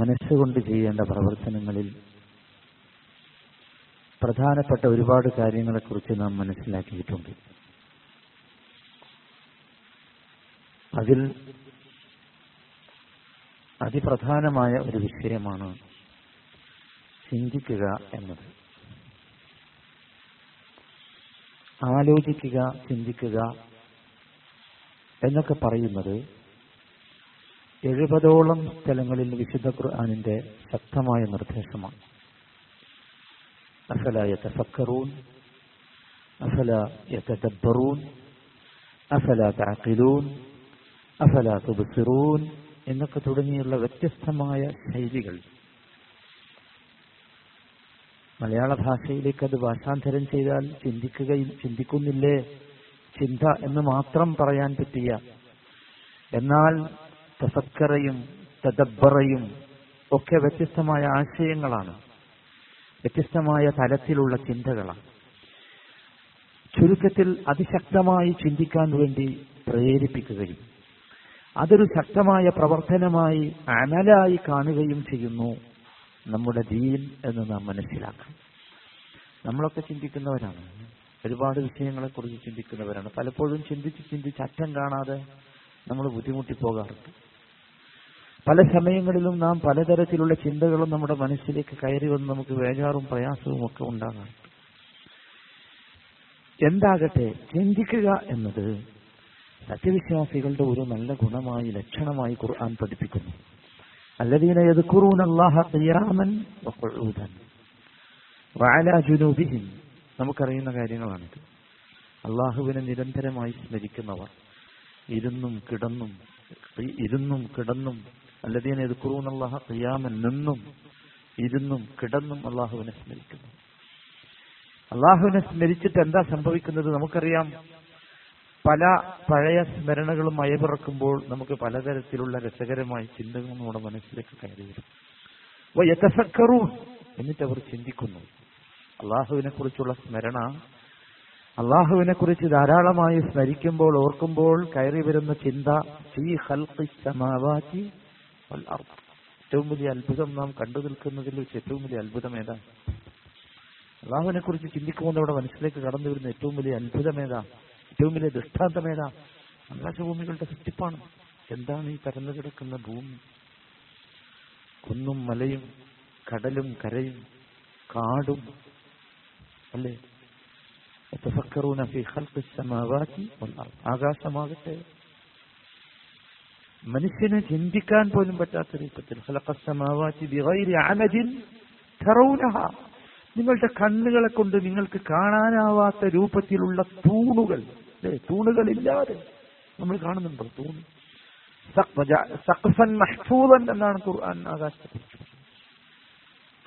മനസ്സുകൊണ്ട് ചെയ്യേണ്ട പ്രവർത്തനങ്ങളിൽ പ്രധാനപ്പെട്ട ഒരുപാട് കാര്യങ്ങളെക്കുറിച്ച് നാം മനസ്സിലാക്കിയിട്ടുണ്ട്. അതിൽ അതിപ്രധാനമായ ഒരു വിഷയമാണ് ചിന്തിക്കുക എന്നത്. ആലോചിക്കുക, ചിന്തിക്കുക എന്നൊക്കെ പറയുന്നത് 70 സ്ഥലങ്ങളിൽ വിശുദ്ധ ഖുർആനിന്റെ ശക്തമായ നിർദ്ദേശമാണ്. അഫലാ യതഫക്കറൂൻ അഫലാ യതദബ്ബറൂൻ അഫലാ തഅഖിലൂൻ അഫലാ തുബ്സിറൂൻ എന്നൊക്കെ തുടങ്ങിയുള്ള വ്യത്യസ്തമായ ശൈലികൾ മലയാള ഭാഷയിലേക്ക് അത് ഭാഷാന്തരം ചെയ്താൽ ചിന്തിക്കുന്നില്ലേ, ചിന്ത എന്ന് മാത്രം പറയാൻ പറ്റിയ, എന്നാൽ തഫക്കറയും തദബ്ബറയും ഒക്കെ വ്യത്യസ്തമായ ആശയങ്ങളാണ്, വ്യത്യസ്തമായ തലത്തിലുള്ള ചിന്തകളാണ്. ചുരുക്കത്തിൽ അതിശക്തമായി ചിന്തിക്കാൻ വേണ്ടി പ്രേരിപ്പിക്കുകയും അതൊരു ശക്തമായ പ്രവർത്തനമായി അമലായി കാണുകയും ചെയ്യുന്നു നമ്മുടെ ദീൻ എന്ന് നാം മനസ്സിലാക്കാം. നമ്മളൊക്കെ ചിന്തിക്കുന്നവരാണ്, ഒരുപാട് വിഷയങ്ങളെക്കുറിച്ച് ചിന്തിക്കുന്നവരാണ്. പലപ്പോഴും ചിന്തിച്ച് അറ്റം കാണാതെ നമ്മൾ ബുദ്ധിമുട്ടി പോകാറുണ്ട്. പല സമയങ്ങളിലും നാം പലതരത്തിലുള്ള ചിന്തകളും നമ്മുടെ മനസ്സിലേക്ക് കയറി വന്ന് നമുക്ക് വേജാറും പ്രയാസവും ഒക്കെ ഉണ്ടാകാറുണ്ട്. എന്താകട്ടെ, ചിന്തിക്കുക എന്നത് സത്യവിശ്വാസികളുടെ ഒരു നല്ല ഗുണമായി, ലക്ഷണമായി ഖുർആൻ പഠിപ്പിക്കുന്നു. الذين يذكرون الله قياما وقعودا وعلى جنوبهم. നമുക്കറിയുന്ന കാര്യങ്ങളാണിത്. അല്ലാഹുവിനെ നിരന്തരമായി സ്മരിക്കുന്നവർ ഇരുന്നും കിടന്നും الذين يذكرون الله قياما ഇരുന്നും കിടന്നും അല്ലാഹുവിനെ സ്മരിക്കുന്നു. അല്ലാഹുവിനെ സ്മരിച്ചിട്ട് എന്താ സംഭവിക്കുന്നത് നമുക്കറിയാം. പല പഴയ സ്മരണകളും അയവിറക്കുമ്പോൾ നമുക്ക് പലതരത്തിലുള്ള രസകരമായ ചിന്തകൾ നമ്മുടെ മനസ്സിലേക്ക് കയറി വരും. യതഫക്കറൂൻ, എന്നിട്ട് അവർ ചിന്തിക്കുന്നു. അള്ളാഹുവിനെ കുറിച്ചുള്ള സ്മരണ, അള്ളാഹുവിനെ കുറിച്ച് ധാരാളമായി സ്മരിക്കുമ്പോൾ, ഓർക്കുമ്പോൾ കയറി വരുന്ന ചിന്ത, ഏറ്റവും വലിയ അത്ഭുതം നാം കണ്ടു നിൽക്കുന്നതിൽ വെച്ച് ഏറ്റവും വലിയ അത്ഭുതം ഏതാ? അള്ളാഹുവിനെ കുറിച്ച് ചിന്തിക്കുമ്പോൾ നമ്മുടെ മനസ്സിലേക്ക് കടന്നു വരുന്ന ഏറ്റവും വലിയ അത്ഭുതം ഏതാ? ഏറ്റവും വലിയ ദൃഷ്ടാന്തമേതാ? ആകാശഭൂമികളുടെ സൃഷ്ടിപ്പാണ്. എന്താണ് ഈ പരന്നു കിടക്കുന്ന ഭൂമി? കുന്നും മലയും കടലും കരയും കാടും അല്ലേ? തഫക്കറൂന ഫീ ഖൽഖി സമാവാതി വൽ അർദ്. ആകാശമാകട്ടെ മനുഷ്യനെ ചിന്തിക്കാൻ പോലും പറ്റാത്ത രൂപത്തിൽ ഖലഖ സമാവാതി ബിഗൈരി അമദിൻ തറൂനഹ, നിങ്ങളുടെ കണ്ണുകളെ കൊണ്ട് നിങ്ങൾക്ക് കാണാനാവാത്ത രൂപത്തിലുള്ള തൂണുകൾ, അല്ലേ, തൂണുകളില്ലാതെ നമ്മൾ കാണുന്നുണ്ടോ? തൂണ് സഖ്ഫൻ മഹ്ഫൂദൻ എന്നാണ് ഖുർആൻ ആകാശത്തെ കുറിച്ച് പറയുന്നത്.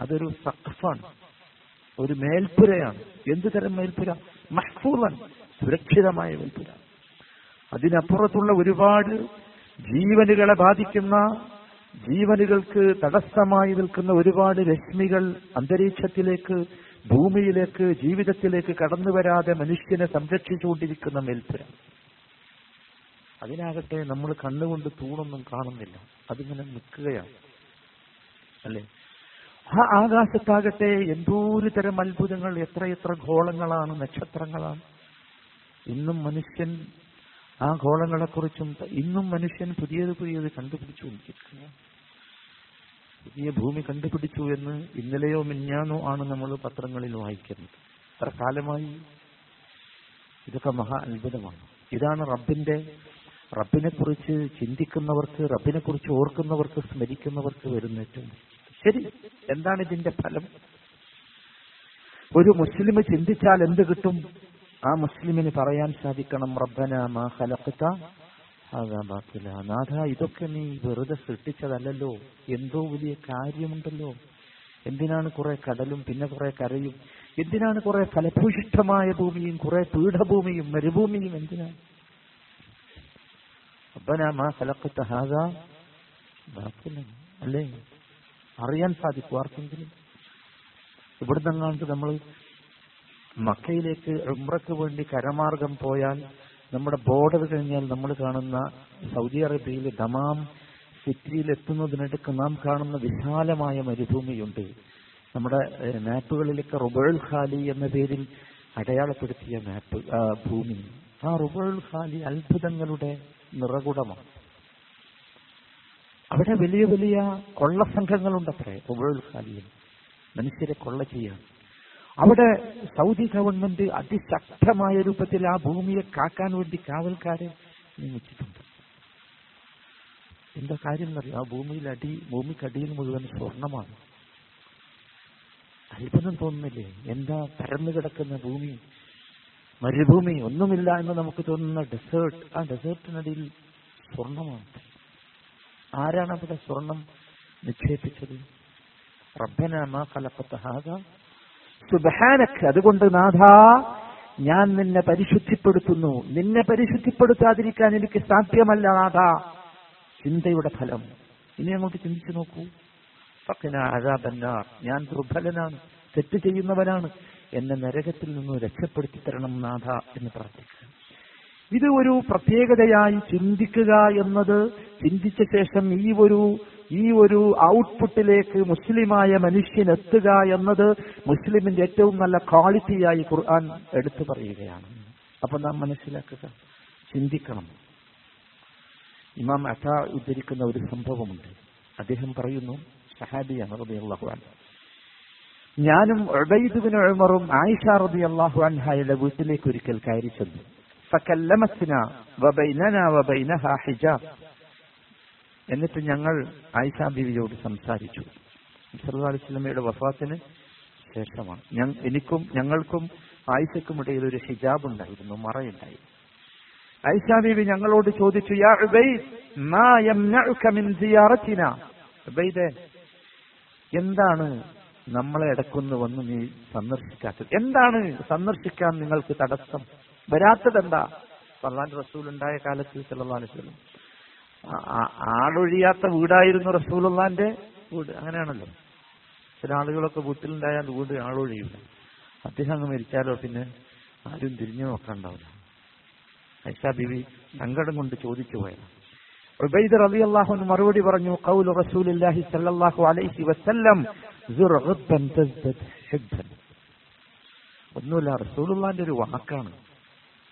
അതൊരു സഖ്ഫാണ്, ഒരു മേൽപ്പുരയാണ്. എന്ത് തരം മേൽപ്പുര? മഹ്ഫൂദൻ, സുരക്ഷിതമായ മേൽപ്പുര. അതിനപ്പുറത്തുള്ള ഒരുപാട് ജീവനുകളെ ബാധിക്കുന്ന, ജീവനുകൾക്ക് തടസ്സമായി നിൽക്കുന്ന ഒരുപാട് രശ്മികൾ അന്തരീക്ഷത്തിലേക്ക്, ഭൂമിയിലേക്ക്, ജീവിതത്തിലേക്ക് കടന്നു വരാതെ മനുഷ്യനെ സംരക്ഷിച്ചുകൊണ്ടിരിക്കുന്ന മേൽപ്പുര. അതിനാകട്ടെ നമ്മൾ കണ്ണുകൊണ്ട് തൂണൊന്നും കാണുന്നില്ല, അതിങ്ങനെ നിൽക്കുകയാണ് അല്ലേ? ആ ആകാശത്താകട്ടെ എന്തോരു തരം അത്ഭുതങ്ങൾ, എത്രയെത്ര ഗോളങ്ങളാണ്, നക്ഷത്രങ്ങളാണ്. ഇന്നും മനുഷ്യൻ ആ ഗോളങ്ങളെക്കുറിച്ചും പുതിയത് കണ്ടുപിടിച്ചുകൊണ്ടിരിക്കുക. പുതിയ ഭൂമി കണ്ടുപിടിച്ചു എന്ന് ഇന്നലെയോ മിഞ്ഞാന്നോ ആണ് നമ്മൾ പത്രങ്ങളിൽ വായിക്കുന്നത്. അത്ര കാലമായി. ഇതൊക്കെ മഹാ അത്ഭുതമാണ്. ഇതാണ് റബ്ബിനെക്കുറിച്ച് ചിന്തിക്കുന്നവർക്ക്, റബ്ബിനെക്കുറിച്ച് ഓർക്കുന്നവർക്ക്, സ്മരിക്കുന്നവർക്ക് വരുന്ന ഏറ്റവും ശരി. എന്താണ് ഇതിന്റെ ഫലം? ഒരു മുസ്ലിം ചിന്തിച്ചാൽ എന്ത് കിട്ടും? ആ മുസ്ലിമിന് പറയാൻ സാധിക്കണം, റബ്ബനാ മാ ഖലഖത ഹാദാ ബാതില, നാഥാ ഇതൊക്കെ നീ വെറുതെ സൃഷ്ടിച്ചതല്ലോ, എന്തോ വലിയ കാര്യമുണ്ടല്ലോ. എന്തിനാണ് കുറെ കടലും പിന്നെ കുറെ കരയും? എന്തിനാണ് കുറെ ഫലഭൂയിഷ്ഠമായ ഭൂമിയും കുറെ പീഠഭൂമിയും മരുഭൂമിയും? എന്തിനാണ്? റബ്ബനാ മാ ഖലഖത ഹാദാ ബാതില, അല്ലേ? അറിയാൻ സാധിക്കും ആർക്കെങ്കിലും? ഇവിടുന്ന് നമ്മൾ മക്കയിലേക്ക് ഉംറക്ക് വേണ്ടി കരമാർഗം പോയാൽ, നമ്മുടെ ബോർഡർ കഴിഞ്ഞാൽ നമ്മൾ കാണുന്ന സൗദി അറേബ്യയിലെ ദമാം സിറ്റിയിലെത്തുന്നതിനിടയ്ക്ക് നാം കാണുന്ന വിശാലമായ മരുഭൂമിയുണ്ട്. നമ്മുടെ മാപ്പുകളിലൊക്കെ റുബൂൾ ഖാലി എന്ന പേരിൽ അടയാളപ്പെടുത്തിയ മാപ്പ് ഭൂമി, ആ റുബൂൾ ഖാലി അത്ഭുതങ്ങളുടെ നിറകുടമാണ്. അവിടെ വലിയ വലിയ കൊള്ള സംഘങ്ങളുണ്ടത്രേ റുബൂൾ ഖാലിയിൽ, മനുഷ്യരെ കൊള്ള ചെയ്യാൻ. അവിടെ സൗദി ഗവൺമെന്റ് അതിശക്തമായ രൂപത്തിൽ ആ ഭൂമിയെ കാക്കാൻ വേണ്ടി കാവൽക്കാരെ നിയമിച്ചിട്ടുണ്ട്. എന്താ കാര്യം എന്നറിയാം, ആ ഭൂമിക്കടിയിൽ മുഴുവൻ സ്വർണമാണ്. അത്ഭുതം തോന്നുന്നില്ലേ? എന്താ പരന്നു കിടക്കുന്ന ഭൂമി, മരുഭൂമി, ഒന്നുമില്ല എന്ന് നമുക്ക് തോന്നുന്ന ഡെസേർട്ട്, ആ ഡെസേർട്ടിനടിയിൽ സ്വർണമാണ്. ആരാണ് അവിടെ സ്വർണം നിക്ഷേപിച്ചത്? റബ്ബനാ മാ ഖലഖത ഹാദാ സുബ്ഹാനക, അതുകൊണ്ട് നാഥാ ഞാൻ നിന്നെ പരിശുദ്ധിപ്പെടുത്തുന്നു, നിന്നെ പരിശുദ്ധിപ്പെടുത്താതിരിക്കാൻ എനിക്ക് സാധ്യമല്ല നാഥാ. ചിന്തയുടെ ഫലം. ഇനി അങ്ങോട്ട് ചിന്തിച്ചു നോക്കൂ. ഫഖിനാ അദാബന്നാർ, ഞാൻ ദുർബലനാണ്, തെറ്റ് ചെയ്യുന്നവനാണ്, എന്നെ നരകത്തിൽ നിന്നും രക്ഷപ്പെടുത്തി തരണം നാഥാ എന്ന് പ്രാർത്ഥിക്കുക. ഇത് ഒരു പ്രത്യേകതയായി ചിന്തിക്കുക എന്നത്, ചിന്തിച്ച ശേഷം ഈ ഒരു ഔട്ട്പുട്ടിലേക്ക് മുസ്ലിമായ മനുഷ്യൻ എത്തുക എന്നത് മുസ്ലിമിന്റെ ഏറ്റവും നല്ല ക്വാളിറ്റിയായി ഖുർആൻ എടുത്തു പറയുകയാണ്. അപ്പൊ നാം മനസ്സിലാക്കുക, ചിന്തിക്കണം. ഇമാം അതാ ഉദ്ധരിക്കുന്ന ഒരു സംഭവമുണ്ട്. അദ്ദേഹം പറയുന്നു, സഹാബിയാണ് റളിയല്ലാഹു അൻഹു, ഞാനും ഉബൈദ് ബിൻ ഉമറും ആയിഷ റളിയല്ലാഹു അൻഹയുടെ വീട്ടിലേക്ക് ഒരിക്കൽ കയറി ചെന്നു. ഫകല്ലമത്നാ വബൈനനാ വബൈനഹാ ഹിജാബ്, എന്നിട്ട് ഞങ്ങൾ ആയിഷ ബീവിയോട് സംസാരിച്ചു. സല്ലല്ലാഹു അലൈഹി വസല്ലമയുടെ വഫാത്തിന് ശേഷമാണ് എനിക്കും ഞങ്ങൾക്കും ആയിഷയ്ക്കും ഇടയിൽ ഒരു ഹിജാബ് ഉണ്ടായിരുന്നു, മറയുണ്ടായി. ആയിഷ ബീവി ഞങ്ങളോട് ചോദിച്ചു, യാ ഉബൈദ് മാ യംനഉക മിൻ സിയാറതിനാ, ഉബൈദേ എന്താണ് നമ്മളെ ഇടക്കൊന്ന് വന്ന് നീ സന്ദർശിക്കാത്തത്, എന്താണ് സന്ദർശിക്കാൻ നിങ്ങൾക്ക് തടസ്സം, വരാത്തതെന്താ? അല്ലാഹുവിന്റെ റസൂൽ ഉണ്ടായ കാലത്ത് സല്ലല്ലാഹു അലൈഹി വസല്ലം ആളൊഴിയാത്ത വീടായിരുന്നു റസൂലുള്ളാന്റെ വീട്. അങ്ങനെയാണല്ലോ, ചില ആളുകളൊക്കെ വീട്ടിലുണ്ടായാൽ വീട് ആളൊഴിയില്ല. അദ്ദേഹം അങ്ങ് മരിച്ചാലോ പിന്നെ ആരും തിരിഞ്ഞു നോക്കാണ്ടാവില്ല. ആയിഷ ബീവി സങ്കടം കൊണ്ട് ചോദിച്ചു പോയത്. ഉബൈദ് റളിയല്ലാഹു അൻഹു മറുപടി പറഞ്ഞു, ഖൗലു റസൂലുള്ളാഹി സ്വല്ലല്ലാഹു അലൈഹി വസല്ലം സുർ ഗബ്ബൻ തസ്ബത് ഹിബ്ബൻ, ഒന്നുമില്ല റസൂലുള്ളാന്റെ ഒരു വാക്കാണ്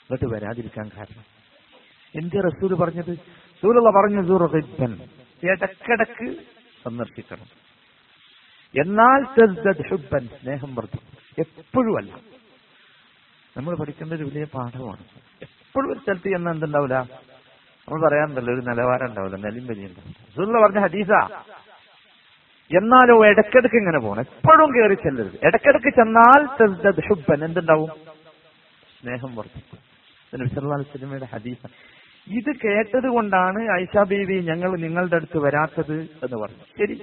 ഇങ്ങോട്ട് വരാതിരിക്കാൻ കാരണം. എന്ത് റസൂൽ പറഞ്ഞത്? റസൂലുള്ള പറഞ്ഞു സുർഹിബ്ബൻ, ഇടക്കിടക്ക് സന്ദർശിക്കണം, എന്നാൽ തസ്ദദ് ഹുബ്ബൻ, സ്നേഹം വർദ്ധിക്കും. എപ്പോഴും അല്ല. നമ്മൾ പഠിക്കേണ്ട ഒരു വലിയ പാഠമാണ്. എപ്പോഴും ഒരു സ്ഥലത്ത് ചെന്നാൽ എന്തുണ്ടാവില്ല, നമ്മൾ പറയാറുണ്ടല്ലോ, ഒരു നിലവാരം ഉണ്ടാവില്ല, നിലയും വലിയ ഉണ്ടാവില്ല. റസൂലുള്ള പറഞ്ഞ ഹദീസാ. എന്നാലോ ഇടക്കിടക്ക് ഇങ്ങനെ പോകണം, എപ്പോഴും കയറി ചെല്ലരുത്. ഇടക്കിടക്ക് ചെന്നാൽ തസ്ദദ് ഹുബ്ബൻ, എന്തുണ്ടാവും, സ്നേഹം വർദ്ധിക്കും. നബി സല്ലല്ലാഹു അലൈഹി വസല്ലമയുടെ ഹദീസ്. ഇത് കേട്ടത് കൊണ്ടാണ് ആയിഷ ബീവി ഞങ്ങൾ നിങ്ങളുടെ അടുത്ത് വരാത്തത് എന്ന് പറഞ്ഞു. ശരി,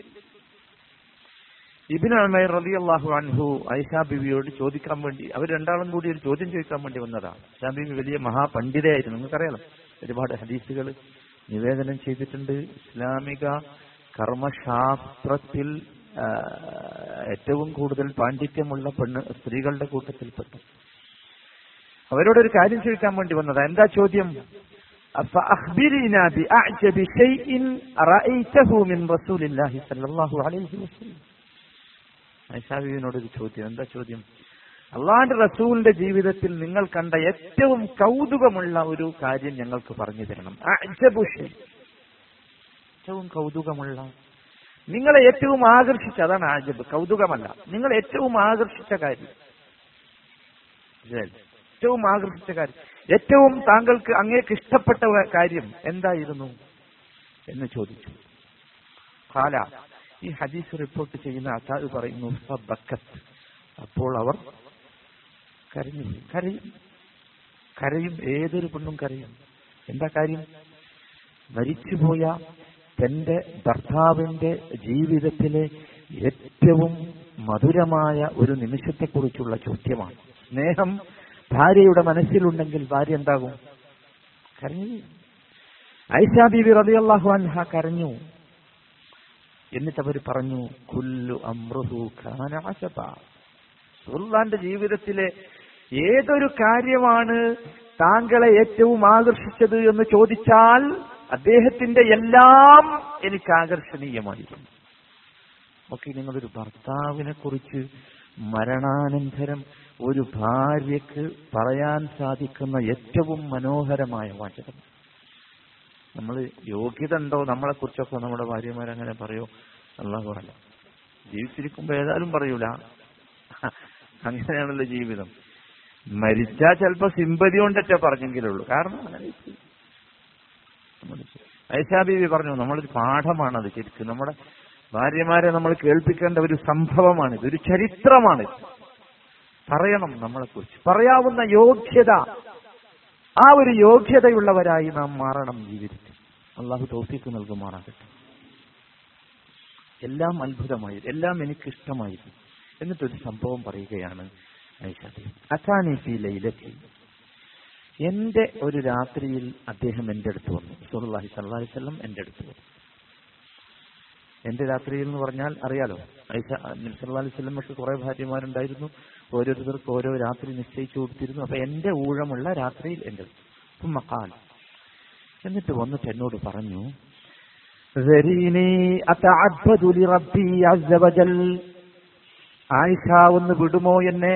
ഇബ്നു ഉമൈർ റളിയല്ലാഹു അൻഹു ആയിഷ ബീവിയോട് ചോദിക്കാൻ വേണ്ടി, അവർ രണ്ടാളും കൂടി ഒരു ചോദ്യം ചോദിക്കാൻ വേണ്ടി വന്നതാണ്. ആയിഷ ബീവി വലിയ മഹാപണ്ഡിതയായിരുന്നു, നിങ്ങൾക്കറിയാലോ, ഒരുപാട് ഹദീസുകൾ നിവേദനം ചെയ്തിട്ടുണ്ട്. ഇസ്ലാമിക കർമ്മശാസ്ത്രത്തിൽ ഏറ്റവും കൂടുതൽ പാണ്ഡിത്യമുള്ള സ്ത്രീകളുടെ കൂട്ടത്തിൽപ്പെട്ടു. അവരോടൊരു കാര്യം ചോദിക്കാൻ വേണ്ടി വന്നതാ. എന്താ ചോദ്യം? ആയിഷാബിയോടൊരു ചോദ്യം. എന്താ ചോദ്യം? അള്ളാന്റെ റസൂലിന്റെ ജീവിതത്തിൽ നിങ്ങൾ കണ്ട ഏറ്റവും കൗതുകമുള്ള ഒരു കാര്യം ഞങ്ങൾക്ക് പറഞ്ഞു തരണം. ഏറ്റവും കൗതുകമുള്ള, നിങ്ങളെ ഏറ്റവും ആകർഷിച്ച, അതാണ് ആജബ്, കൗതുകമല്ല, നിങ്ങളെ ഏറ്റവും ആകർഷിച്ച കാര്യം, ഏറ്റവും ആകർഷിച്ച കാര്യം, ഏറ്റവും താങ്കൾക്ക് അങ്ങേക്ക് ഇഷ്ടപ്പെട്ട കാര്യം എന്തായിരുന്നു എന്ന് ചോദിച്ചു. ഖാല, ഈ ഹദീസ് റിപ്പോർട്ട് ചെയ്യുന്ന അതാവ് പറയുന്നു, ഫബക്കത്ത്, അപ്പോൾ അവർ കരയും. ഏതൊരു പെണ്ണും കരയും. എന്താ കാര്യം? മരിച്ചുപോയ തന്റെ ഭർത്താവിന്റെ ജീവിതത്തിലെ ഏറ്റവും മധുരമായ ഒരു നിമിഷത്തെക്കുറിച്ചുള്ള ചോദ്യമാണ്. സ്നേഹം ഭാര്യയുടെ മനസ്സിലുണ്ടെങ്കിൽ ഭാര്യ എന്താകും? കരഞ്ഞു. ആയിഷ ബീവി റളിയല്ലാഹു അൻഹ കരഞ്ഞു. എന്നിട്ട് അവർ പറഞ്ഞു, കുല്ലു അംറുഹു കാന അജബ, റസൂലുള്ളാഹിന്റെ ജീവിതത്തിലെ ഏതൊരു കാര്യമാണ് താങ്കളെ ഏറ്റവും ആകർഷിച്ചത് എന്ന് ചോദിച്ചാൽ അദ്ദേഹത്തിന്റെ എല്ലാം എനിക്ക് ആകർഷണീയമായിരുന്നു. ഒക്കെ നിങ്ങളൊരു ഭർത്താവിനെ കുറിച്ച് മരണാനന്തരം ഒരു ഭാര്യക്ക് പറയാൻ സാധിക്കുന്ന ഏറ്റവും മനോഹരമായ വാചകം. നമ്മൾ യോഗ്യത ഉണ്ടോ നമ്മളെ കുറിച്ചൊക്കെ നമ്മുടെ ഭാര്യമാരങ്ങനെ പറയോ? അള്ളാഹു പറയല്ല. ജീവിച്ചിരിക്കുമ്പോ ഏതായാലും പറയൂല, അങ്ങനെയാണല്ലോ ജീവിതം. മരിച്ചാൽ ചിലപ്പോ സിമ്പതി കൊണ്ടൊക്കെ പറഞ്ഞെങ്കിലുള്ളൂ. കാരണം ഐഷാ ബീവി പറഞ്ഞു, നമ്മളൊരു പാഠമാണത്. ശരിക്കും നമ്മുടെ ഭാര്യമാരെ നമ്മൾ കേൾപ്പിക്കേണ്ട ഒരു സംഭവമാണിത്, ഒരു ചരിത്രമാണിത്. പറയണം നമ്മളെ കുറിച്ച്, പറയാവുന്ന യോഗ്യത, ആ ഒരു യോഗ്യതയുള്ളവരായി നാം മാറണം ജീവിതത്തിൽ. അള്ളാഹു തൗഫീഖ് നൽകുമാറാകട്ടെ. എല്ലാം അത്ഭുതമായിരുന്നു, എല്ലാം എനിക്കിഷ്ടമായിരുന്നു. എന്നിട്ടൊരു സംഭവം പറയുകയാണ് ഐഷാബി. എന്റെ ഒരു രാത്രിയിൽ അദ്ദേഹം എന്റെ അടുത്ത് വന്നു. റസൂലുള്ളാഹി സ്വല്ലല്ലാഹി അലൈഹി വസല്ലം എന്റെ അടുത്ത് വന്നു. എന്റെ രാത്രിയിൽ എന്ന് പറഞ്ഞാൽ അറിയാലോ, ഐഷ നബി സല്ലല്ലാഹു അലൈഹി വസല്ലമക്ക് കുറെ ഭാര്യമാരുണ്ടായിരുന്നു. ഓരോരുത്തർക്ക് ഓരോ രാത്രി നിശ്ചയിച്ചു കൊടുത്തിരുന്നു. അപ്പൊ എന്റെ ഊഴമുള്ള രാത്രിയിൽ എന്റെ മക്കാൻ എന്നിട്ട് വന്നിട്ട് എന്നോട് പറഞ്ഞു, ആയിഷ ഒന്ന് വിടുമോ എന്നെ,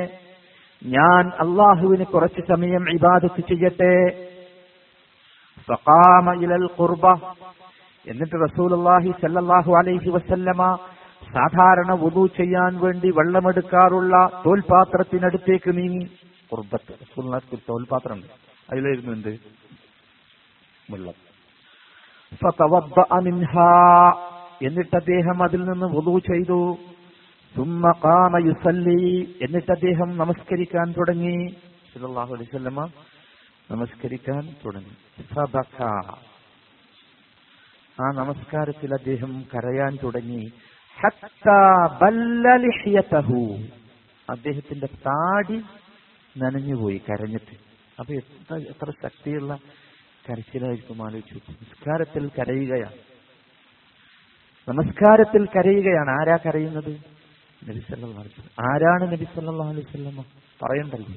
ഞാൻ അള്ളാഹുവിന് കുറച്ചു സമയം ഇബാദത്ത് ചെയ്യട്ടെ. ഫഖാമ ഇലൽ ഖുർബ. എന്നിട്ട് റസൂലുള്ളാഹി സല്ലല്ലാഹു അലൈഹി വസല്ലമ സാധാരണ വുദു ചെയ്യാൻ വേണ്ടി വെള്ളമെടുക്കാറുള്ള തോൽപാത്രത്തിനടുത്തേക്ക് നീങ്ങി. ഖുർബത്ത് റസൂലുള്ളാഹിക്ക് തോൽപാത്രം ഉണ്ട്, അതിലായിരുന്നു എന്ത് വെള്ളം. ഫതവദ്ദഅ മിൻഹാ. എന്നിട്ട് അദ്ദേഹം അതിൽ നിന്ന് വുദു ചെയ്തു. സുമ്മ ഖാമ യുസല്ലി. എന്നിട്ട് അദ്ദേഹം നമസ്കരിക്കാൻ തുടങ്ങി. സല്ലല്ലാഹു അലൈഹി വസല്ലമ നമസ്കരിക്കാൻ തുടങ്ങി. ഫബക. ആ നമസ്കാരത്തിൽ അദ്ദേഹം കരയാൻ തുടങ്ങി. ഹത്താ ബല്ല ലിഹ്യതഹു. അദ്ദേഹത്തിന്റെ താടി നനഞ്ഞുപോയി കരഞ്ഞിട്ട്. അപ്പൊ എത്ര ശക്തിയുള്ള കരച്ചിലായിരിക്കും, ആലോചിച്ചു. നമസ്കാരത്തിൽ കരയുകയാണ്, നമസ്കാരത്തിൽ കരയുകയാണ്. ആരാ കരയുന്നത്? നബി സല്ലല്ലാഹു അലൈഹി വസല്ലം. ആരാണ് നബി സല്ലല്ലാഹു അലൈഹി വസല്ലം? പറയണ്ടല്ലോ,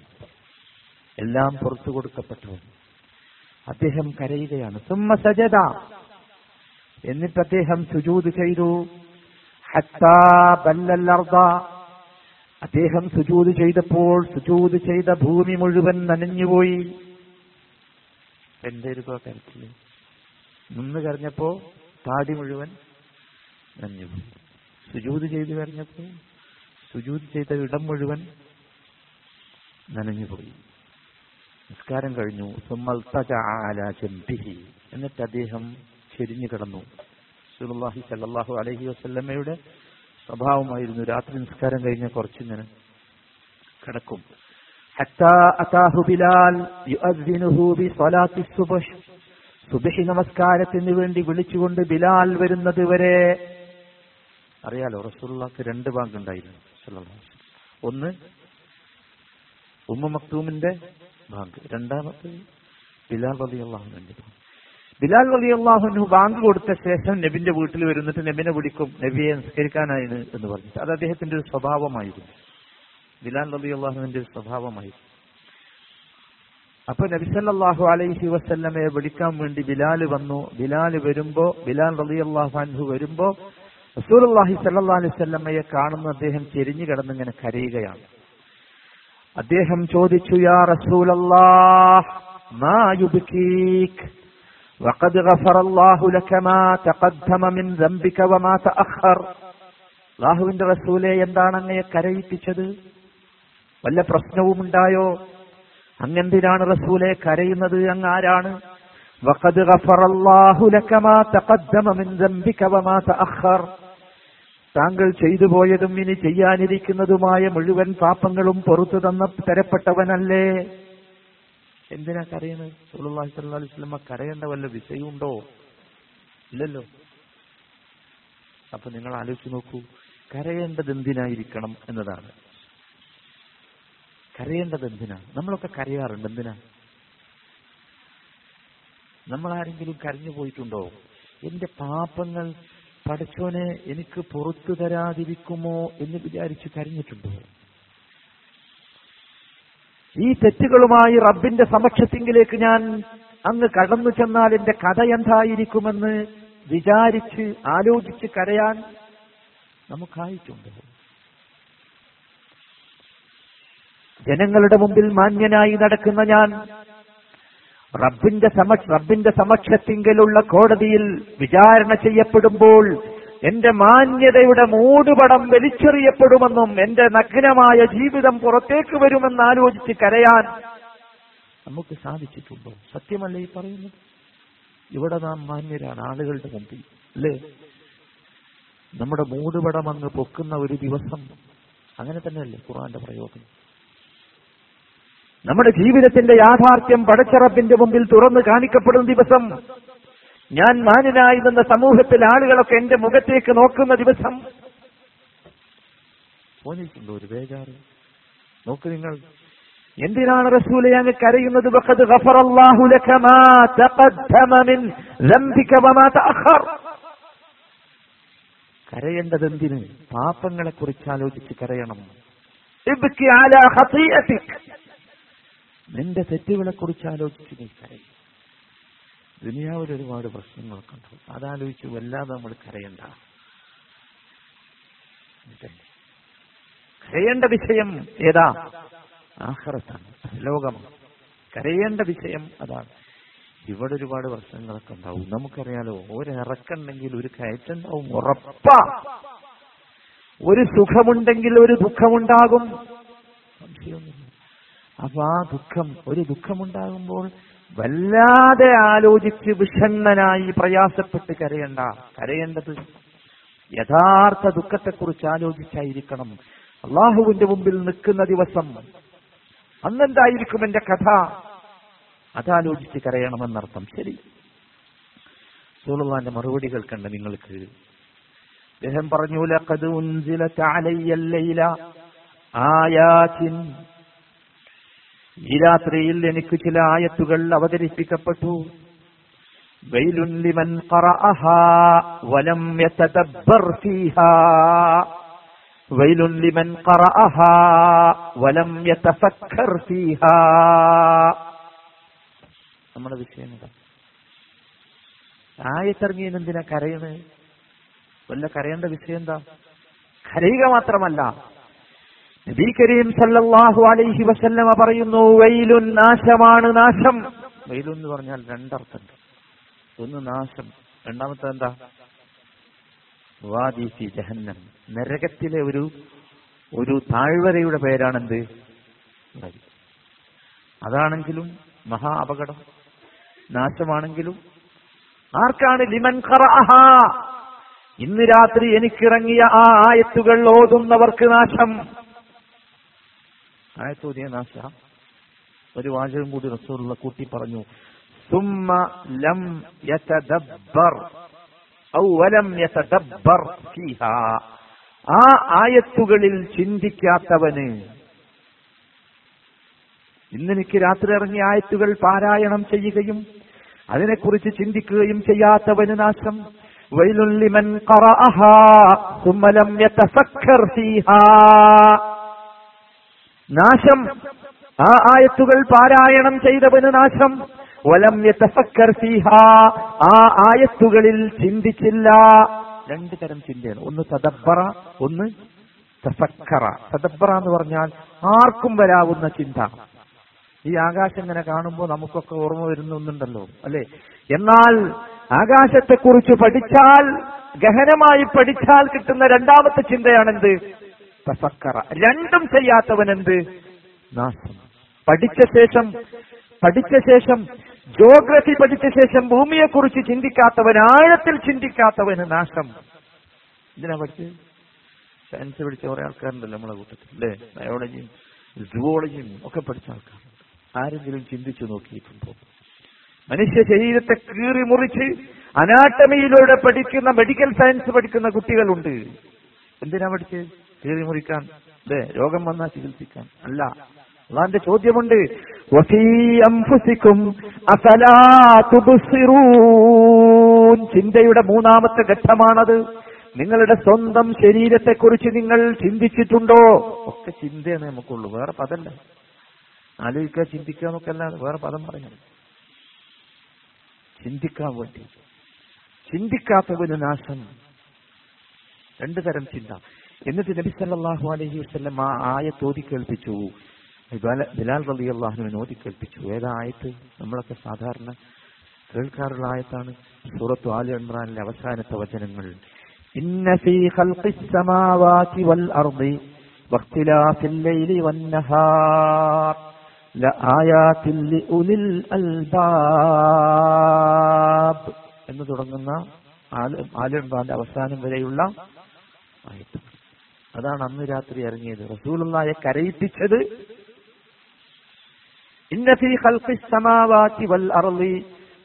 എല്ലാം പുറത്തു കൊടുക്കപ്പെട്ടു. അദ്ദേഹം കരയുകയാണ്. സുമ്മ സജദ. എന്നിട്ട് അദ്ദേഹം സുജൂദ് ചെയ്തു. ഹത്താ ബല്ലൽ അർദ. അദ്ദേഹം സുജൂദ് ചെയ്തപ്പോൾ സുജൂദ് ചെയ്ത ഭൂമി മുഴുവൻ നനഞ്ഞുപോയി. എന്റെ ഒരു കരച്ചില് നിന്ന് കരഞ്ഞപ്പോ താടി മുഴുവൻ നനഞ്ഞുപോയി. സുജൂദ് ചെയ്ത് കരഞ്ഞപ്പോ സുജൂദ് ചെയ്ത ഇടം മുഴുവൻ നനഞ്ഞുപോയി. നിസ്കാരം കഴിഞ്ഞു. സുമൽതജഅ അലാ ജംബിഹി. എന്നിട്ട് അദ്ദേഹം ചെരിഞ്ഞു കിടന്നു. റസൂലുള്ളാഹി സല്ലല്ലാഹു അലൈഹി വസല്ലമയുടെ സ്വഭാവമായിരുന്നു രാത്രി നിസ്കാരം കഴിഞ്ഞ കുറച്ചിങ്ങനെ കിടക്കും. ഹത്താ അതാഹു ബിലാൽ യുഅദ്ദിനുഹു ബിസലാത്തി സുബ്ഹ്. സുബ്ഹി നമസ്കാരത്തിന് വേണ്ടി വിളിച്ചുകൊണ്ട് ബിലാൽ വരുന്നത് വരെ. അറിയാലോ, റസൂലുള്ളാഹിക്ക് രണ്ട് ബാങ്ക് ഉണ്ടായിരുന്നു സല്ലല്ലാഹു അലൈഹി വസല്ലം. ഒന്ന് ഉമ്മു മക്തൂമിന്റെ ബാങ്ക്, രണ്ടാമത്തെ ബിലാൽ റളിയല്ലാഹു അൻഹു. ബിലാൽ റളിയല്ലാഹു അൻഹു ബാങ്ക് കൊടുത്ത ശേഷം നബിന്റെ വീട്ടിൽ വരുന്നിട്ട് നബിനെ വിളിക്കും, നബിയെ നിസ്കരിക്കാനായിരുന്നു എന്ന് പറഞ്ഞിട്ട്. അത് അദ്ദേഹത്തിന്റെ ഒരു സ്വഭാവമായിരുന്നു, ബിലാൽ റളിയല്ലാഹു അൻഹുവിന്റെ ഒരു സ്വഭാവമായിരുന്നു. അപ്പൊ നബി സല്ലല്ലാഹു അലൈഹി വസല്ലമയെ വിളിക്കാൻ വേണ്ടി ബിലാൽ വന്നു. ബിലാൽ റളിയല്ലാഹു അൻഹു വരുമ്പോ റസൂലുള്ളാഹി സല്ലല്ലാഹു അലൈഹി വസല്ലമയെ കാണുന്ന അദ്ദേഹം ചെരിഞ്ഞു കിടന്ന് ഇങ്ങനെ കരയുകയാണ്. അദ്ദേഹം ചോദിച്ചു, യാ റസൂലല്ലാഹ് മാ യുബ്കീക് وقد غفر الله لك ما تقدم من ذنبك وما تأخر. അല്ലാഹുവിന്റെ റസൂലേ, എന്താണ് അങ്ങയെ കരയിപ്പിച്ചത്? വല്ല പ്രശ്നവും ഉണ്ടായോ? അങ്ങെന്തിനാണ് റസൂലേ കരയുന്നത്? അങ്ങ് ആരാണ്? وقد غفر الله لك ما تقدم من ذنبك وما تأخر. താങ്കൾ ചെയ്തു പോയതും ഇനി ചെയ്യാനിരിക്കുന്നതുമായ മുഴുവൻ പാപങ്ങളും പൊറുത്തു തന്ന തരപ്പെട്ടവനല്ലേ, എന്തിനാ കരയുന്നത്? റസൂലുള്ളാഹി സ്വല്ലല്ലാഹു അലൈഹി വസല്ലം കരയേണ്ട വല്ല വിഷയമുണ്ടോ? ഇല്ലല്ലോ. അപ്പൊ നിങ്ങൾ ആലോചിച്ച് നോക്കൂ, കരയേണ്ടത് എന്തിനായിരിക്കണം എന്നതാണ്. കരയേണ്ടത് എന്തിനാ? നമ്മളൊക്കെ കരയാറുണ്ട്, എന്തിനാ? നമ്മൾ ആരെങ്കിലും കരഞ്ഞു പോയിട്ടുണ്ടോ? എന്റെ പാപങ്ങൾ പടച്ചോനെ എനിക്ക് പുറത്തു തരാതിരിക്കുമോ എന്ന് വിചാരിച്ച് കരഞ്ഞിട്ടുണ്ടോ? ഈ തെറ്റുകളുമായി റബ്ബിന്റെ സമക്ഷത്തിങ്കിലേക്ക് ഞാൻ അങ്ങ് കടന്നു ചെന്നാൽ എന്റെ കഥ എന്തായിരിക്കുമെന്ന് വിചാരിച്ച് ആലോചിച്ച് കരയാൻ നമുക്കായിട്ടുണ്ട്. ജനങ്ങളുടെ മുമ്പിൽ മാന്യനായി നടക്കുന്ന ഞാൻ റബ്ബിന്റെ സമക്ഷത്തിങ്കലുള്ള കോടതിയിൽ വിചാരണ ചെയ്യപ്പെടുമ്പോൾ എന്റെ മാന്യതയുടെ മൂടുപടം വലിച്ചെറിയപ്പെടുമെന്നും എന്റെ നഗ്നമായ ജീവിതം പുറത്തേക്ക് വരുമെന്ന് ആലോചിച്ച് കരയാൻ നമുക്ക് സാധിച്ചിട്ടുണ്ടോ? സത്യമല്ലേ ഈ പറയുന്നത്? ഇവിടെ നാം മാന്യരാണ് ആളുകളുടെ മുമ്പിൽ, അല്ലേ? നമ്മുടെ മൂടുപടം അങ്ങ് പൊക്കുന്ന ഒരു ദിവസം, അങ്ങനെ തന്നെയല്ലേ ഖുർആന്റെ പ്രയോഗം? നമ്മുടെ ജീവിതത്തിന്റെ യാഥാർത്ഥ്യം പടച്ച റബ്ബിന്റെ മുമ്പിൽ തുറന്നു കാണിക്കപ്പെടുന്ന ദിവസം, ഞാൻ മാന്യനായി നിന്ന സമൂഹത്തിൽ ആളുകളൊക്കെ എന്റെ മുഖത്തേക്ക് നോക്കുന്ന ദിവസം തോന്നിയിട്ടുണ്ടോ ഒരു ബേജാറ്? നോക്ക് നിങ്ങൾ, എന്തിനാണ് റസൂലെ അങ്ങ് കരയുന്നത്? വഖദ് ഗഫറല്ലാഹു ലക മാ തഖദ്ദമ മിൻ ദംബിക വമാ തഅഖർ. കരയേണ്ടതെന്തിന്? പാപങ്ങളെ കുറിച്ച് ആലോചിച്ച് കരയണം. ഇബ്കി അലാ ഖതീഅതിക്, നിന്റെ തെറ്റുകളെ കുറിച്ച് ആലോചിച്ച് നീ കരയും. ദുനിയാവിൽ ഒരുപാട് പ്രശ്നങ്ങളൊക്കെ ഉണ്ടാവും, അതാലോചിച്ച് വല്ലാതെ നമ്മൾ കരയണ്ട. കരയേണ്ട വിഷയം ഏതാ? ആഖിറത്താണ്, ലോകമാണ്. കരയേണ്ട വിഷയം അതാണ്. ഇവിടെ ഒരുപാട് പ്രശ്നങ്ങളൊക്കെ ഉണ്ടാവും, നമുക്കറിയാലോ. ഒരിറക്കുണ്ടെങ്കിൽ ഒരു കയറ്റുണ്ടാവും, ഉറപ്പാ. ഒരു സുഖമുണ്ടെങ്കിൽ ഒരു ദുഃഖമുണ്ടാകും, സംശയമൊന്നുമില്ല. അപ്പൊ ആ ദുഃഖം, ഒരു ദുഃഖമുണ്ടാകുമ്പോൾ വല്ലാതെ ആലോചിച്ച് വിഷണ്ണനായി പ്രയാസപ്പെട്ട് കരയണ്ട. കരയേണ്ടത് യഥാർത്ഥ ദുഃഖത്തെക്കുറിച്ച് ആലോചിച്ചായിരിക്കണം. അള്ളാഹുവിന്റെ മുമ്പിൽ നിൽക്കുന്ന ദിവസം അന്നെന്തായിരിക്കും എന്റെ കഥ, അതാലോചിച്ച് കരയണമെന്നർത്ഥം. ശരി, സൂലുള്ളാന്റെ മറുപടി കേൾക്കണ്ട നിങ്ങൾക്ക്. അദ്ദേഹം പറഞ്ഞു, ലഖദ് ഉൻസിലത അലയ്യ ലൈല ആയാതിൻ, ഈ രാത്രിയിൽ എനിക്ക് ചില ആയത്തുകൾ അവതരിപ്പിക്കപ്പെട്ടു. വൈലുൻ ലിമൻ ഖറഅഹാ വലം യതദബ്ബർ ഫീഹാ വൈലുൻ ലിമൻ ഖറഅഹാ വലം യതഫക്കർ ഫീഹാ. നമ്മുടെ വിഷയം എന്താ? ആയത്തിറങ്ങിയെന്തിനാ കരയുന്നത്? വല്ല കരയേണ്ട വിഷയം എന്താ? കരയുക മാത്രമല്ല, നബി കരീം സല്ലല്ലാഹു അലൈഹി വസല്ലമ പറയുന്നു, വൈലുൻ, നാശമാണ്, നാശം. വൈലുൻ എന്ന് പറഞ്ഞാൽ രണ്ടർത്ഥമുണ്ട്. ഒന്ന് നാശം, രണ്ടാമത്തെ എന്താ? വാദി ഫി ജഹന്നം, നരകത്തിലെ ഒരു താഴ്വരയുടെ പേരാണെന്ത്. അതാണെങ്കിലും മഹാ അപകടം, നാശമാണെങ്കിലും ആർക്കാണ്? ലിമൻ ഖറഅഹാ, ഇന്ന് രാത്രി എനിക്കിറങ്ങിയ ആ ആയത്തുകൾ ഓതുന്നവർക്ക് നാശം. ആയത്തോതിയ നാശ. ഒരു വാചകം കൂടി റസൂലുള്ള കൂട്ടി പറഞ്ഞു, സുമ്മ ലം യതദബ്ബർ ഔ വലം യതദബ്ബർ ഫീഹാ. ആ ആയത്തുകളിൽ ചിന്തിക്കാത്തവന്, ഇന്നെനിക്ക് രാത്രി ഇറങ്ങിയ ആയത്തുകൾ പാരായണം ചെയ്യുകയും അതിനെക്കുറിച്ച് ചിന്തിക്കുകയും ചെയ്യാത്തവന് നാശം. വൈലുൻ ലിമൻ ഖറഅഹാ സുമ്മ ലം യതഫക്കർ ഫീഹാ. നാശം, ആ ആയത്തുകൾ പാരായണം ചെയ്തവന് നാശം. വലം യതഫക്കർ ഫീഹാ, ആ ആയത്തുകളിൽ ചിന്തിച്ചില്ല. രണ്ട് തരം ചിന്തയാണ്, ഒന്ന് തദബ്ബറ, ഒന്ന് തഫക്കറ. തദബ്ബറ എന്ന് പറഞ്ഞാൽ ആർക്കും വരാവുന്ന ചിന്ത. ഈ ആകാശം ഇങ്ങനെ കാണുമ്പോൾ നമുക്കൊക്കെ ഓർമ്മ വരുന്നുണ്ടല്ലോ, അല്ലേ? എന്നാൽ ആകാശത്തെക്കുറിച്ച് പഠിച്ചാൽ, ഗഹനമായി പഠിച്ചാൽ കിട്ടുന്ന രണ്ടാമത്തെ ചിന്തയാണെന്ത്? തഫക്കറ. രണ്ടും ചെയ്യാത്തവനെന്ത്? നാശം. പഠിച്ച ശേഷം ജോഗ്രഫി പഠിച്ച ശേഷം ഭൂമിയെക്കുറിച്ച് ചിന്തിക്കാത്തവൻ, ആഴത്തിൽ ചിന്തിക്കാത്തവന് നാശം. ഇതിനാ പഠിച്ച് സയൻസ് പഠിച്ച കുറെ ആൾക്കാരുണ്ടല്ലോ നമ്മളെ കൂട്ടത്തിൽ, അല്ലേ? ബയോളജിയും സുവോളജിയും ഒക്കെ പഠിച്ച ആൾക്കാരുണ്ട്. ആരെങ്കിലും ചിന്തിച്ചു നോക്കിയിട്ടുണ്ടോ? മനുഷ്യ ശരീരത്തെ കീറി മുറിച്ച് അനാട്ടമിയിലൂടെ പഠിക്കുന്ന, മെഡിക്കൽ സയൻസ് പഠിക്കുന്ന കുട്ടികളുണ്ട്. എന്തിനാ പഠിച്ച്? കീറി മുറിക്കാൻ, അല്ലേ? രോഗം വന്നാൽ ചികിത്സിക്കാൻ അല്ല. അള്ളാന്റെ ചോദ്യമുണ്ട്, ചിന്തയുടെ മൂന്നാമത്തെ ഘട്ടമാണത്. നിങ്ങളുടെ സ്വന്തം ശരീരത്തെ കുറിച്ച് നിങ്ങൾ ചിന്തിച്ചിട്ടുണ്ടോ? ഒക്കെ ചിന്തയാണ് നമുക്കുള്ളൂ, വേറെ പദമല്ല. ആലോചിക്കുക, ചിന്തിക്കുക എന്നൊക്കെ അല്ലാതെ വേറെ പദം പറയുന്നത്. ചിന്തിക്കാൻ വേണ്ടി. ചിന്തിക്കാത്ത ഒരു നാശം, രണ്ടു തരം ചിന്ത. എന്നിട്ട് നബി സല്ലല്ലാഹു അലൈഹി വസല്ലം ആ ആയത്ത് ഓതി കേൾപ്പിച്ചു, ബിലാൽ റളിയല്ലാഹു അൻഹു ഓതി കേൾപ്പിച്ചു. ഏതായത്? നമ്മളൊക്കെ സാധാരണ കേൾക്കാറുള്ള ആയത്താണ്, സൂറത്തു ആലി ഇംറാനിലെ അവസാനത്തെ വചനങ്ങൾ, ഇന്ന ഫീ ഖൽഖിസ് സമാവാതി വൽ അർദി വഖ്തിലാഫിൽ ലൈലി വൻ നഹാർ ലആയാതിൻ ലിഉലിൽ അൽബാബ് എന്ന് തുടങ്ങുന്ന ആലി ഇംറാന്റെ അവസാനം വരെയുള്ള ആയത്ത്. അതാണ് അന്ന് രാത്രി ഇറങ്ങിയത്, റസൂലുള്ളാഹിയെ കരയിപ്പിച്ചത്. ഇന്ന ഫീ ഖൽഖിസ് സമാവാതി വൽ അർദി,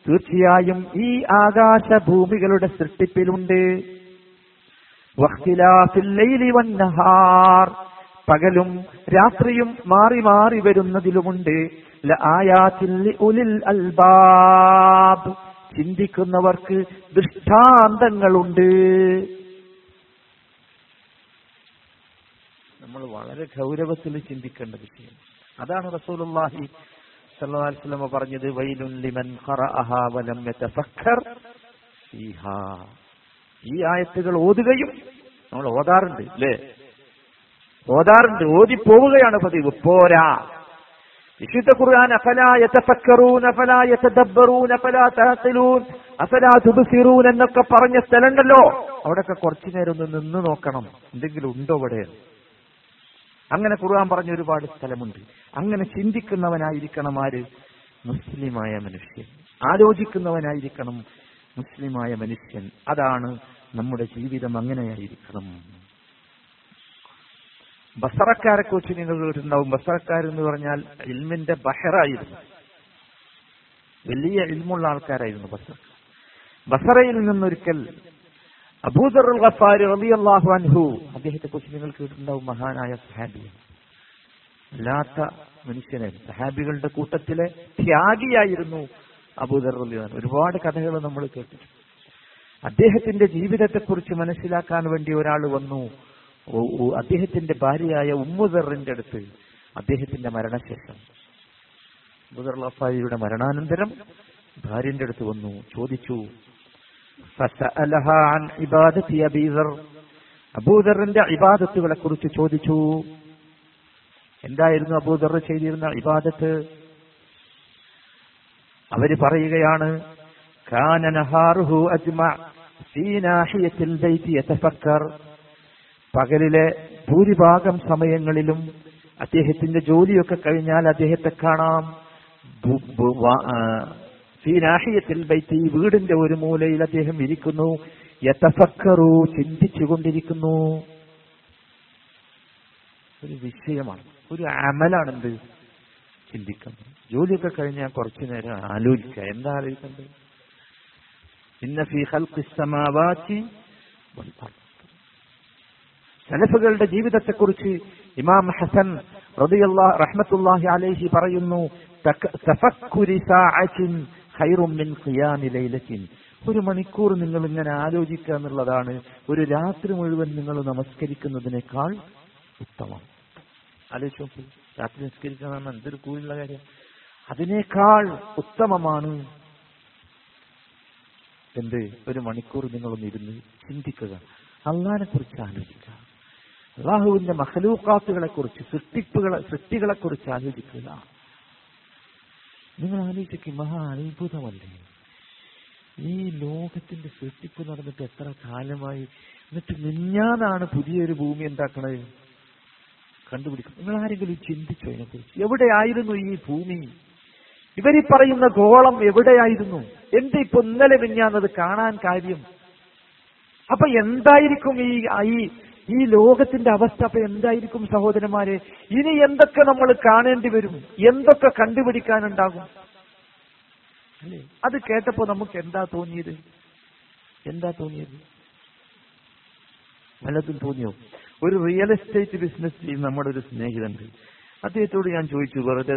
തീർച്ചയായും ഈ ആകാശഭൂമികളുടെ സൃഷ്ടിപ്പിലുണ്ട്, വഖ്തിലാഫിൽ ലൈലി വൻ നഹാർ, പകലും രാത്രിയും മാറി മാറി വരുന്നതിലുമുണ്ട്, ലആയാതിൻ ലിഉലിൽ അൽബാബ്, ചിന്തിക്കുന്നവർക്ക് ദൃഷ്ടാന്തങ്ങളുണ്ട്. നമ്മൾ വളരെ ഗൗരവത്തിൽ ചിന്തിക്കേണ്ട വിഷയം. അതാണ് റസൂലുള്ളാഹി സല്ലല്ലാഹു അലൈഹി വസല്ലം പറഞ്ഞത്, വൈലുൻ ലിമൻ ഖറഅഹ വലം യതഫക്കർ ഫീഹാ. ഈ ആയത്തുകൾ ഓതുകയും, നമ്മൾ ഓതാറുണ്ട് അല്ലേ, ഓതാറുണ്ട്, ഓതി പോവുകയാണ് പതിവ്. പോരാ, വിശുദ്ധ ഖുർആൻ അഫലാ യതഫക്കറൂന അഫലാ യതദബ്ബറൂന അഫലാ തഅഖിലൂൻ അഫലാ തുബ്സിറൂൻ എന്നൊക്കെ പറഞ്ഞ സ്ഥലമുണ്ടല്ലോ, അവിടെയൊക്കെ കുറച്ചു നേരം ഒന്ന് നിന്ന് നോക്കണം, എന്തെങ്കിലും ഉണ്ടോ ഇവിടെ. അങ്ങനെ ഖുർആൻ പറഞ്ഞ ഒരുപാട് സ്ഥലമുണ്ട്. അങ്ങനെ ചിന്തിക്കുന്നവനായിരിക്കണം ആര്? മുസ്ലിമായ മനുഷ്യൻ. ആലോചിക്കുന്നവനായിരിക്കണം മുസ്ലിമായ മനുഷ്യൻ. അതാണ് നമ്മുടെ ജീവിതം, അങ്ങനെയായിരിക്കണം. ബസറക്കാരെ കുറിച്ച് നിങ്ങൾ കേട്ടിട്ടുണ്ടാവും. ബസറക്കാരെന്ന് പറഞ്ഞാൽ ഇൽമിന്റെ ബഹറായിരുന്നു, വലിയ ഇൽമുള്ള ആൾക്കാരായിരുന്നു ബസറക്കാർ. ബസറയിൽ നിന്നൊരിക്കൽ അബൂ ദർറുൽ ഗഫാരി റളിയല്ലാഹു അൻഹു, അദ്ദേഹത്തെ കുറിച്ച് നിങ്ങൾ കേട്ടിട്ടുണ്ടാവും, മഹാനായ സഹാബി, വല്ലാത്ത മനുഷ്യനെ, സഹാബികളുടെ കൂട്ടത്തിലെ ത്യാഗിയായിരുന്നു അബൂ ദർ റളിയല്ലാഹു. ഒരുപാട് കഥകൾ നമ്മൾ കേട്ടിട്ടുണ്ട്. അദ്ദേഹത്തിന്റെ ജീവിതത്തെക്കുറിച്ച് മനസ്സിലാക്കാൻ വേണ്ടി ഒരാൾ വന്നു അദ്ദേഹത്തിന്റെ ഭാര്യയായ ഉമ്മു ദർറിന്റെ അടുത്ത്. അദ്ദേഹത്തിന്റെ മരണശേഷം, അബൂ ദർ റളിയല്ലാഹുവിന്റെ മരണാനന്തരം ഭാര്യന്റെ അടുത്ത് വന്നു ചോദിച്ചു. ഫസഅലഹാ അൻ ഇബാദത്തി അബീ ദർ, അബൂ ദർറിന്റെ ഇബാദത്തുകളെ കുറിച്ച് ചോദിച്ചു. എന്തായിരുന്നു അബൂ ദർ ചെയ്തിരുന്ന ഇബാദത്ത്? അവര് പറയുകയാണ്, കാന നഹാറുഹു അജ്മഅ ഫീ നാഹിയത്തിൽ ബൈതി യതഫക്കർ, പകലിലെ ഭൂരിഭാഗം സമയങ്ങളിലും അദ്ദേഹത്തിന്റെ ജോലിയൊക്കെ കഴിഞ്ഞാൽ അദ്ദേഹത്തെ കാണാം, ഫീ നാഹിയത്തിൽ ബൈതി, വീടിന്റെ ഒരു മൂലയിൽ അദ്ദേഹം ഇരിക്കുന്നു, യതഫക്കറു, ചിന്തിച്ചുകൊണ്ടിരിക്കുന്നു. ഒരു വിഷയമാണ്, ഒരു അമലാണെന്ത്? ചിന്തിക്കുന്നു. ജോലിയൊക്കെ കഴിഞ്ഞാൽ കുറച്ചു നേരം ആലോചിക്കുക. എന്താ ആലോചിക്കുന്നത്? ഇന്ന ഫീ ഖൽഖിസ് സമാവാതി വൽ അർദ്. സലഫുകളുടെ ജീവിതത്തെക്കുറിച്ച് ഇമാം ഹസൻ റളിയല്ലാഹു റഹ്മത്തുള്ളാഹി അലൈഹി പറയുന്നു, തഫക്കുരി സാഅത്തിൻ ഖൈറുൻ മിൻ ഖിയാമി ലൈലത്തിൻ. ഒരു മണിക്കൂർ നിങ്ങൾ ഇങ്ങനെ ആലോചിക്കുക എന്നുള്ളതാണ് ഒരു രാത്രി മുഴുവൻ നിങ്ങൾ നമസ്കരിക്കുന്നതിനേക്കാൾ ഉത്തമം. ആലോചിച്ചു നോക്കൂ, രാത്രി നിസ്കരിക്കാന്നാണ് എന്തൊരു കൂലുള്ള കാര്യം, അതിനേക്കാൾ ഉത്തമമാണ് എന്ത്? ഒരു മണിക്കൂർ നിങ്ങളൊന്ന് ഇരുന്ന് ചിന്തിക്കുക, അള്ളാഹിനെ കുറിച്ച് ആലോചിക്കുക, അള്ളാഹുവിന്റെ മഖ്ലൂഖാത്തുകളെ കുറിച്ച്, സൃഷ്ടികളെ കുറിച്ച് ആലോചിക്കുക. നിങ്ങൾ ആലോചിക്കും, മഹാ അത്ഭുതമല്ലേ, ഈ ലോകത്തിന്റെ സൃഷ്ടിപ്പ് നടന്നിട്ട് എത്ര കാലമായി, എന്നിട്ട് മിഞ്ഞാന്നാണ് പുതിയൊരു ഭൂമി എന്താക്കണത് കണ്ടുപിടിക്കും. നിങ്ങൾ ആരെങ്കിലും ചിന്തിച്ചോ അതിനെക്കുറിച്ച്? എവിടെയായിരുന്നു ഈ ഭൂമി? ഇവർ പറയുന്ന ഗോളം എവിടെയായിരുന്നു? എന്ത് ഇപ്പൊ ഇന്നലെ മിഞ്ഞാന്നത് കാണാൻ കാര്യം? അപ്പൊ എന്തായിരിക്കും ഈ ലോകത്തിന്റെ അവസ്ഥ? അപ്പൊ എന്തായിരിക്കും സഹോദരന്മാരെ? ഇനി എന്തൊക്കെ നമ്മൾ കാണേണ്ടി വരും? എന്തൊക്കെ കണ്ടുപിടിക്കാനുണ്ടാകും? അല്ലേ? അത് കേട്ടപ്പോ നമുക്ക് എന്താ തോന്നിയത്? വല്ലതും തോന്നിയോ? ഒരു റിയൽ എസ്റ്റേറ്റ് ബിസിനസ് ചെയ്യുന്ന നമ്മുടെ ഒരു സ്നേഹിതനുണ്ട്. അദ്ദേഹത്തോട് ഞാൻ ചോദിച്ചു, വെറുതെ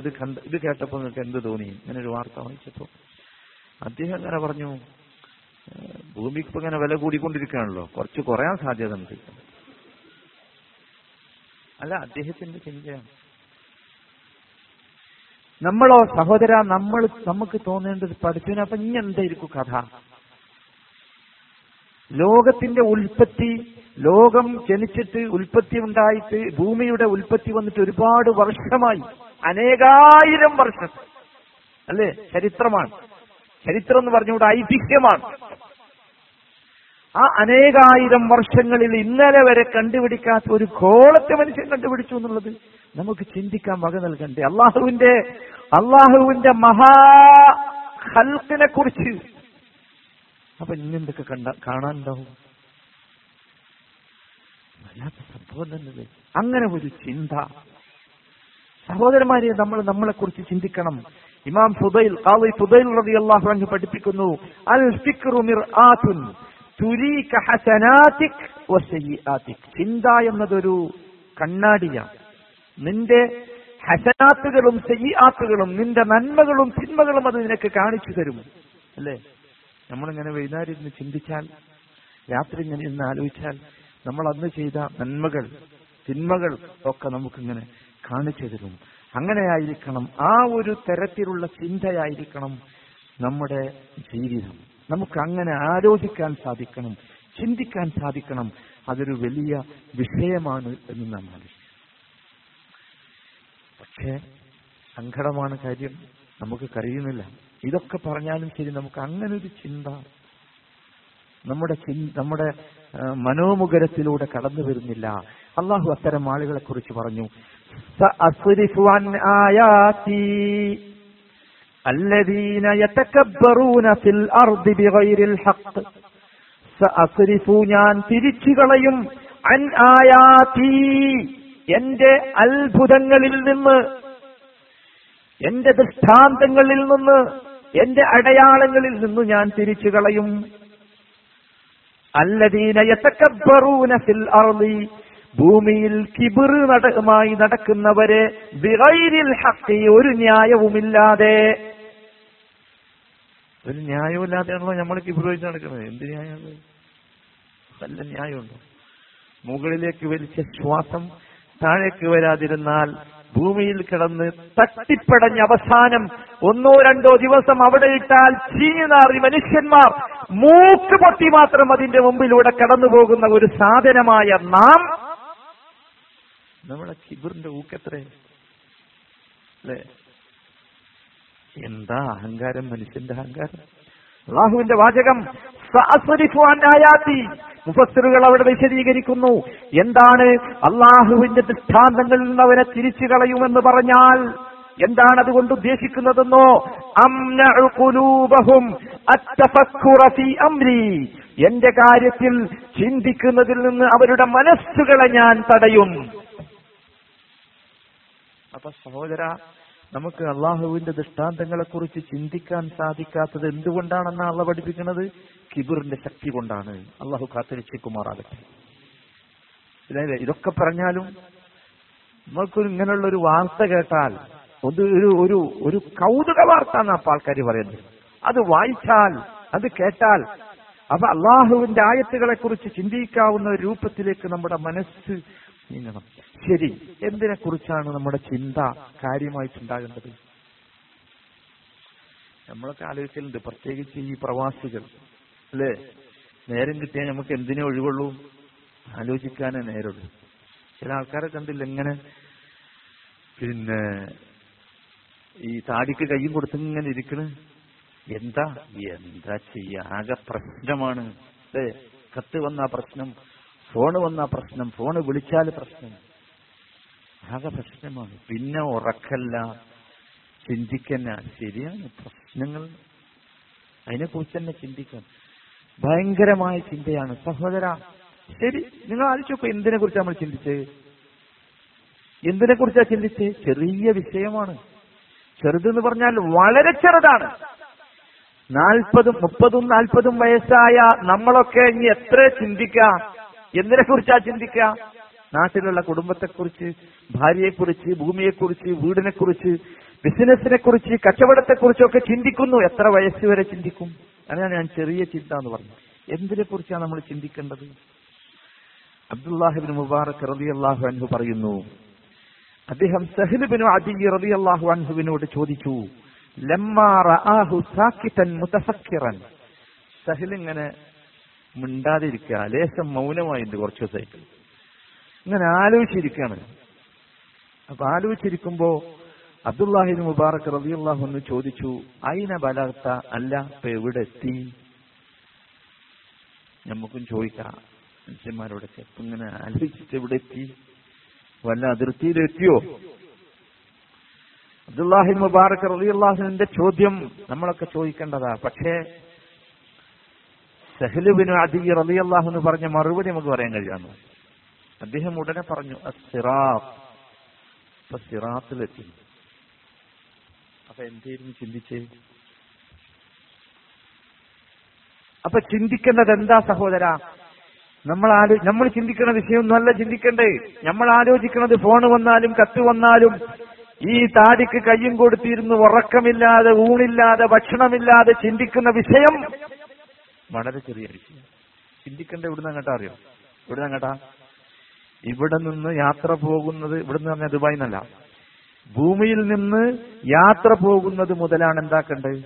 ഇത് കേട്ടപ്പോൾ നിങ്ങൾക്ക് എന്ത് തോന്നി ഇങ്ങനെ ഒരു വാർത്ത വായിച്ചപ്പോൾ? അദ്ദേഹം അങ്ങനെ പറഞ്ഞു, ഭൂമിക്ക് ഇപ്പം ഇങ്ങനെ വില കൂടിക്കൊണ്ടിരിക്കുകയാണല്ലോ, കുറച്ച് കുറയാൻ സാധ്യത ഉണ്ട്. അല്ല, അദ്ദേഹത്തിന്റെ ചിന്തയാണ്. നമ്മളോ സഹോദര നമുക്ക് തോന്നേണ്ടത് പഠിച്ചവന്. അപ്പൊ ഇനി എന്തായിരിക്കും കഥ? ലോകത്തിന്റെ ഉൽപ്പത്തി, ലോകം ജനിച്ചിട്ട് ഉൽപ്പത്തി ഉണ്ടായിട്ട് ഭൂമിയുടെ ഉൽപ്പത്തി വന്നിട്ട് ഒരുപാട് വർഷമായി, അനേകായിരം വർഷം അല്ലേ? ചരിത്രമാണ്. ചരിത്രം എന്ന് പറഞ്ഞുകൂടെ, ഐതിഹ്യമാണ്. ആ അനേകായിരം വർഷങ്ങളിൽ ഇന്നലെ വരെ കണ്ടുപിടിക്കാത്ത ഒരു കോളത്തെ മനുഷ്യൻ കണ്ടുപിടിച്ചു എന്നുള്ളത് നമുക്ക് ചിന്തിക്കാൻ വക നൽകണ്ടേ? അള്ളാഹുവിന്റെ മഹാ ഖൽഖിനെ കുറിച്ച് അപ്പൊ ഇന്നെന്തൊക്കെ കാണാനുണ്ടാവും? വല്ലാത്ത സംഭവം തന്നത്. അങ്ങനെ ഒരു ചിന്ത സഹോദരന്മാരെ, നമ്മൾ നമ്മളെ കുറിച്ച് ചിന്തിക്കണം. ഇമാം ഫുദൈൽ ഖാളി ഫുദൈൽ റളിയല്ലാഹു അൻഹു പഠിപ്പിക്കുന്നു, അൽ ഫിക്റു മിർആത്തുൻ തുരീക ഹസനാതിക വസയ്യിആതിക. ചിന്ത എന്നതൊരു കണ്ണാടിയാണ്. നിന്റെ ഹസനാത്തുകളും സയ്യിആത്തുകളും, നിന്റെ നന്മകളും തിന്മകളും അത് നിനക്ക് കാണിച്ചു തരും, അല്ലേ? നമ്മളിങ്ങനെ വൈകുന്നേരം ഇരുന്ന് ചിന്തിച്ചാൽ, രാത്രി ഇങ്ങനെ ഇരുന്ന് ആലോചിച്ചാൽ, നമ്മൾ അന്ന് ചെയ്ത നന്മകൾ തിന്മകൾ ഒക്കെ നമുക്കിങ്ങനെ കാണിച്ചു തരും. അങ്ങനെയായിരിക്കണം, ആ ഒരു തരത്തിലുള്ള ചിന്തയായിരിക്കണം നമ്മുടെ ജീവിതം. നമുക്ക് അങ്ങനെ ആലോചിക്കാൻ സാധിക്കണം, ചിന്തിക്കാൻ സാധിക്കണം. അതൊരു വലിയ വിഷയമാണ് എന്ന് നാം മനസ്സിലാക്കണം. പക്ഷേ സങ്കടമാണ് കാര്യം, നമുക്ക് കഴിയുന്നില്ല. ഇതൊക്കെ പറഞ്ഞാലും ശരി, നമുക്ക് അങ്ങനൊരു ചിന്ത നമ്മുടെ മനോമുഖരത്തിലൂടെ കടന്നു വരുന്നില്ല. അള്ളാഹു അത്തരം ആളുകളെ കുറിച്ച് പറഞ്ഞു, ഞാൻ തിരിച്ചു കളയും എന്റെ അത്ഭുതങ്ങളിൽ നിന്ന്, എന്റെ ദൃഷ്ടാന്തങ്ങളിൽ നിന്ന്, എന്റെ അടയാളങ്ങളിൽ നിന്ന് ഞാൻ തിരിച്ചു കളയും. അല്ലദീന യതകബ്ബറൂന ഫിൽ അർളി, ഭൂമിയിൽ കിബിറ് നടമായി നടക്കുന്നവരെ, ബിഗൈരിൽ ഹഖി, ഒരു ന്യായവുമില്ലാതെ. ഒരു ന്യായവുമില്ലാതെയാണല്ലോ നമ്മൾ കിബിറ് വെച്ച് നടക്കുന്നത്. എന്ത് ന്യായമാണ്? നല്ല ന്യായമുണ്ടോ? മുകളിലേക്ക് വലിച്ച ശ്വാസം താഴേക്ക് വരാതിരുന്നാൽ ഭൂമിയിൽ കിടന്ന് തട്ടിപ്പടഞ്ഞ അവസാനം ഒന്നോ രണ്ടോ ദിവസം അവിടെ ഇട്ടാൽ ചീഞ്ഞു നാറി മനുഷ്യന്മാർ മൂക്ക് പൊട്ടി മാത്രം അതിന്റെ മുമ്പിലൂടെ കടന്നു പോകുന്ന ഒരു സാധനമായ നാം, നമ്മുടെ കിബിറിന്റെ ഊക്കത്രേ അല്ലേ? എന്താ അഹങ്കാരം, മനുഷ്യന്റെ അഹങ്കാരം. അള്ളാഹുവിന്റെ വാചകം മുഫസ്സിറുകൾ അവിടെ വിശദീകരിക്കുന്നു, എന്താണ് അള്ളാഹുവിന്റെ ദൃഷ്ടാന്തങ്ങളിൽ നിന്ന് അവനെ തിരിച്ചു കളയുമെന്ന് പറഞ്ഞാൽ എന്താണ് അതുകൊണ്ട് ഉദ്ദേശിക്കുന്നതെന്നോ, എന്റെ കാര്യത്തിൽ ചിന്തിക്കുന്നതിൽ നിന്ന് അവരുടെ മനസ്സുകളെ ഞാൻ തടയും. അപ്പൊ സഹോദര, നമുക്ക് അള്ളാഹുവിന്റെ ദൃഷ്ടാന്തങ്ങളെക്കുറിച്ച് ചിന്തിക്കാൻ സാധിക്കാത്തത് എന്തുകൊണ്ടാണെന്നാണ് അള്ളാഹ് പഠിപ്പിക്കുന്നത്? കിബിറിന്റെ ശക്തി കൊണ്ടാണ്. അള്ളാഹു കാത്തിരിച്ചേക്കുമാറാകട്ടെ. അതായത് ഇതൊക്കെ പറഞ്ഞാലും നമുക്കൊരു ഇങ്ങനെയുള്ള ഒരു വാർത്ത കേട്ടാൽ ഒരു ഒരു ഒരു കൗതുക വാർത്ത എന്നാ ആൾക്കാർ പറയുന്നത്. അത് വായിച്ചാൽ, അത് കേട്ടാൽ, അപ്പൊ അള്ളാഹുവിന്റെ ആയത്തുകളെ കുറിച്ച് ചിന്തിക്കാവുന്ന രൂപത്തിലേക്ക് നമ്മുടെ മനസ്സ് നീങ്ങണം. ശരി, എന്തിനെ കുറിച്ചാണ് നമ്മുടെ ചിന്ത കാര്യമായിട്ടുണ്ടാകേണ്ടത്? നമ്മളൊക്കെ ആലോചിക്കലുണ്ട്, പ്രത്യേകിച്ച് ഈ പ്രവാസികൾ അല്ലേ. നേരം കിട്ടിയാൽ നമുക്ക് എന്തിനെ ഒഴിവുള്ളൂ? ആലോചിക്കാനേ നേരമുള്ളൂ. ചില ആൾക്കാരെ കണ്ടില്ല, ഇങ്ങനെ പിന്നെ ഈ താടിക്ക് കൈയും കൊടുത്ത് ഇങ്ങനെ ഇരിക്കണ്. എന്താ ചെയ്യുക? ആകെ പ്രശ്നമാണ് അല്ലേ? കത്ത് വന്ന പ്രശ്നം, ഫോണ് വന്ന പ്രശ്നം, ഫോണ് വിളിച്ചാൽ പ്രശ്നം, ആകെ പ്രശ്നമാണ്. പിന്നെ ഉറക്കല്ല, ചിന്തിക്കന്നെ. ശരിയാണ്, പ്രശ്നങ്ങൾ അതിനെക്കുറിച്ച് തന്നെ ചിന്തിക്കണം. ഭയങ്കരമായ ചിന്തയാണ് സഹോദര. ശരി, നിങ്ങൾ ആലോചിച്ചോക്കോ, എന്തിനെ കുറിച്ച് നമ്മൾ ചിന്തിച്ചത്? എന്തിനെ കുറിച്ചാണ് ചിന്തിച്ചത്? ചെറിയ വിഷയമാണ്. ചെറുതെന്ന് പറഞ്ഞാൽ വളരെ ചെറുതാണ്. 40, 30, 40 വയസ്സായ നമ്മളൊക്കെ ഇനി എത്ര ചിന്തിക്കുക? എന്തിനെ കുറിച്ചാ ചിന്തിക്കുക? നാട്ടിലുള്ള കുടുംബത്തെക്കുറിച്ച്, ഭാര്യയെക്കുറിച്ച്, ഭൂമിയെക്കുറിച്ച്, വീടിനെക്കുറിച്ച്, ബിസിനസിനെക്കുറിച്ച്, കച്ചവടത്തെക്കുറിച്ചൊക്കെ ചിന്തിക്കുന്നു. എത്ര വയസ്സ് വരെ ചിന്തിക്കും? അങ്ങനെയാണ് ഞാൻ ചെറിയ ചിന്ത എന്ന് പറഞ്ഞു. എന്തിനെ കുറിച്ചാണ് നമ്മൾ ചിന്തിക്കേണ്ടത്? അബ്ദുല്ലാഹിബ്നു മുബാറക് റളിയല്ലാഹു അൻഹു പറയുന്നു, അദ്ദേഹം സഹൽ ബിൻ അദി റളിയല്ലാഹു അൻഹുവിനോട് ചോദിച്ചു, ലമ്മാ റആഹു സാക്കിതൻ മുതഫക്കിറൻ, സഹൽ ഇങ്ങനെ മിണ്ടാതിരിക്കുക, ലേശം മൗനമായിട്ട് കുറച്ച് ദിവസമായിട്ട് ഇങ്ങനെ ആലോചിച്ചിരിക്കുകയാണ്. അപ്പൊ ആലോചിച്ചിരിക്കുമ്പോ അബ്ദുല്ലാഹി ബിൻ മുബാറക് റളിയല്ലാഹു അൻഹു ചോദിച്ചു, ഐന ബലഗത, അല്ല ഇപ്പൊ എവിടെ എത്തി? നമുക്കും ചോദിക്കാം മനുഷ്യന്മാരോടൊക്കെ, ഇപ്പൊ ഇങ്ങനെ ആലോചിച്ചിട്ട് എവിടെ എത്തി, വല്ല അതിർത്തിയിലെത്തിയോ? അബ്ദുല്ലാഹി ബിൻ മുബാറക് റളിയല്ലാഹു അൻഹുവിന്റെ ചോദ്യം നമ്മളൊക്കെ ചോദിക്കേണ്ടതാ. പക്ഷേ സഹൽ ബിൻ അദി റളിയല്ലാഹു അൻഹു പറഞ്ഞ മറുപടി നമുക്ക് പറയാൻ കഴിയാണോ? അദ്ദേഹം ഉടനെ പറഞ്ഞു, അസ്സിറാത്ത്, സിറാത്തിലെത്തി. അപ്പൊ എന്തായിരുന്നു ചിന്തിച്ചേ? അപ്പൊ ചിന്തിക്കേണ്ടത് എന്താ സഹോദര? നമ്മൾ ചിന്തിക്കുന്ന വിഷയമൊന്നുമല്ല ചിന്തിക്കണ്ടേ. നമ്മൾ ആലോചിക്കുന്നത് ഫോണ് വന്നാലും കത്ത് വന്നാലും ഈ താടിക്ക് കയ്യും കൊടുത്തിരുന്നു ഉറക്കമില്ലാതെ ഊണില്ലാതെ ഭക്ഷണമില്ലാതെ ചിന്തിക്കുന്ന വിഷയം വളരെ ചെറിയ വിഷയം. ചിന്തിക്കേണ്ട ഇവിടുന്ന് അങ്ങോട്ടാ, അറിയോ? ഇവിടുന്ന് അങ്ങോട്ടാ, ഇവിടെ നിന്ന് യാത്ര പോകുന്നത്, ഇവിടെ നിന്ന് പറഞ്ഞാൽ ദുബായ് എന്നല്ല, ഭൂമിയിൽ നിന്ന് യാത്ര പോകുന്നത് മുതലാണ് എന്താക്കേണ്ടത്?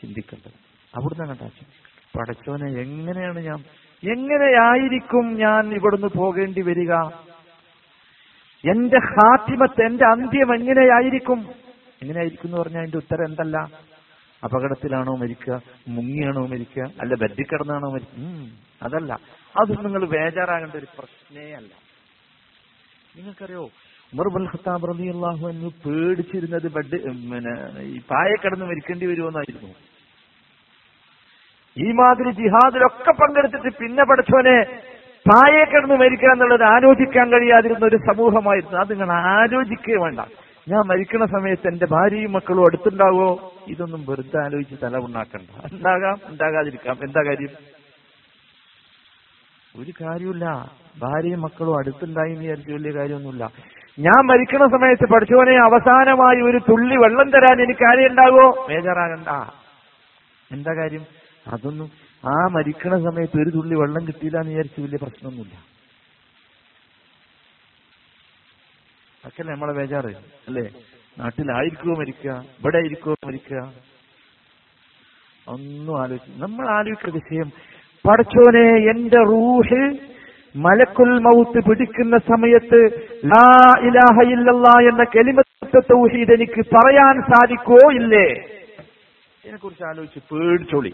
ചിന്തിക്കേണ്ടത്. അവിടുന്ന് അങ്ങോട്ടാ ചിന്തിക്കേണ്ടത്. പടച്ചോനെ, എങ്ങനെയായിരിക്കും ഞാൻ ഇവിടുന്ന് പോകേണ്ടി വരിക? എന്റെ ഖാതിമത്ത്, എന്റെ അന്ത്യം എങ്ങനെയായിരിക്കും? എങ്ങനെയായിരിക്കും എന്ന് പറഞ്ഞാൽ അതിന്റെ ഉത്തരം എന്തല്ല? അപകടത്തിലാണോ മരിക്കുക, മുങ്ങിയാണോ മരിക്കുക, അല്ല ബെഡിൽ കിടന്നാണോ മരിക്കുക? അതല്ല. അതൊന്നും നിങ്ങൾ ബേജാറാകേണ്ട ഒരു പ്രശ്നേ അല്ല. നിങ്ങൾക്കറിയോ, ഉമർ ബിൻ ഖത്താബ് റളിയല്ലാഹു അൻഹു പേടിച്ചിരുന്നത് ബെഡ് ഈ പായ കിടന്ന് മരിക്കേണ്ടി വരുമെന്നായിരുന്നു. ഈ മാതിരി ജിഹാദിലൊക്കെ പങ്കെടുത്തിട്ട് പിന്നെ പഠിച്ചവനെ പായെ കിടന്ന് മരിക്കുക എന്നുള്ളത് ആലോചിക്കാൻ കഴിയാതിരുന്ന ഒരു സമൂഹമായിരുന്നു. അത് നിങ്ങൾ ആലോചിക്കുകയേ വേണ്ട. ഞാൻ മരിക്കുന്ന സമയത്ത് എന്റെ ഭാര്യയും മക്കളും അടുത്തുണ്ടാവോ? ഇതൊന്നും വെറുതെ ആലോചിച്ച് തല ഉണ്ടാക്കണ്ട. ഉണ്ടാകാം, ഉണ്ടാകാതിരിക്കാം, എന്താ കാര്യം? ഒരു കാര്യമില്ല. ഭാര്യയും മക്കളും അടുത്തുണ്ടായി എന്ന് വിചാരിച്ച് വലിയ കാര്യമൊന്നുമില്ല. ഞാൻ മരിക്കുന്ന സമയത്ത് പഠിച്ചവനെ അവസാനമായി ഒരു തുള്ളി വെള്ളം തരാൻ എനിക്ക് കാര്യം ഉണ്ടാവോ? ബേജാറാകണ്ട. എന്താ കാര്യം? അതൊന്നും ആ മരിക്കണ സമയത്ത് ഒരു തുള്ളി വെള്ളം കിട്ടിയില്ല എന്ന് വിചാരിച്ച് വലിയ പ്രശ്നമൊന്നുമില്ല. അക്കല്ലേ നമ്മളെ ബേജാറ്? അല്ലേ? നാട്ടിലായിരിക്കുമോ മരിക്കുക, ഇവിടെ ആയിരിക്കുമോ മരിക്കുക, ഒന്നും ആലോചിക്കും. നമ്മൾ ആലോചിക്കുന്ന വിഷയം, പടച്ചോനെ എന്റെ റൂഹ് മലക്കുൽ മൗത്ത് പിടിക്കുന്ന സമയത്ത് ലാ ഇലാഹ ഇല്ലല്ലാ എന്ന കലിമത്ത് തൗഹീദ് എനിക്ക് പറയാൻ സാധിക്കോ ഇല്ലേ? ഇതിനെക്കുറിച്ച് ആലോചിച്ച് പേടിച്ചോളി,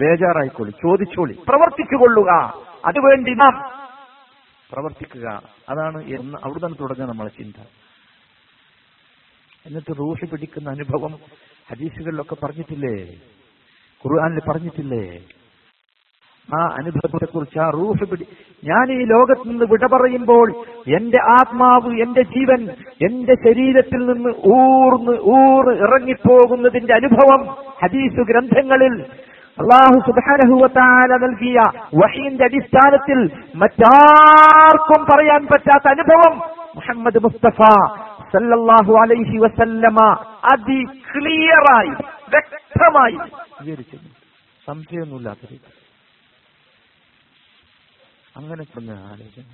ബേജാറായിക്കോളി, ചോദിച്ചോളി, പ്രവർത്തിച്ചുകൊള്ളുക. അതുവേണ്ടി നാം പ്രവർത്തിക്കുക. അതാണ് അവിടെ നിന്ന് തുടങ്ങുക നമ്മളെ ചിന്ത. എന്നിട്ട് റൂഹ് പിടിക്കുന്ന അനുഭവം ഹദീസുകളിലൊക്കെ പറഞ്ഞിട്ടില്ലേ, ഖുർആനിൽ പറഞ്ഞിട്ടില്ലേ? ആ അനുഭവത്തെ കുറിച്ച്, ആ റൂഹ് ഞാൻ ഈ ലോകത്ത് നിന്ന് വിട പറയുമ്പോൾ എന്റെ ആത്മാവ്, എന്റെ ജീവൻ എന്റെ ശരീരത്തിൽ നിന്ന് ഇറങ്ങിപ്പോകുന്നതിന്റെ അനുഭവം ഹദീസ് ഗ്രന്ഥങ്ങളിൽ അല്ലാഹു സുബ്ഹാനഹു വ തആല നൽകിയ വഹീന്റെ അടിസ്ഥാനത്തിൽ മറ്റാർക്കും പറയാൻ പറ്റാത്ത അനുഭവം മുഹമ്മദ് മുസ്തഫ സല്ലല്ലാഹു അലൈഹി വസല്ലമ അതി ക്ലിയറായി, വ്യക്തമായി വിവരിച്ചു. സംശയമൊന്നുമില്ലാത്ത രീതി. അങ്ങനെ തന്നെ ആലോചന.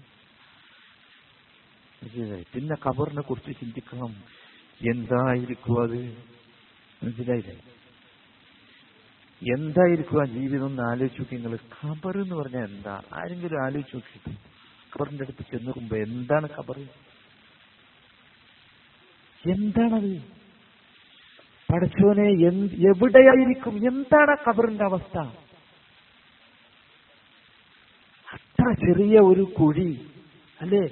പിന്നെ ഖബറിനെ കുറിച്ച് ചിന്തിക്കണം. എന്തായിരിക്കും അത്? മനസ്സിലായില്ലേ? എന്തായിരിക്കും ആ ജീവിതം ഒന്ന് ആലോചിച്ച് നോക്കി നിങ്ങൾ. ഖബർ എന്ന് പറഞ്ഞാൽ എന്താ? ആരെങ്കിലും ആലോചിച്ച് നോക്കിയിട്ട് ഖബറിന്റെ അടുത്ത് ചെന്ന് മുമ്പ് എന്താണ് ഖബർ? എന്താണത്? പടച്ചോനെ എവിടെയായിരിക്കും? എന്താണ് ഖബറിന്റെ അവസ്ഥ? അത്ര ചെറിയ ഒരു കുഴി അല്ലേ?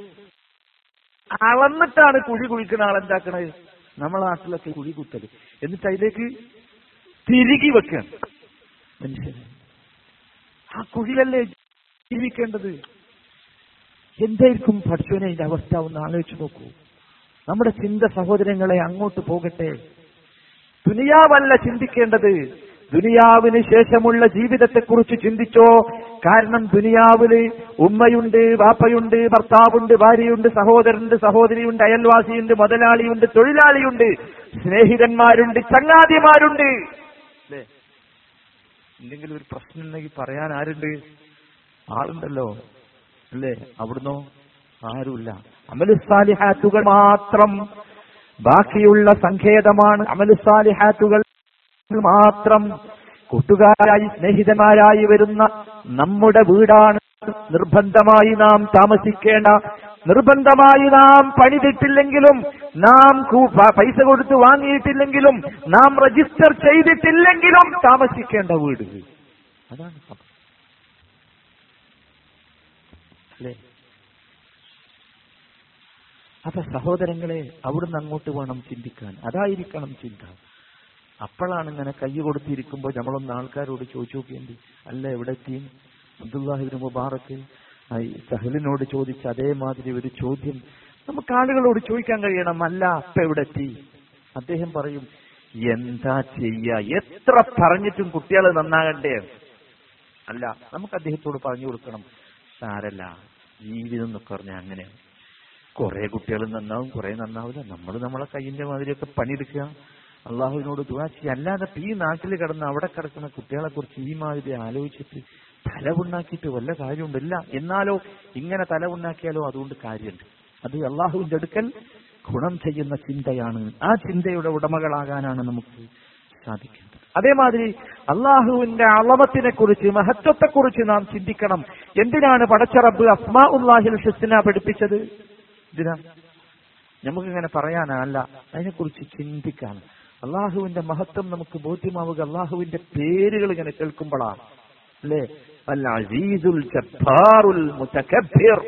അളന്നിട്ടാണ് കുഴി കുഴിക്കുന്ന ആളെന്താക്കണത്? നമ്മളെ നാട്ടിലൊക്കെ കുഴി കുത്തല്, എന്നിട്ട് അതിലേക്ക് തിരികി വെക്കണം. മനുഷ്യന് ആ കുഴിലല്ലേ ജീവിക്കേണ്ടത്? എന്തായിരിക്കും പഠിച്ചവനെ അതിന്റെ അവസ്ഥ? ഒന്ന് ആലോചിച്ച് നോക്കൂ. നമ്മുടെ ചിന്ത സഹോദരങ്ങളെ അങ്ങോട്ട് പോകട്ടെ. ദുനിയാവല്ല ചിന്തിക്കേണ്ടത്, ദുനിയാവിന് ശേഷമുള്ള ജീവിതത്തെക്കുറിച്ച് ചിന്തിച്ചോ. കാരണം ദുനിയാവില് ഉമ്മയുണ്ട്, വാപ്പയുണ്ട്, ഭർത്താവുണ്ട്, ഭാര്യയുണ്ട്, സഹോദരനുണ്ട്, സഹോദരിയുണ്ട്, അയൽവാസിയുണ്ട്, മുതലാളിയുണ്ട്, തൊഴിലാളിയുണ്ട്, സ്നേഹിതന്മാരുണ്ട്, ചങ്ങാതിമാരുണ്ട്. എന്തെങ്കിലും ഒരു പ്രശ്നം ഉണ്ടെങ്കിൽ പറയാൻ ആരുണ്ട്? ആളുണ്ടല്ലോ അല്ലേ? അവിടുന്നോ? ആരുമില്ല. അമലുസ്സാലിഹാത്തുകൾ മാത്രം ബാക്കിയുള്ള സങ്കേതമാണ്. അമലുസ്സാലിഹാത്തുകൾ മാത്രം കൂട്ടുകാരായി സ്നേഹിതന്മാരായി വരുന്ന നമ്മുടെ വീടാണ് നിർബന്ധമായി നാം താമസിക്കേണ്ട, നിർബന്ധമായി നാം പണിതിട്ടില്ലെങ്കിലും, നാം പൈസ കൊടുത്ത് വാങ്ങിയിട്ടില്ലെങ്കിലും, നാം രജിസ്റ്റർ ചെയ്തിട്ടില്ലെങ്കിലും താമസിക്കേണ്ട വീട്. അതാണ് അല്ലേ? അപ്പൊ സഹോദരങ്ങളെ, അവിടുന്ന് അങ്ങോട്ട് വേണം ചിന്തിക്കാൻ. അതായിരിക്കണം ചിന്ത. അപ്പോഴാണ് ഇങ്ങനെ കൈ കൊടുത്തിരിക്കുമ്പോൾ നമ്മളൊന്ന് ആൾക്കാരോട് ചോദിച്ചു നോക്കിയുണ്ട് അല്ല എവിടെ എത്തിയും. അബ്ദുല്ലാഹി ബിൻ മുബാറക് സഹലിനോട് ചോദിച്ച അതേമാതിരി ഒരു ചോദ്യം നമുക്ക് ആളുകളോട് ചോദിക്കാൻ കഴിയണം. അല്ല അപ്പ എവിടെ എത്തി? അദ്ദേഹം പറയും എന്താ ചെയ്യ, എത്ര പറഞ്ഞിട്ടും കുട്ടികൾ നന്നാകണ്ടേ. അല്ല, നമുക്ക് അദ്ദേഹത്തോട് പറഞ്ഞു കൊടുക്കണം സാരല്ല, ജീവിതം എന്നൊക്കെ പറഞ്ഞാൽ അങ്ങനെയാണ്. കുറെ കുട്ടികൾ നന്നാവും, കുറെ നന്നാവില്ല. നമ്മൾ നമ്മളെ കയ്യിന്റെ മാതിരിയൊക്കെ പണിയെടുക്കുക, അള്ളാഹുവിനോട് ദുആ ചെയ്യുക. അല്ലാതെ ഈ നാട്ടിൽ കിടന്ന് അവിടെ കിടക്കുന്ന കുട്ടികളെ കുറിച്ച് ഈ മാതിരി ആലോചിച്ചിട്ട് തലവുണ്ടാക്കിയിട്ട് വല്ല കാര്യമുണ്ടല്ല. എന്നാലോ ഇങ്ങനെ തലവുണ്ടാക്കിയാലോ അതുകൊണ്ട് കാര്യമുണ്ട്. അത് അള്ളാഹുവിന്റെ അടുക്കൽ ഗുണം ചെയ്യുന്ന ചിന്തയാണ്. ആ ചിന്തയുടെ ഉടമകളാകാനാണ് നമുക്ക് സാധിക്കുന്നത്. അതേമാതിരി അള്ളാഹുവിന്റെ അളവത്തിനെ കുറിച്ച്, മഹത്വത്തെക്കുറിച്ച് നാം ചിന്തിക്കണം. എന്തിനാണ് പടച്ച റബ്ബ് അസ്മാഉല്ലാഹിൽ ഹുസ്ന പഠിപ്പിച്ചത്? ഇതിനാ നമുക്കിങ്ങനെ പറയാനല്ല, അതിനെക്കുറിച്ച് ചിന്തിക്കാൻ. അള്ളാഹുവിന്റെ മഹത്വം നമുക്ക് ബോധ്യമാവുക അള്ളാഹുവിന്റെ പേരുകൾ ഇങ്ങനെ കേൾക്കുമ്പോഴാണ്, അല്ലേ? അൽ അസീസുൽ ജബ്ബാറുൽ മുതകബ്ബിർ.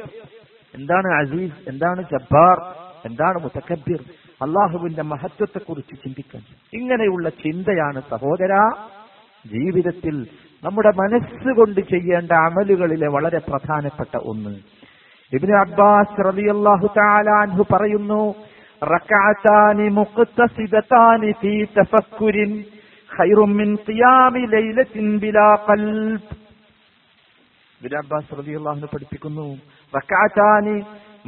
എന്താണ് അസീസ്, എന്താണ് ജബ്ബാർ, എന്താണ് മുതകബ്ബിർ? അള്ളാഹുവിന്റെ മഹത്വത്തെക്കുറിച്ച് ചിന്തിക്കാൻ. ഇങ്ങനെയുള്ള ചിന്തയാണ് സഹോദര ജീവിതത്തിൽ നമ്മുടെ മനസ്സുകൊണ്ട് ചെയ്യേണ്ട അമലുകളിലെ വളരെ പ്രധാനപ്പെട്ട ഒന്ന്. ഇബ്നു അബ്ബാസ് റളിയല്ലാഹു തആല അൻഹു പറയുന്നു, റകഅതാനി മുഖ്തസിദതാനി ഫീ തഫക്കുരിൻ ഖൈറും മിൻ ഖിയാമി ലൈലത്തിൻ ബിലാ ഖൽബ്. ഇബ്നു അബ്ബാസ് റളിയല്ലാഹു അൻഹു പഠിപ്പിക്കുന്നു, റകഅതാനി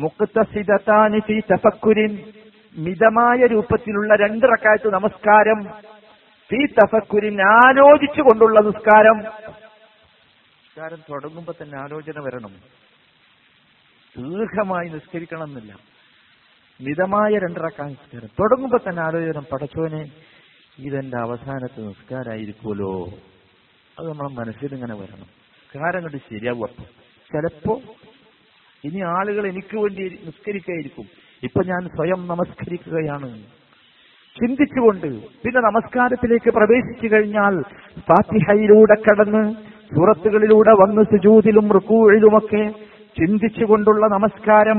മുഖ്തസിദതാനി ഫീ തഫക്കുരിൻ, മിതമായ രൂപത്തിലുള്ള രണ്ട് റകഅത്ത് നമസ്കാരം, ഫീ തഫക്കുരിൻ ആലോചിച്ചുകൊണ്ടുള്ള നമസ്കാരം. നമസ്കാരം തുടങ്ങുമ്പോൾ തന്നെ ആലോചന വരണം, ദീർഘമായി നിസ്കരിക്കണം എന്നില്ല. മിതമായ രണ്ടരക്ക നിസ്കാരം തുടങ്ങുമ്പോൾ തന്നെ ആലോചന, പടച്ചോനെ ഇതെന്റെ അവസാനത്തെ നിസ്കാരമായിരിക്കുമല്ലോ. അത് നമ്മളെ മനസ്സിൽ ഇങ്ങനെ വരണം. കാര്യം കണ്ട് ശരിയാവും. അപ്പം ചിലപ്പോ ഇനി ആളുകൾ എനിക്ക് വേണ്ടി നിസ്കരിക്കായിരിക്കും, ഇപ്പൊ ഞാൻ സ്വയം നമസ്കരിക്കുകയാണ് ചിന്തിച്ചുകൊണ്ട്. പിന്നെ നമസ്കാരത്തിലേക്ക് പ്രവേശിച്ചു കഴിഞ്ഞാൽ ഫാത്തിഹയിലൂടെ കടന്ന് സൂറത്തുകളിലൂടെ വന്ന് സുജൂദിലും റുക്കൂഇലുമൊക്കെ ചിന്തിച്ചുകൊണ്ടുള്ള നമസ്കാരം.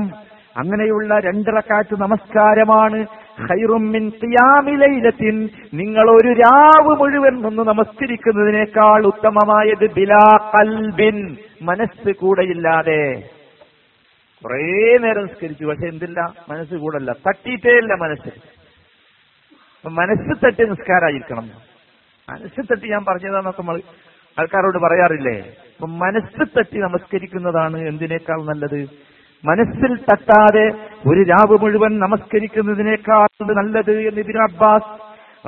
അങ്ങനെയുള്ള രണ്ടിറക്കാറ്റ് നമസ്കാരമാണ് ഖൈറും മിൻ ഖിയാമി ലൈലത്തിൻ, നിങ്ങൾ ഒരു രാവ് മുഴുവൻ നിന്ന് നമസ്കരിക്കുന്നതിനേക്കാൾ ഉത്തമമായത്. ബിലാ ഖൽബിൻ, മനസ്സ് കൂടെയില്ലാതെ. കുറേ നേരം നിസ്കരിച്ചു, പക്ഷെ എന്തില്ല, മനസ്സ് കൂടല്ല, തട്ടിയിട്ടേ ഇല്ല മനസ്സ്. മനസ്സ് തട്ടി നിസ്കാരമായിരിക്കണം. മനസ്സ് തട്ടി ഞാൻ പറഞ്ഞതാന്നൊക്കെ നമ്മൾ ആൾക്കാരോട് പറയാറില്ലേ? അപ്പം മനസ്സ് തട്ടി നമസ്കരിക്കുന്നതാണ് എന്തിനേക്കാൾ നല്ലത്. മനസ്സിൽ തട്ടാതെ ഒരു രാവ് മുഴുവൻ നമസ്കരിക്കുന്നതിനേക്കാൾ നല്ലത് എന്ന് ഇബ്നു അബ്ബാസ്